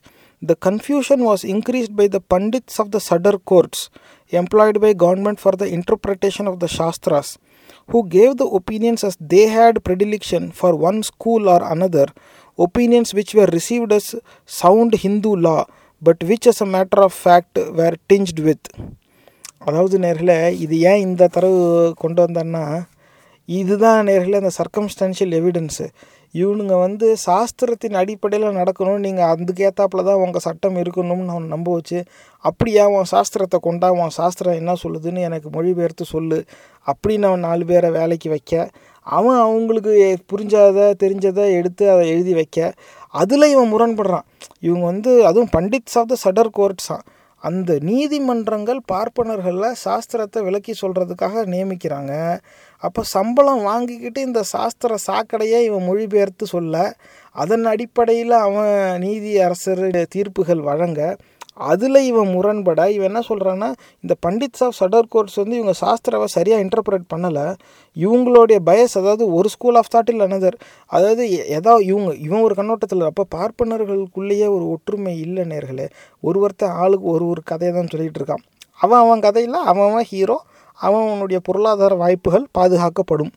The confusion was increased by the pandits of the Sadar courts employed by government for the interpretation of the Shastras, who gave the opinions as they had predilection for one school or another, opinions which were received as sound Hindu law but which as a matter of fact were tinged with. அதாவது நேர்களே, இது ஏன் இந்த தரவு கொண்டு வந்தேன்னா இதுதான் நேர்களே அந்த சர்க்கம்ஸ்டான்ஷியல் எவிடன்ஸு. இவனுங்க வந்து சாஸ்திரத்தின் அடிப்படையில் நடக்கணும், நீங்கள் அதுக்கேற்றாப்புல தான் உங்கள் சட்டம் இருக்கணும்னு அவன் நம்ப வச்சு அப்படியா உன் சாஸ்திரத்தை கொண்டா உன் சாஸ்திரம் என்ன சொல்லுதுன்னு எனக்கு மொழிபெயர்த்து சொல்லு அப்படின்னு அவன் நாலு பேரை வேலைக்கு வைக்க, அவன் அவங்களுக்கு புரிஞ்சாத தெரிஞ்சதை எடுத்து அதை எழுதி வைக்க, அதில் இவன் முரண்படுறான். இவங்க வந்து அதுவும் பண்டிட்ஸ் ஆஃப் த சடர் கோர்ட்ஸான் அந்த நீதிமன்றங்கள் பார்ப்பனர்களில் சாஸ்திரத்தை விளக்கி சொல்கிறதுக்காக நியமிக்கிறாங்க. அப்போ சம்பளம் வாங்கிக்கிட்டு இந்த சாஸ்திர சாக்கடையை இவன் மொழிபெயர்த்து சொல்ல, அதன் அடிப்படையில் அவன் நீதி அரசர் தீர்ப்புகள் வழங்க, அதில் இவன் முரண்பட இவன் என்ன சொல்கிறான்னா இந்த பண்டிட்ஸ் ஆஃப் சடர் கோர்ட்ஸ் வந்து இவங்க சாஸ்திரவை சரியாக இன்டர்பிரேட் பண்ணலை. இவங்களுடைய பயஸ், அதாவது ஒரு ஸ்கூல் ஆஃப் தாட் இல்லை அனதர், அதாவது ஏதோ இவங்க இவன் ஒரு கண்ணோட்டத்தில். அப்போ பார்ப்பனர்களுக்குள்ளேயே ஒரு ஒற்றுமை இல்லை நேர்களே. ஒருவர்த்த ஆளுக்கு ஒரு ஒரு கதையை தான் சொல்லிகிட்டு இருக்கான். அவன் அவன் கதையில் அவன் அவன் ஹீரோ, அவன் அவனுடைய பொருளாதார வாய்ப்புகள் பாதுகாக்கப்படும்.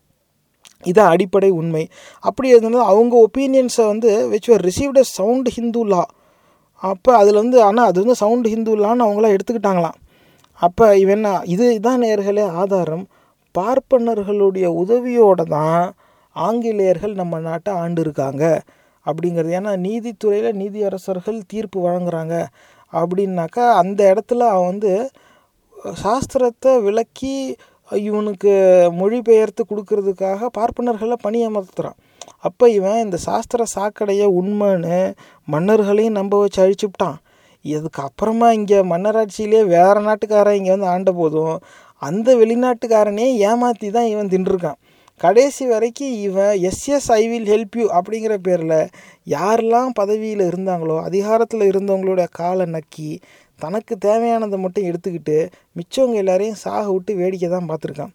இதான் அடிப்படை உண்மை. அப்படி இருந்தாலும் அவங்க ஒப்பீனியன்ஸை வந்து which were received as sound Hindu law. அப்போ அதில் வந்து ஆனால் அது வந்து சவுண்டு ஹிந்துலான்னு அவங்களாம் எடுத்துக்கிட்டாங்களாம். அப்போ இவன் என்ன, இது இதான் நேர்களே ஆதாரம். பார்ப்பனர்களுடைய உதவியோடு தான் ஆங்கிலேயர்கள் நம்ம நாட்டை ஆண்டு இருக்காங்க அப்படிங்கிறது. ஏன்னா நீதித்துறையில் நீதியரசர்கள் தீர்ப்பு வழங்குறாங்க அப்படின்னாக்கா அந்த இடத்துல அவன் வந்து சாஸ்திரத்தை விளக்கி இவனுக்கு மொழிபெயர்த்து கொடுக்கறதுக்காக பார்ப்பனர்களை பணியமர்த்துறான். அப்போ இவன் இந்த சாஸ்திர சாக்கடையை உண்மைன்னு மன்னர்களையும் நம்ப வச்சு அழிச்சுவிட்டான். இதுக்கப்புறமா இங்கே மன்னராட்சியிலே வேறு நாட்டுக்காரன் இங்கே வந்து ஆண்ட போதும் அந்த வெளிநாட்டுக்காரனே ஏமாற்றி தான் இவன் தின்றுருக்கான். கடைசி வரைக்கும் இவன் yes yes I will help you அப்படிங்கிற பேரில் யாரெல்லாம் பதவியில் இருந்தாங்களோ அதிகாரத்தில் இருந்தவங்களோட காலை நக்கி தனக்கு தேவையானதை மட்டும் எடுத்துக்கிட்டு மிச்சவங்க எல்லாரையும் சாக விட்டு வேடிக்கை தான் பார்த்துருக்கான்.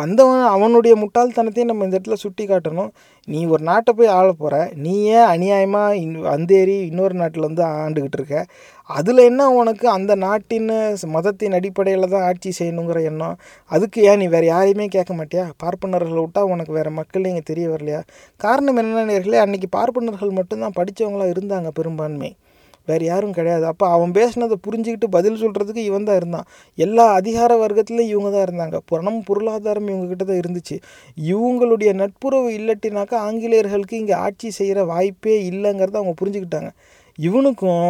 வந்தவன் அவனுடைய முட்டாள்தனத்தையும் நம்ம இந்த இடத்துல சுட்டி காட்டணும். நீ ஒரு நாட்டை போய் ஆள போகிற, நீ ஏன் அநியாயமாக இன் வந்தேறி இன்னொரு நாட்டில் வந்து ஆண்டுக்கிட்டு இருக்க? அதில் என்ன உனக்கு அந்த நாட்டின் மதத்தின் அடிப்படையில் தான் ஆட்சி செய்யணுங்கிற எண்ணம்? அதுக்கு ஏன் நீ வேறு யாரையுமே கேட்க மாட்டியா? பார்ப்பனர்களை விட்டால் உனக்கு வேறு மக்கள் இங்கே தெரிய வரலையா? காரணம் என்னென்ன நேர்களே, அன்றைக்கி பார்ப்பனர்கள் மட்டும்தான் படித்தவங்களாக இருந்தாங்க, பெரும்பான்மை வேறு யாரும் கிடையாது. அப்போ அவன் பேசினதை புரிஞ்சுக்கிட்டு பதில் சொல்கிறதுக்கு இவன் தான் இருந்தான். எல்லா அதிகார வர்க்கத்துலேயும் இவங்க தான் இருந்தாங்க. பணம் பொருளாதாரம் இவங்கக்கிட்ட தான் இருந்துச்சு. இவங்களுடைய நட்புறவு இல்லட்டினாக்கா ஆங்கிலேயர்களுக்கு இங்கே ஆட்சி செய்கிற வாய்ப்பே இல்லைங்கிறத அவங்க புரிஞ்சுக்கிட்டாங்க. இவனுக்கும்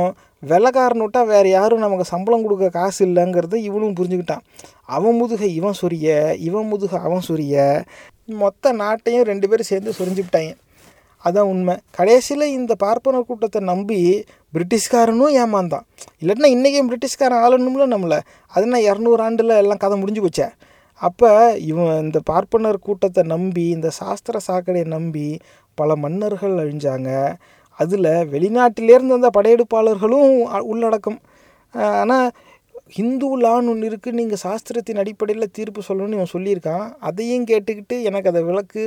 வெள்ளைக்காரன் விட்டால் வேறு யாரும் நமக்கு சம்பளம் கொடுக்க காசு இல்லைங்கிறத இவனும் புரிஞ்சுக்கிட்டான். அவன் முதுக இவன் சொரிய, இவன் முதுக அவன் சொரிய, மொத்த நாட்டையும் ரெண்டு பேரும் சேர்ந்து சொரிஞ்சுக்கிட்டாங்க. அதான் உண்மை. கடைசியில் இந்த பார்ப்பனர் கூட்டத்தை நம்பி பிரிட்டிஷ்காரனும் ஏமாந்தான். இல்லைன்னா இன்றைக்கும் பிரிட்டிஷ்காரன் ஆளணும்ல நம்மளை. அதுனா இரநூறு ஆண்டில் எல்லாம் கதை முடிஞ்சு போச்சே. அப்போ இவன் இந்த பார்ப்பனர் கூட்டத்தை நம்பி, இந்த சாஸ்திர சாக்கடையை நம்பி பல மன்னர்கள் அழிஞ்சாங்க. அதில் வெளிநாட்டிலேருந்து வந்த படையெடுப்பாளர்களும் உள்ளடக்கம். ஆனால் ஹிந்து லான்னு ஒன்று இருக்குது, நீங்கள் சாஸ்திரத்தின் அடிப்படையில் தீர்ப்பு சொல்லணும்னு இவன் சொல்லியிருக்கான். அதையும் கேட்டுக்கிட்டு எனக்கு அதை விளக்கு,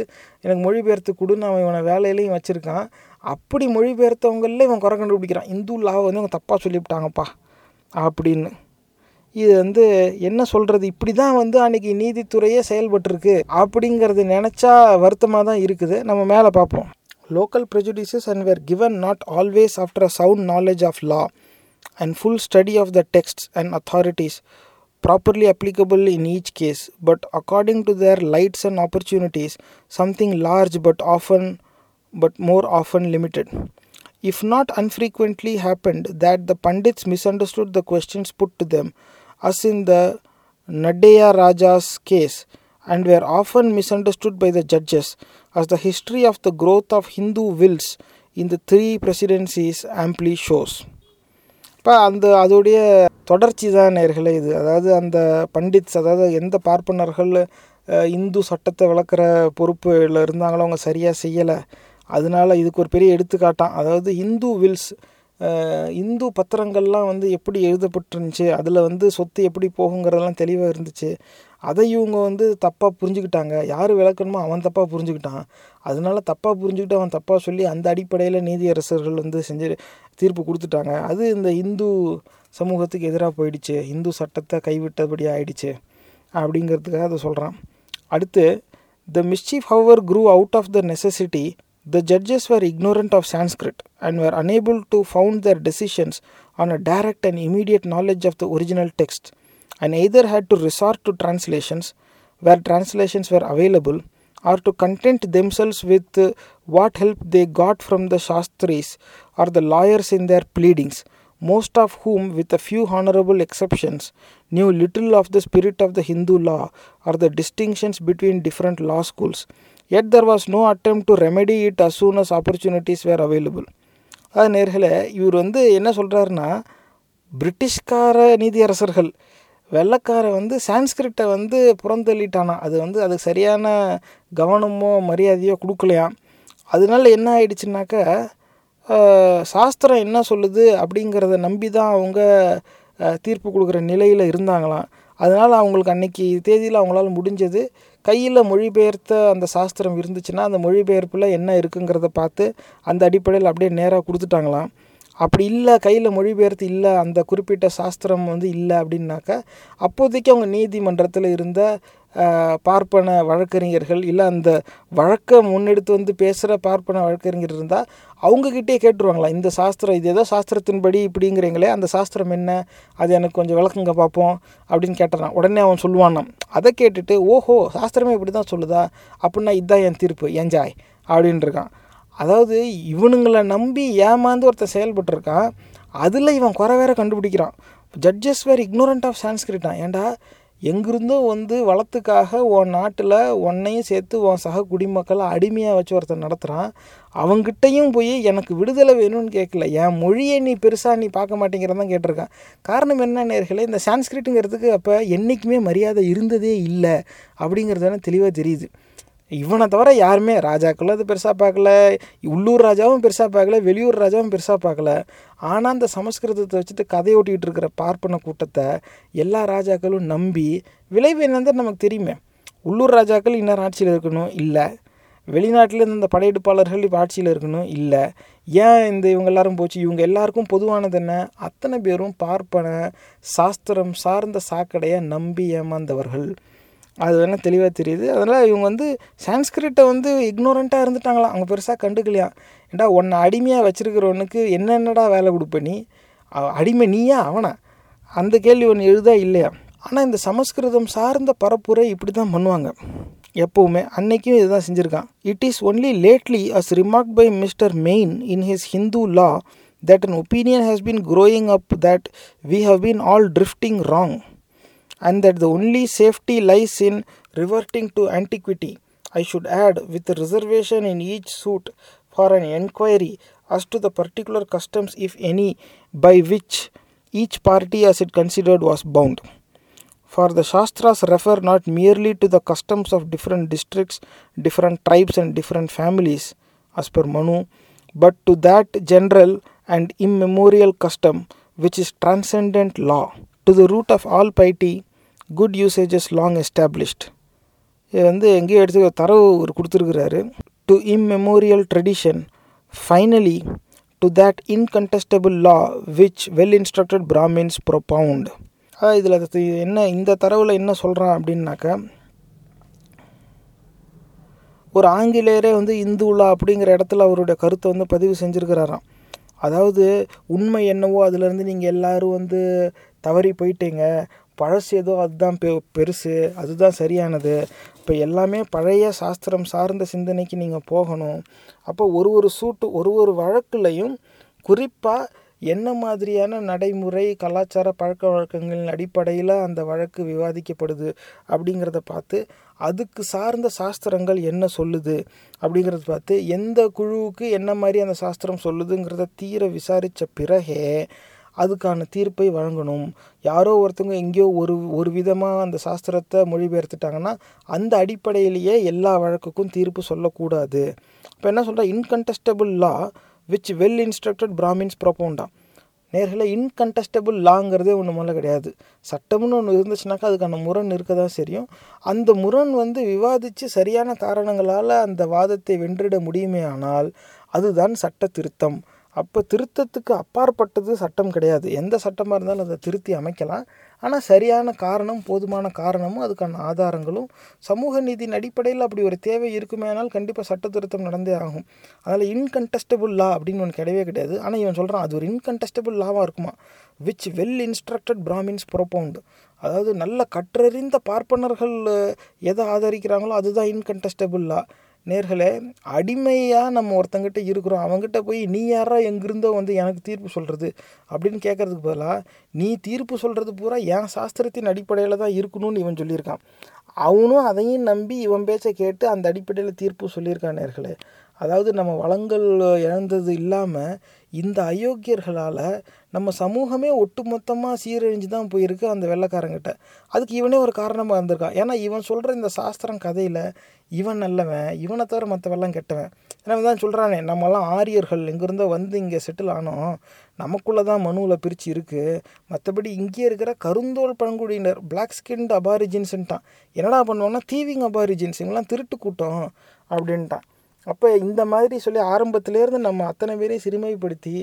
எனக்கு மொழிபெயர்த்து கொடுன்னு அவன் இவனை வேலையிலையும் வச்சுருக்கான். அப்படி மொழிபெயர்த்தவங்களில் இவன் குறை கண்டுபிடிக்கிறான், ஹிந்து லாவை வந்து அவங்க தப்பாக சொல்லிவிட்டாங்கப்பா அப்படின்னு. இது வந்து என்ன சொல்கிறது, இப்படி தான் வந்து அன்றைக்கி நீதித்துறையே செயல்பட்டுருக்கு அப்படிங்கிறது நினச்சா வருத்தமாக தான் இருக்குது. நம்ம மேலே பார்ப்போம். Local prejudices and were given not always after a sound knowledge of law and full study of the texts and authorities properly applicable in each case, but according to their lights and opportunities, something large but often, but more often limited. If not unfrequently happened that the Pandits misunderstood the questions put to them, as in the Nadeya Raja's case, and were often misunderstood by the judges, as the history of the growth of Hindu wills in the three presidencies amply shows. இப்போ அந்த அதோடைய தொடர்ச்சி தான் நேர்களே இது. அதாவது அந்த pundits, அதாவது எந்த பார்ப்பனர்கள் இந்து சட்டத்தை விளக்குற பொறுப்பில் இருந்தாங்களோ அவங்க சரியாக செய்யலை. அதனால் இதுக்கு ஒரு பெரிய எடுத்துக்காட்டான். அதாவது இந்து வில்ஸ், இந்து பத்திரங்கள்லாம் வந்து எப்படி எழுதப்பட்டுருந்துச்சு, அதில் வந்து சொத்து எப்படி போகுங்கிறதெல்லாம் தெளிவாக இருந்துச்சு. அதை இவங்க வந்து தப்பாக புரிஞ்சுக்கிட்டாங்க. யார் விளக்கணுமோ அவன் தப்பாக புரிஞ்சுக்கிட்டான். அதனால தப்பாக புரிஞ்சுக்கிட்டு அவன் தப்பாக சொல்லி அந்த அடிப்படையில் நீதியரசர்கள் வந்து செஞ்சு தீர்ப்பு கொடுத்துட்டாங்க. அது இந்த இந்து சமூகத்துக்கு எதிராக போயிடுச்சு, இந்து சட்டத்தை கைவிட்டபடி ஆயிடுச்சு அப்படிங்கிறதுக்காக அதை சொல்கிறான். அடுத்து, the mischief however grew out of the necessity. The judges were ignorant of Sanskrit and were unable to found their decisions on a direct and immediate knowledge of the original text, and either had to resort to translations, where translations were available, or to content themselves with what help they got from the Shastris or the lawyers in their pleadings, most of whom, with a few honorable exceptions, knew little of the spirit of the Hindu law or the distinctions between different law schools. Yet there was no attempt to remedy it as soon as opportunities were available. அது நேர்களே, இவர் வந்து என்ன சொல்கிறாருன்னா, பிரிட்டிஷ்கார நீதியரசர்கள் வெள்ளைக்கார வந்து சான்ஸ்கிரிட்டை வந்து புறந்தள்ளிட்டானா, அது வந்து அதுக்கு சரியான கவனமோ மரியாதையோ கொடுக்கலையாம். அதனால என்ன ஆயிடுச்சுனாக்கா, சாஸ்திரம் என்ன சொல்லுது அப்படிங்கிறத நம்பி தான் அவங்க தீர்ப்பு கொடுக்குற நிலையில் இருந்தாங்களாம். அதனால் அவங்களுக்கு அன்றைக்கி தேதியில் அவங்களால் முடிஞ்சது, கையில் மொழிபெயர்த்த அந்த சாஸ்திரம் இருந்துச்சுன்னா அந்த மொழிபெயர்ப்பில் என்ன இருக்குங்கிறத பார்த்து அந்த அடிப்படையில் அப்படியே நேராக கொடுத்துட்டாங்களாம். அப்படி இல்லை, கையில் மொழிபெயர்த்து இல்லை, அந்த குறிப்பிட்ட சாஸ்திரம் வந்து இல்லை அப்படின்னாக்கா, அப்போதைக்கு அவங்க நீதிமன்றத்தில் இருந்த பார்ப்பன வழக்கறிஞர்கள் இல்லை அந்த வழக்கை முன்னெடுத்து வந்து பேசுகிற பார்ப்பன வழக்கறிஞர் இருந்தால் அவங்கக்கிட்டே கேட்டுருவாங்களா, இந்த சாஸ்திரம் இது ஏதோ சாஸ்திரத்தின்படி இப்படிங்கிறீங்களே, அந்த சாஸ்திரம் என்ன, அது எனக்கு கொஞ்சம் விளக்குங்க பார்ப்போம் அப்படின்னு கேட்டான். உடனே அவன் சொல்லுவானாம். அதை கேட்டுட்டு, ஓஹோ சாஸ்திரமே இப்படி தான் சொல்லுதா, அப்படின்னா இதுதான் என் தீர்ப்பு என்ஜாய் அப்படின்ட்டுருக்கான். அதாவது இவனுங்களை நம்பி ஏமாந்து ஒருத்தர் செயல்பட்டுருக்கான். அதில் இவன் குறை வேற கண்டுபிடிக்கிறான். ஜட்ஜஸ் வேர் இக்னோரண்ட் ஆஃப் சான்ஸ்கிரிட்டான். ஏண்டா, எங்கிருந்தும் வந்து வளத்துக்காக உன் நாட்டில் உன்னையும் சேர்த்து உன் சக குடிமக்களை அடிமையாக வச்சு ஒருத்தர் நடத்துகிறான். அவங்ககிட்டையும் போய் எனக்கு விடுதலை வேணும்னு கேட்கல, என் மொழியை நீ பெருசாக நீ பார்க்க மாட்டேங்கிறதான் கேட்டிருக்கான். காரணம் என்ன நேர்களே, இந்த சான்ஸ்கிரிட்டுங்கிறதுக்கு அப்போ என்றைக்குமே மரியாதை இருந்ததே இல்லை அப்படிங்கிறது எனக்கு தெளிவாக தெரியுது. இவனை தவிர யாருமே ராஜாக்களும் அது பெருசாக பார்க்கல, உள்ளூர் ராஜாவும் பெருசாக பார்க்கல, வெளியூர் ராஜாவும் பெருசாக பார்க்கல. ஆனால் அந்த சமஸ்கிருதத்தை வச்சுட்டு கதையோட்டிகிட்டு இருக்கிற பார்ப்பன கூட்டத்தை எல்லா ராஜாக்களும் நம்பி விளைவு என்னன்னு நமக்கு தெரியுமே. உள்ளூர் ராஜாக்கள் இன்னும் ஆட்சியில் இருக்கணும் இல்லை, வெளிநாட்டிலேருந்து இந்த படையெடுப்பாளர்கள் இப்போ ஆட்சியில் இருக்கணும் இல்லை, ஏன் இந்த இவங்க எல்லாரும் போச்சு? இவங்க எல்லாருக்கும் பொதுவானது என்ன? அத்தனை பேரும் பார்ப்பன சாஸ்திரம் சார்ந்த சாக்கடையை நம்பி ஏமாந்தவர்கள். அது வேணால் தெளிவாக தெரியுது. அதனால் இவங்க வந்து சான்ஸ்கிரிட்டை வந்து இக்னோரண்ட்டாக இருந்துட்டாங்களாம், அவங்க பெருசாக கண்டுக்கலையா. ஏண்டா உன்னை அடிமையாக வச்சுருக்கிறவனுக்கு என்னென்னடா வேலை கொடுப்ப நீ, அடிமை நீயா அவனா? அந்த கேள்வி ஒன்று எழுதா இல்லையா. ஆனால் இந்த சமஸ்கிருதம் சார்ந்த பரப்புரை இப்படி தான் பண்ணுவாங்க எப்போவுமே, அன்னைக்கும் இதுதான் செஞ்சுருக்கான். It is only lately as remark by mister Maine in his Hindu law that an opinion has been growing up that we have been all drifting wrong and that the only safety lies in reverting to antiquity. I should add, with reservation in each suit for an inquiry as to the particular customs, if any, by which each party as it considered was bound. For the Shastras refer not merely to the customs of different districts, different tribes and different families, as per Manu, but to that general and immemorial custom which is transcendent law, to the root of all piety, good usages long established. இது வந்து எங்கேயோ எடுத்து தரவு ஒரு கொடுத்துருக்கிறாரு. To immemorial tradition, finally to that incontestable law which well instructed Brahmins propound. அதாவது இதில் என்ன இந்த தரவில் என்ன சொல்கிறான் அப்படின்னாக்கா, ஒரு ஆங்கிலேயரே வந்து இந்துலா அப்படிங்கிற இடத்துல அவருடைய கருத்தை வந்து பதிவு செஞ்சுருக்கிறாராம். அதாவது உண்மை என்னவோ அதுலேருந்து நீங்கள் எல்லோரும் வந்து தவறி போயிட்டீங்க, பழசு ஏதோ அதுதான் பெ பெருசு அதுதான் சரியானது, இப்போ எல்லாமே பழைய சாஸ்திரம் சார்ந்த சிந்தனைக்கு நீங்கள் போகணும். அப்போ ஒரு ஒரு சூட்டு ஒரு ஒரு வழக்குலையும் குறிப்பாக என்ன மாதிரியான நடைமுறை கலாச்சார பழக்க வழக்கங்களின் அடிப்படையில் அந்த வழக்கு விவாதிக்கப்படுது அப்படிங்கிறத பார்த்து, அதுக்கு சார்ந்த சாஸ்திரங்கள் என்ன சொல்லுது அப்படிங்கிறத பார்த்து, எந்த குழுவுக்கு என்ன மாதிரி அந்த சாஸ்திரம் சொல்லுதுங்கிறத தீர விசாரித்த பிறகே அதுக்கான தீர்ப்பை வழங்கணும். யாரோ ஒருத்தவங்க எங்கேயோ ஒரு ஒரு விதமாக அந்த சாஸ்திரத்தை மொழிபெயர்த்துட்டாங்கன்னா அந்த அடிப்படையிலேயே எல்லா வழக்குக்கும் தீர்ப்பு சொல்லக்கூடாது. இப்போ என்ன சொல்கிறா, incontestable law which well instructed Brahmins ப்ரொபவுண்டாம். நேர்களை இன்கன்டெஸ்டபிள் லாங்கிறதே ஒன்று முதல்ல கிடையாது. சட்டம்னு ஒன்று இருந்துச்சுனாக்கா அதுக்கான முரண் இருக்க தான் சரியும். அந்த முரண் வந்து விவாதித்து சரியான காரணங்களால் அந்த வாதத்தை வென்றிட முடியுமே, ஆனால் அதுதான் சட்ட திருத்தம். அப்போ திருத்தத்துக்கு அப்பாற்பட்டது சட்டம் கிடையாது. எந்த சட்டமாக இருந்தாலும் அதை திருத்தி அமைக்கலாம். ஆனால் சரியான காரணம், போதுமான காரணமும் அதுக்கான ஆதாரங்களும் சமூக நீதியின் அடிப்படையில் அப்படி ஒரு தேவை இருக்குமேனால் கண்டிப்பாக சட்ட திருத்தம் நடந்தே ஆகும். அதனால் இன்கன்டெஸ்டபிள் லா அப்படின்னு ஒன்று கிடையவே கிடையாது. ஆனால் இவன் சொல்கிறான் அது ஒரு இன்கன்டெஸ்டபிள் லாவாக இருக்குமா, which well instructed Brahmins propound. அதாவது நல்ல கற்றறிந்த பார்ப்பனர்கள் எதை ஆதரிக்கிறாங்களோ அதுதான் இன்கன்டெஸ்டபிள் லா. நேர்களே, அடிமையாக நம்ம ஒருத்தங்கிட்ட இருக்கிறோம், அவங்ககிட்ட போய் நீ யாரா எங்கிருந்தோ வந்து எனக்கு தீர்ப்பு சொல்கிறது அப்படின்னு கேட்குறதுக்கு பதிலாக நீ தீர்ப்பு சொல்கிறது பூரா என் சாஸ்திரத்தின் அடிப்படையில் தான் இருக்கணும்னு இவன் சொல்லியிருக்கான். அவனும் அதையும் நம்பி இவன் பேச்சை கேட்டு அந்த அடிப்படையில் தீர்ப்பு சொல்லியிருக்கான். நேர்களே, அதாவது நம்ம வளங்கள் இழந்தது இல்லாமல் இந்த அயோக்கியர்களால் நம்ம சமூகமே ஒட்டுமொத்தமாக சீரழிஞ்சு தான் போயிருக்கு அந்த வெள்ளைக்காரங்கிட்ட. அதுக்கு இவனே ஒரு காரணமாக இருந்திருக்கான். ஏன்னா இவன் சொல்கிற இந்த சாஸ்திரம் கதையில் இவன் நல்லவன், இவனை தவிர மற்றவெல்லாம் கெட்டவன். ஏன்னா இவன் தான் சொல்கிறானே, நம்மலாம் ஆரியர்கள் எங்கேருந்தோ வந்து இங்கே செட்டில் ஆனோம், நமக்குள்ளே தான் மனுவில் பிரித்து இருக்குது, மற்றபடி இங்கே இருக்கிற கருந்தோல் பழங்குடியினர் பிளாக் ஸ்கின்டு அபாரிஜின்ஸுன்ட்டான். என்னடா பண்ணுவாங்கன்னா தீவிங் அபாரிஜின்ஸ், இவங்களாம் திருட்டு கூட்டம் அப்படின்ட்டான். அப்போ இந்த மாதிரி சொல்லி ஆரம்பத்திலேருந்து நம்ம அத்தனை பேரையும் சிறுமைப்படுத்தி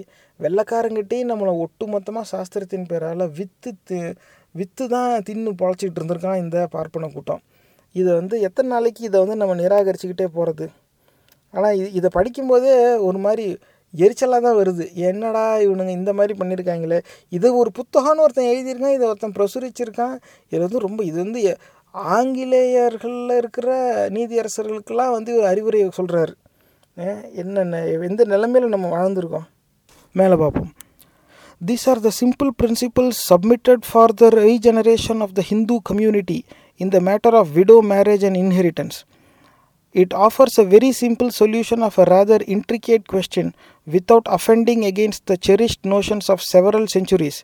வெள்ளைக்காரங்கிட்டையும் நம்மளை ஒட்டு மொத்தமாக சாஸ்திரத்தின் பேரால் வித்து தி விற்று தான் தின்னு பொழைச்சிக்கிட்டு இருந்திருக்கான் இந்த பார்ப்பன கூட்டம். இதை வந்து எத்தனை நாளைக்கு இதை வந்து நம்ம நிராகரிச்சுக்கிட்டே போகிறது? ஆனால் இது இதை படிக்கும்போதே ஒரு மாதிரி எரிச்சலாக தான் வருது. என்னடா இவனுங்க இந்த மாதிரி பண்ணியிருக்காங்களே, இது ஒரு புத்தகம்னு ஒருத்தன் எழுதியிருக்கான், இதை ஒருத்தன் பிரசுரிச்சிருக்கான். இது வந்து ரொம்ப இது வந்து ஆங்கிலேயர்களில் இருக்கிற நீதியரசர்களுக்கெல்லாம் வந்து ஒரு அறிவுரை சொல்கிறார். என்னென்ன எந்த நிலைமையில் நம்ம வாழ்ந்துருக்கோம் மேலே பார்ப்போம். These are the simple principles submitted for the regeneration of the Hindu community in the matter of widow marriage and inheritance. It offers a very simple solution of a rather intricate question without offending against the cherished notions of several centuries,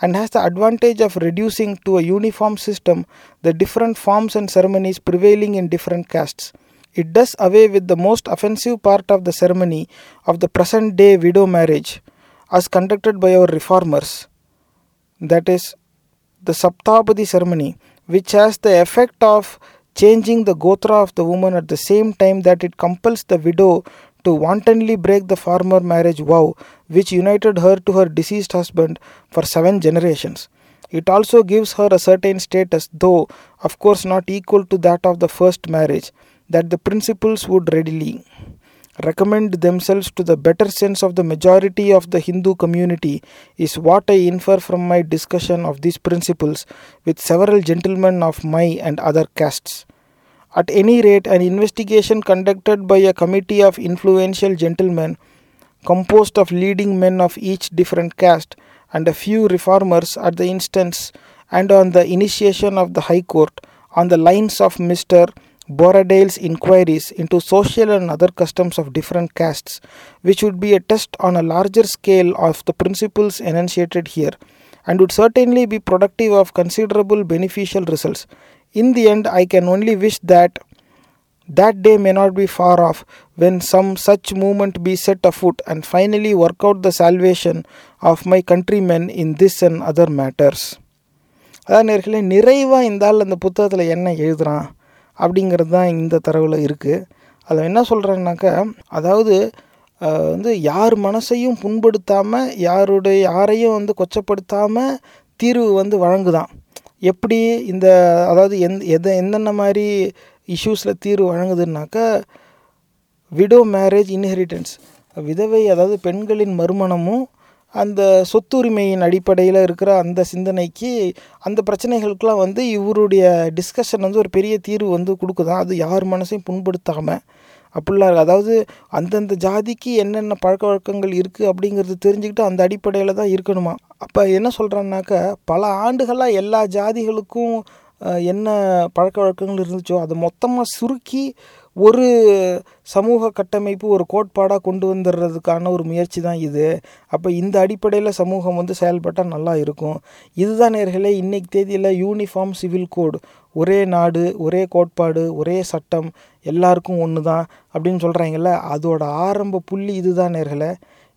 and has the advantage of reducing to a uniform system the different forms and ceremonies prevailing in different castes. It does away with the most offensive part of the ceremony of the present day widow marriage as conducted by our reformers, that is, the Saptabadi ceremony, which has the effect of changing the gotra of the woman at the same time that it compels the widow to wantonly break the former marriage vow which united her to her deceased husband for seven generations. It also gives her a certain status, though of course not equal to that of the first marriage, that the principals would readily recommend themselves to the better sense of the majority of the Hindu community is what I infer from my discussion of these principles with several gentlemen of my and other castes. At any rate, an investigation conducted by a committee of influential gentlemen composed of leading men of each different caste and a few reformers at the instance and on the initiation of the High Court on the lines of Mister Borradale's inquiries into social and other customs of different castes, which would be a test on a larger scale of the principles enunciated here, and would certainly be productive of considerable beneficial results. In the end, I can only wish that that day may not be far off when some such movement be set afoot and finally work out the salvation of my countrymen in this and other matters. அதான் நேர்களே, நிறைவாக இந்த ஆள் அந்த புத்தகத்தில் என்ன எழுதுகிறான் அப்படிங்கிறது தான் இந்த தரவில் இருக்குது. அதில் என்ன சொல்கிறாங்கனாக்கா, அதாவது வந்து யார் மனசையும் புண்படுத்தாமல் யாருடைய யாரையும் வந்து கொச்சப்படுத்தாமல் தீர்வு வந்து வழங்குதான். எப்படி இந்த அதாவது எந் எதை என்னென்ன மாதிரி இஷ்யூஸில் தீர்வு வழங்குதுன்னாக்கா, விடோ மேரேஜ் இன்ஹெரிட்டன்ஸ், விதவை அதாவது பெண்களின் மறுமணமும் அந்த சொத்துரிமையின் அடிப்படையில் இருக்கிற அந்த சிந்தனைக்கு அந்த பிரச்சனைகளுக்கெலாம் வந்து இவருடைய டிஸ்கஷன் வந்து ஒரு பெரிய தீர்வு வந்து கொடுக்குதான். அது யார் மனசையும் புண்படுத்தாமல் அப்படிலாம் இருக்குது. அதாவது அந்தந்த ஜாதிக்கு என்னென்ன பழக்க வழக்கங்கள் இருக்குது அப்படிங்கிறது தெரிஞ்சுக்கிட்டு அந்த அடிப்படையில் தான் இருக்கணுமா. அப்போ என்ன சொல்கிறான்னாக்கா, பல ஆண்டுகளாக எல்லா ஜாதிகளுக்கும் என்ன பழக்க வழக்கங்கள் இருந்துச்சோ அதை மொத்தமாக சுருக்கி ஒரு சமூக கட்டமைப்பு ஒரு கோட்பாடாக கொண்டு வந்துடுறதுக்கான ஒரு முயற்சி தான் இது. அப்போ இந்த அடிப்படையில் சமூகம் வந்து செயல்பட்டால் நல்லா இருக்கும். இதுதான் நேர்களே இன்றைக்கு தேதியில் யூனிஃபார்ம் சிவில் கோடு, ஒரே நாடு ஒரே கோட்பாடு ஒரே சட்டம் எல்லாருக்கும் ஒன்று தான் அப்படின்னு சொல்கிறாங்கல்ல, அதோட ஆரம்ப புள்ளி இது தான் நேர்களே.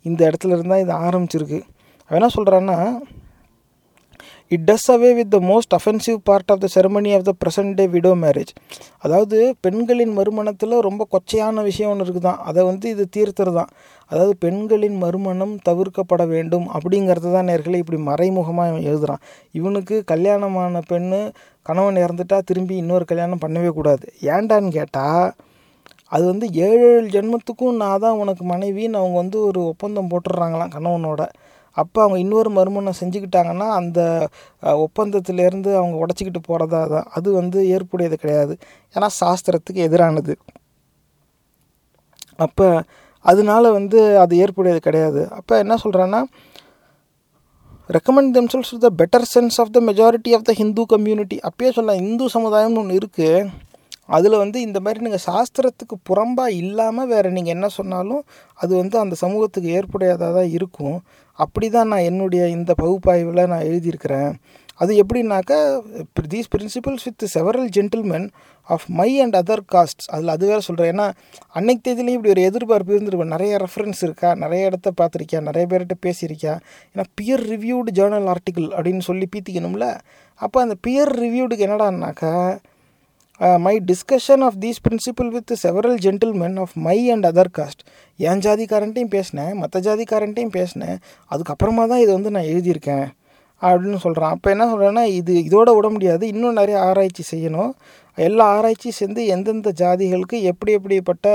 இந்த இடத்துல இருந்தால் இது ஆரம்பிச்சிருக்கு. அவன் என்ன சொல்கிறான்னா, it does away with the most offensive part of the ceremony of the present day widow marriage. அதாவது பெண்களின் மறுமணத்தில் ரொம்ப கொச்சையான விஷயம் ஒன்று இருக்குது தான், அதை வந்து இது தீர்த்துறது தான். அதாவது பெண்களின் மறுமணம் தவிர்க்கப்பட வேண்டும் அப்படிங்கிறது தான் நேர்களை இப்படி மறைமுகமாக இவன் எழுதுகிறான். இவனுக்கு கல்யாணமான பெண்ணு கணவன் இறந்துட்டால் திரும்பி இன்னொரு கல்யாணம் பண்ணவே கூடாது. ஏண்டான்னு கேட்டால், அது வந்து ஏழு ஏழு ஜென்மத்துக்கும் நான் தான் உனக்கு மனைவின்னு அவங்க வந்து ஒரு ஒப்பந்தம் போட்டுடுறாங்களாம் கணவனோட. அப்போ அவங்க இன்னொரு மறுமணம் செஞ்சுக்கிட்டாங்கன்னா அந்த ஒப்பந்தத்திலேருந்து அவங்க உடச்சிக்கிட்டு போகிறதா தான், அது வந்து ஏற்புடையது கிடையாது, ஏன்னா சாஸ்திரத்துக்கு எதிரானது. அப்போ அதனால வந்து அது ஏற்புடையது கிடையாது. அப்போ என்ன சொல்கிறேன்னா, recommend themselves to the better sense of the majority of the Hindu community. அப்பயே சொல்லலாம், இந்து சமுதாயம்னு ஒன்று இருக்குது, அதில் வந்து இந்த மாதிரி நீங்கள் சாஸ்திரத்துக்கு புறம்பாக இல்லாமல் வேறு நீங்கள் என்ன சொன்னாலும் அது வந்து அந்த சமூகத்துக்கு ஏற்புடையதாக தான் இருக்கும். அப்படி தான் நான் என்னுடைய இந்த பகுப்பாய்வில் நான் எழுதியிருக்கிறேன். அது எப்படின்னாக்கா, these principles with several gentlemen of my and other castes. அதில் அது வேறு சொல்கிறேன், ஏன்னா அன்னைக்கு தேதியிலையும் இப்படி ஒரு எதிர்பார்ப்பு இருந்துருப்பேன். நிறைய ரெஃபரன்ஸ் இருக்கா, நிறைய இடத்த பார்த்துருக்கியா, நிறைய பேர்கிட்ட பேசியிருக்கியா, ஏன்னா பியர் ரிவ்யூடு ஜேர்னல் ஆர்டிக்கிள் அப்படின்னு சொல்லி பீத்திக்கணும்ல. அப்போ அந்த பியர் ரிவ்யூடுக்கு என்னடான்னாக்கா, my discussion of these principle with several gentlemen of my and other caste. என் ஜாதிக்காரன்ட்டையும் பேசினேன், மற்ற ஜாதிக்காரன்ட்டையும் பேசினேன், அதுக்கப்புறமா தான் இதை வந்து நான் எழுதியிருக்கேன் அப்படின்னு சொல்கிறான். அப்போ என்ன சொல்கிறேன்னா, இது இதோடு விட முடியாது, இன்னும் நிறைய ஆராய்ச்சி செய்யணும். எல்லா ஆராய்ச்சியும் சேர்ந்து எந்தெந்த ஜாதிகளுக்கு எப்படி எப்படிப்பட்ட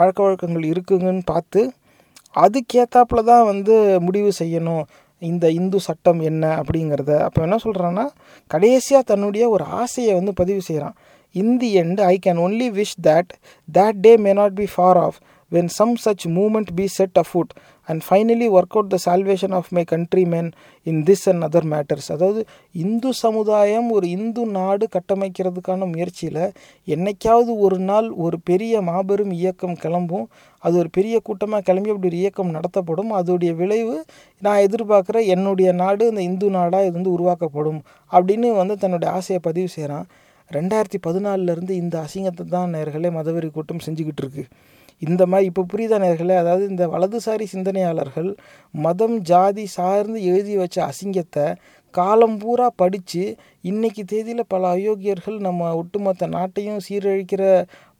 பழக்க வழக்கங்கள் இருக்குங்கன்னு பார்த்து அதுக்கேற்றாப்புல தான் வந்து முடிவு செய்யணும் இந்த இந்து சட்டம் என்ன அப்படிங்கிறத. அப்போ என்ன சொல்கிறான்னா, கடைசியாக தன்னுடைய ஒரு ஆசையை வந்து பதிவு செய்கிறான். In the end, I can only wish that that day may not be far off when some such movement be set afoot and finally work out the salvation of my countrymen in this and other matters. அதாவது இந்து சமுதாயம் ஒரு இந்து நாடு கட்டமைக்கிறதுக்கான முயற்சியில் என்றைக்காவது ஒரு நாள் ஒரு பெரிய மாபெரும் இயக்கம் கிளம்பும், அது ஒரு பெரிய கூட்டமாக கிளம்பி அப்படி ஒரு இயக்கம் நடத்தப்படும். அதோடைய விளைவு நான் எதிர்பார்க்குற என்னுடைய நாடு இந்த இந்து நாடாக இது வந்து உருவாக்கப்படும் அப்படின்னு வந்து தன்னுடைய ஆசையை பதிவு செய்கிறான். ரெண்டாயிரத்தி பதினாலிருந்து இந்த அசிங்கத்தை தான் நேர்களே மதவெறி கூட்டம் செஞ்சுக்கிட்டு இருக்கு. இந்த மாதிரி இப்போ புரியுதா நேர்களே, அதாவது இந்த வலதுசாரி சிந்தனையாளர்கள் மதம் ஜாதி சார்ந்து எழுதி வச்ச அசிங்கத்தை காலம் பூரா படித்து இன்றைக்கி தேதியில் பல அயோக்கியர்கள் நம்ம ஒட்டுமொத்த நாட்டையும் சீரழிக்கிற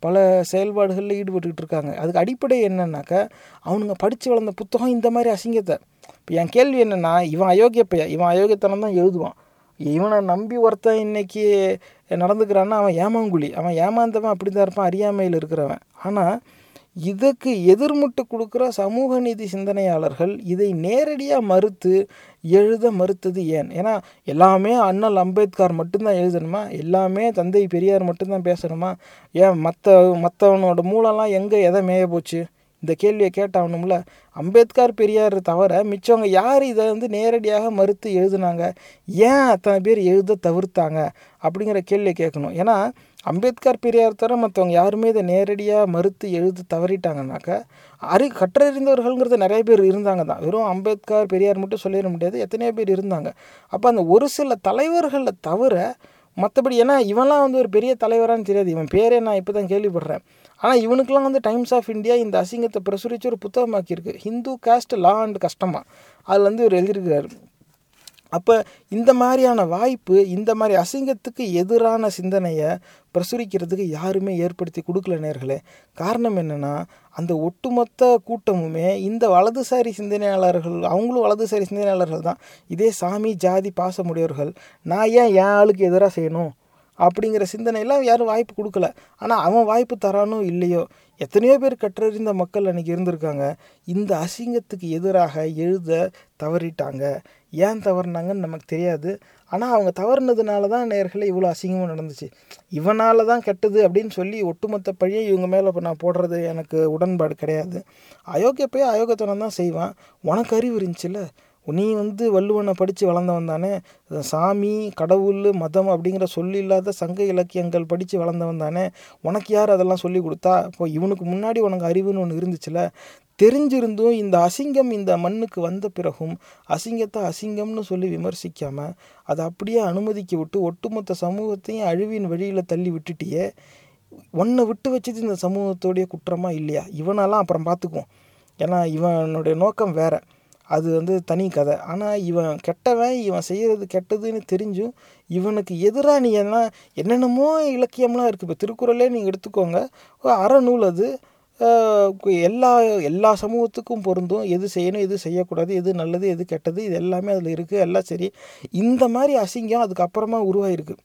பல செயல்பாடுகளில் ஈடுபட்டுக்கிட்டு இருக்காங்க. அதுக்கு அடிப்படை என்னன்னாக்கா அவனுங்க படித்து வளர்ந்த புத்தகம் இந்த மாதிரி அசிங்கத்தை. இப்போ என் கேள்வி என்னென்னா, இவன் அயோக்கிய பையன், இவன் அயோக்கியத்தனம் தான் எழுதுவான். இவனை நம்பி ஒருத்தன் இன்றைக்கி நடந்துக்கிறான்னா அவன் ஏமாங்குழி, அவன் ஏமாந்தவன், அப்படி தான் இருப்பான், அறியாமையில் இருக்கிறவன். ஆனால் இதுக்கு எதிர்முட்டு கொடுக்குற சமூக நீதி சிந்தனையாளர்கள் இதை நேரடியாக மறுத்து எழுத மறுத்தது ஏன்? ஏன்னா எல்லாமே அண்ணல் அம்பேத்கர் மட்டும்தான் எழுதணுமா? எல்லாமே தந்தை பெரியார் மட்டும்தான் பேசணுமா? ஏன் மற்ற மற்றவனோட மூலம்லாம் எங்கே எதை மேய போச்சு? இந்த கேள்வியை கேட்டாகணும்ல. அம்பேத்கர் பெரியார் தவிர மிச்சவங்க யார் இதை வந்து நேரடியாக மறுத்து எழுதுனாங்க? ஏன் அத்தனை பேர் எழுத தவிர்த்தாங்க அப்படிங்கிற கேள்வியை கேட்கணும். ஏன்னா அம்பேத்கர் பெரியார் தவிர மற்றவங்க யாருமே இதை நேரடியாக மறுத்து எழுத தவறிட்டாங்கனாக்கா, அறி கற்றறிந்தவர்கள்ங்கிறது நிறைய பேர் இருந்தாங்க தான். வெறும் அம்பேத்கர் பெரியார் மட்டும் சொல்லிட முடியாது, எத்தனையோ பேர் இருந்தாங்க. அப்போ அந்த ஒரு சில தலைவர்களை தவிர மற்றபடி, ஏன்னா இவன்லாம் வந்து ஒரு பெரிய தலைவரான்னு தெரியாது, இவன் பேரே நான் இப்போ தான் கேள்விப்படுறேன். ஆனால் இவனுக்கெலாம் வந்து டைம்ஸ் ஆஃப் இந்தியா இந்த அசிங்கத்தை பிரசுரித்து ஒரு புத்தகமாக்கியிருக்கு, ஹிந்து காஸ்ட் லா அண்ட் கஸ்டமாக. அதில் வந்து இவர் எழுதியிருக்கிறார். அப்போ இந்த மாதிரியான வாய்ப்பு, இந்த மாதிரி அசிங்கத்துக்கு எதிரான சிந்தனையை பிரசுரிக்கிறதுக்கு யாருமே ஏற்படுத்தி கொடுக்கல நேர்களே. காரணம் என்னென்னா, அந்த ஒட்டுமொத்த கூட்டமுமே இந்த வலதுசாரி சிந்தனையாளர்கள், அவங்களும் வலதுசாரி சிந்தனையாளர்கள் தான். இதே சாமி ஜாதி பாசமுடையவர்கள், நான் ஏன் என் ஆளுக்கு எதிராக செய்யணும் அப்படிங்கிற சிந்தனையெல்லாம் யாரும் வாய்ப்பு கொடுக்கல. ஆனால் அவன் வாய்ப்பு தரானோ இல்லையோ, எத்தனையோ பேர் கற்றறிந்த மக்கள் அன்றைக்கி இருந்திருக்காங்க, இந்த அசிங்கத்துக்கு எதிராக எழுத தவறிட்டாங்க. ஏன் தவறுனாங்கன்னு நமக்கு தெரியாது. ஆனால் அவங்க தவறுனதுனால தான் நேர்களை இவ்வளோ அசிங்கமாக நடந்துச்சு. இவனால் தான் கெட்டது அப்படின்னு சொல்லி ஒட்டுமொத்த பழியை இவங்க மேலே இப்போ நான் போடுறது எனக்கு உடன்பாடு கிடையாது. அயோக்கிய போய் அயோக்கியத்தனம் தான் செய்வான். உனக்கு அறிவு இருந்துச்சுல்ல, நீ வந்து வள்ளுவனை படித்து வளர்ந்தவன் தானே, சாமி கடவுள் மதம் அப்படிங்கிற சொல்லி இல்லாத சங்க இலக்கியங்கள் படித்து வளர்ந்தவன் தானே, உனக்கு யார் அதெல்லாம் சொல்லி கொடுத்தா? இப்போ இவனுக்கு முன்னாடி உனக்கு அறிவுன்னு ஒன்று இருந்துச்சுல, தெரிஞ்சிருந்தும் இந்த அசிங்கம் இந்த மண்ணுக்கு வந்த பிறகும் அசிங்கத்தை அசிங்கம்னு சொல்லி விமர்சிக்காமல் அதை அப்படியே அனுமதிக்க விட்டு ஒட்டுமொத்த சமூகத்தையும் அழிவின் வழியில் தள்ளி விட்டுட்டியே. ஒன்றை விட்டு வச்சது இந்த சமூகத்தோடைய குற்றமாக இல்லையா? இவனெல்லாம் அப்புறம் பார்த்துக்குவோம், ஏன்னா இவனுடைய நோக்கம் வேறு, அது வந்து தனி கதை. ஆனால் இவன் கெட்டவன், இவன் செய்கிறது கெட்டதுன்னு தெரிஞ்சும் இவனுக்கு எதிராக நீ என்ன என்னென்னமோ இலக்கியம்லாம் இருக்குது. இப்போ திருக்குறளே நீங்கள் எடுத்துக்கோங்க, அறநூல், அது எல்லா எல்லா சமூகத்துக்கும் பொருந்தும். எது செய்யணும், எது செய்யக்கூடாது, எது நல்லது, எது கெட்டது, இது எல்லாமே அதில் இருக்குது, எல்லாம் சரி. இந்த மாதிரி அசிங்கம் அதுக்கப்புறமா உருவாயிருக்கு.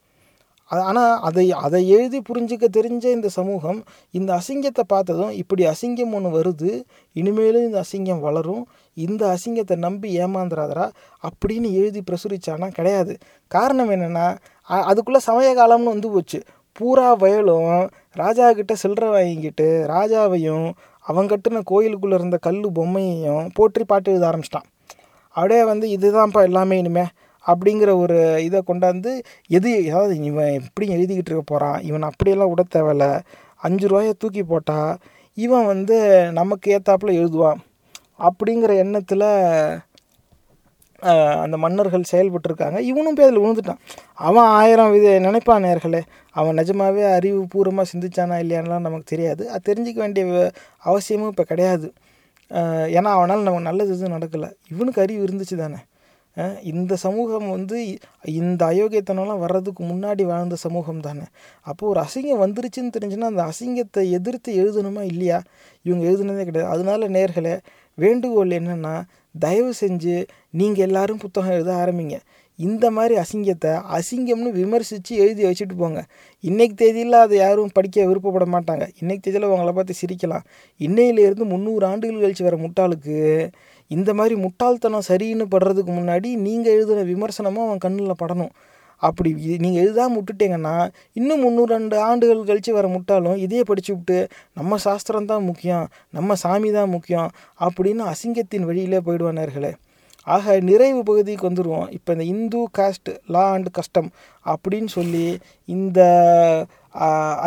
ஆனால் அதை அதை எழுதி புரிஞ்சிக்க தெரிஞ்ச இந்த சமூகம் இந்த அசிங்கத்தை பார்த்ததும் இப்படி அசிங்கம் ஒன்று வருது, இனிமேலும் இந்த அசிங்கம் வளரும், இந்த அசிங்கத்தை நம்பி ஏமாந்துறாதரா அப்படின்னு எழுதி பிரசுரித்தானா கிடையாது. காரணம் என்னென்னா, அதுக்குள்ளே சமய காலம்னு வந்து போச்சு. பூரா வயலும் ராஜாக்கிட்ட சில்லற வாங்கிக்கிட்டு ராஜாவையும் அவங்க கட்டின கோயிலுக்குள்ளே இருந்த கல் பொம்மையையும் போற்றி பாட்டு எழுத ஆரம்பிச்சிட்டான். அப்படியே வந்து இதுதான்ப்பா எல்லாமே இனிமேல் அப்படிங்கிற ஒரு இதை கொண்டாந்து, எது ஏதாவது இவன் எப்படி எழுதிக்கிட்டு இருக்க போகிறான், இவன் அப்படியெல்லாம் விட தேவையில்ல, அஞ்சு ரூபாயை தூக்கி போட்டால் இவன் வந்து நமக்கு ஏத்தாப்பில் எழுதுவான் அப்படிங்கிற எண்ணத்தில் அந்த மன்னர்கள் செயல்பட்டுருக்காங்க. இவனும் போய் அதில் விழுந்துட்டான். அவன் ஆயிரம் வித நினைப்பான் நேர்களே. அவன் நிஜமாகவே அறிவுபூர்வமாக சிந்திச்சானா இல்லையான்லாம் நமக்கு தெரியாது. அது தெரிஞ்சிக்க வேண்டிய அவசியமும் இப்போ கிடையாது. ஏன்னா அவனால் நமக்கு நல்லது எதுவும் நடக்கலை. இவனுக்கு அறிவு இருந்துச்சு தானே. இந்த சமூகம் வந்து இந்த அயோக்கியத்தனம்லாம் வர்றதுக்கு முன்னாடி வாழ்ந்த சமூகம் தானே. அப்போது ஒரு அசிங்கம் வந்துருச்சுன்னு தெரிஞ்சுன்னா அந்த அசிங்கத்தை எதிர்த்து எழுதணுமா இல்லையா? இவங்க எழுதுனதே கிடையாது. அதனால நேர்களே வேண்டுகோள் என்னென்னா, தயவு செஞ்சு நீங்கள் எல்லோரும் புத்தகம் எழுத ஆரம்பிங்க. இந்த மாதிரி அசிங்கத்தை அசிங்கம்னு விமர்சித்து எழுதி வச்சுட்டு போங்க. இன்றைக்கு தேதியில் அதை யாரும் படிக்க விருப்பப்பட மாட்டாங்க. இன்றைக்கு தேதியில் அவங்கள பார்த்து சிரிக்கலாம். இன்னையிலேருந்து முந்நூறு ஆண்டுகள் கழித்து வர முட்டாளுக்கு இந்த மாதிரி முட்டாள்தனம் சரின்னு படுறதுக்கு முன்னாடி நீங்கள் எழுதின விமர்சனமும் அவன் கண்ணில் படணும். அப்படி நீங்கள் எழுதாமல் விட்டுட்டீங்கன்னா இன்னும் முந்நூறு ரெண்டு ஆண்டுகள் கழித்து வர முட்டாலும் இதையே படித்து விட்டு நம்ம சாஸ்திரம் தான் முக்கியம், நம்ம சாமி தான் முக்கியம் அப்படின்னு அசிங்கத்தின் வழியிலே போயிடுவானர்களே. ஆக நிறைவு பகுதிக்கு வந்துடுவோம். இப்போ இந்த Hindu caste law and custom அப்படின்னு சொல்லி இந்த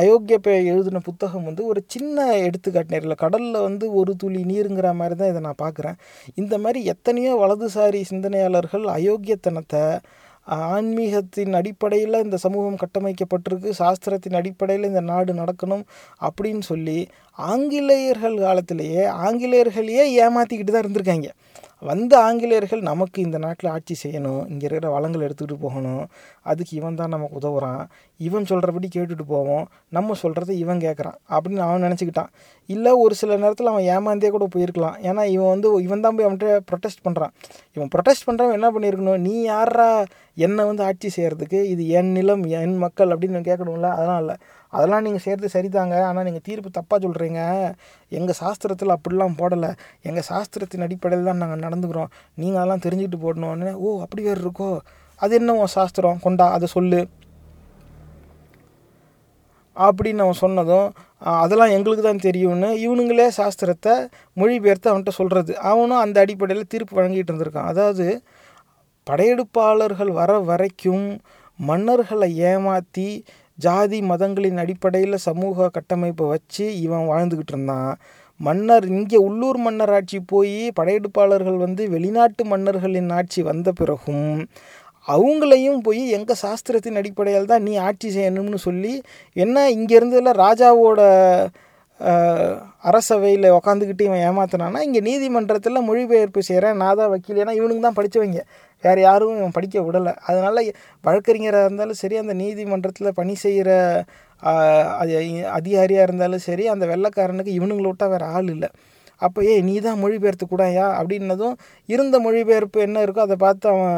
அயோக்கிய பெயர் எழுதின புத்தகம் வந்து ஒரு சின்ன எடுத்துக்காட்டினேர்ல, கடலில் வந்து ஒரு துளி நீருங்கிற மாதிரி தான் இதை நான் பார்க்குறேன். இந்த மாதிரி எத்தனையோ வலதுசாரி சிந்தனையாளர்கள் அயோக்கியத்தனத்தை ஆன்மீகத்தின் அடிப்படையில் இந்த சமூகம் கட்டமைக்கப்பட்டிருக்கு, சாஸ்திரத்தின் அடிப்படையில் இந்த நாடு நடக்கணும் அப்படின்னு சொல்லி ஆங்கிலேயர்கள் காலத்திலேயே ஆங்கிலேயர்களையே ஏமாற்றிக்கிட்டு தான் இருந்திருக்காங்க. வந்த ஆங்கிலேயர்கள் நமக்கு இந்த நாட்டில் ஆட்சி செய்யணும், இங்கே இருக்கிற வளங்கள் எடுத்துக்கிட்டு போகணும், அதுக்கு இவன் தான் நமக்கு உதவுறான், இவன் சொல்கிறபடி கேட்டுட்டு போவோம், நம்ம சொல்கிறத இவன் கேட்குறான் அப்படின்னு அவன் நினச்சிக்கிட்டான். இல்லை ஒரு சில நேரத்தில் அவன் ஏமாந்தே கூட போயிருக்கலாம். ஏன்னா இவன் வந்து இவன் தான் போய் அவன்கிட்ட ப்ரொட்டஸ்ட் பண்ணுறான். இவன் ப்ரொட்டஸ்ட் பண்ணுறவன் என்ன பண்ணியிருக்கணும், நீ யாரா என்னை வந்து ஆட்சி செய்கிறதுக்கு, இது என் நிலம் என் மக்கள் அப்படின்னு கேட்கணும்ல. அதெல்லாம் இல்லை, அதெல்லாம் நீங்கள் செய்கிறது சரிதாங்க, ஆனால் நீங்கள் தீர்ப்பு தப்பாக சொல்கிறீங்க, எங்கள் சாஸ்திரத்தில் அப்படிலாம் போடலை, எங்கள் சாஸ்திரத்தின் அடிப்படையில் தான் நாங்கள் நடந்துக்கிறோம், நீங்கள் அதெல்லாம் தெரிஞ்சுக்கிட்டு போடணும்னு. ஓ அப்படி வேறு இருக்கோ, அது என்ன உன் சாஸ்திரம், கொண்டா அதை சொல்லு அப்படின்னு அவன் சொன்னதும், அதெல்லாம் எங்களுக்கு தான் தெரியும்னு இவனுங்களே சாஸ்திரத்தை மொழிபெயர்த்து அவன்கிட்ட சொல்கிறது. அவனும் அந்த அடிப்படையில் தீர்ப்பு வழங்கிட்டு இருந்திருக்கான். அதாவது படையெடுப்பாளர்கள் வர வரைக்கும் மன்னர்களை ஏமாற்றி ஜாதி மதங்களின் அடிப்படையில் சமூக கட்டமைப்பை வச்சு இவன் வாழ்ந்துக்கிட்டு இருந்தான். மன்னர் இங்கே உள்ளூர் மன்னர் ஆட்சி போய் படையெடுப்பாளர்கள் வந்து வெளிநாட்டு மன்னர்களின் ஆட்சி வந்த பிறகும் அவங்களையும் போய் எங்கள் சாஸ்திரத்தின் அடிப்படையில் தான் நீ ஆட்சி செய்யணும்னு சொல்லி, என்ன இங்கே இருந்ததில் ராஜாவோட அரசவையில் உக்காந்துக்கிட்டு இவன் ஏமாத்தினான்னா இங்கே நீதிமன்றத்தில் மொழிபெயர்ப்பு செய்கிறேன் நான் தான் வக்கீல். ஏன்னா இவனுக்கு தான் படித்தவங்க, வேறு யாரும் இவன் படிக்க விடலை. அதனால் வழக்கறிஞராக இருந்தாலும் சரி, அந்த நீதிமன்றத்தில் பணி செய்கிற அதிகாரியாக இருந்தாலும் சரி, அந்த வெள்ளைக்காரனுக்கு இவனுங்களை விட்டால் வேறு ஆள் இல்லை. அப்போ ஏ நீ தான் மொழிபெயர்த்து கூடாயா அப்படின்னதும் இருந்த மொழிபெயர்ப்பு என்ன இருக்கோ அதை பார்த்து அவன்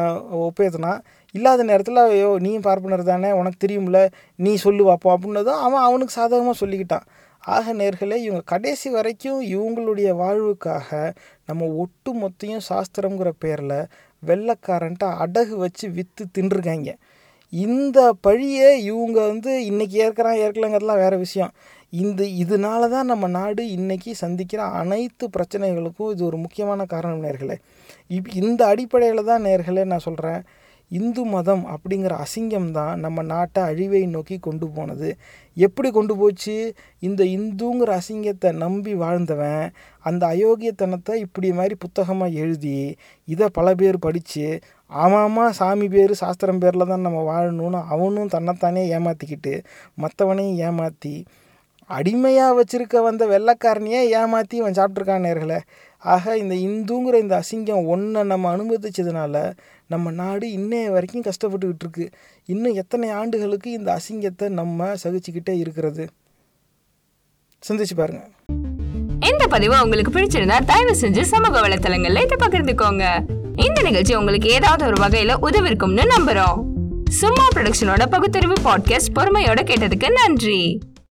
ஒப்பேத்தினான். இல்லாத நேரத்தில் ஐயோ நீ பார்ப்பனர் தானே உனக்கு தெரியும்ல நீ சொல்லு பார்ப்போம் அப்படின்னதும் அவன் அவனுக்கு சாதகமாக சொல்லிக்கிட்டான். ஆக நேர்களே, இவங்க கடைசி வரைக்கும் இவங்களுடைய வாழ்வுக்காக நம்ம ஒட்டு மொத்தையும் சாஸ்திரங்கிற பேரில் வெள்ளைக்காரன்ட்ட அடகு வச்சு விற்று தின்றுருக்காங்க. இந்த பழியை இவங்க வந்து இன்றைக்கி ஏற்கிறான் ஏற்கலங்கிறதுலாம் வேறு விஷயம். இந்த இதனால தான் நம்ம நாடு இன்றைக்கி சந்திக்கிற அனைத்து பிரச்சனைகளுக்கும் இது ஒரு முக்கியமான காரணம் நேர்களே. இப் இந்த அடிப்படையில் தான் நேர்களே நான் சொல்கிறேன், இந்து மதம் அப்படிங்கிற அசிங்கம்தான் நம்ம நாட்டை அழிவை நோக்கி கொண்டு போனது. எப்படி கொண்டு போச்சு, இந்த இந்துங்கிற அசிங்கத்தை நம்பி வாழ்ந்தவன் அந்த அயோக்கியத்தனத்தை இப்படி மாதிரி புத்தகமாக எழுதி இதை பல பேர் படித்து ஆமாம்மா சாமி பேர் சாஸ்திரம் பேரில் தான் நம்ம வாழணும்னு அவனும் தன்னைத்தானே ஏமாற்றிக்கிட்டு மற்றவனையும் ஏமாற்றி அடிமையாக வச்சுருக்க வந்த வெள்ளைக்காரனையே ஏமாற்றி அவன் சாப்பிட்ருக்கான் நேர்களே. ஆக இந்த இந்துங்கிற இந்த அசிங்கம் ஒன்றை நம்ம அனுமதிச்சதுனால நம்ம நாடு இன்னைய வரைக்கும் கஷ்டப்பட்டுக்கிட்டு இருக்கு. இன்னும் எத்தனை ஆண்டுகளுக்கு இந்த அசிங்கத்தை நம்ம சகிச்சுக்கிட்டே இருக்கிறது, சிந்திச்சு பாருங்க. இந்த பதிவு உங்களுக்கு பிடிச்சிருந்தா தயவு செஞ்சு சமூக வலைத்தளங்கள்ல இதை பகிர்ந்துக்கோங்க. இந்த நிகழ்ச்சி உங்களுக்கு ஏதாவது ஒரு வகையில உதவி இருக்கும்னு நம்புறோம். சும்மா ப்ரொடக்ஷனோட பகுத்தறிவு பாட்காஸ்ட் பொறுமையோட கேட்டதுக்கு நன்றி.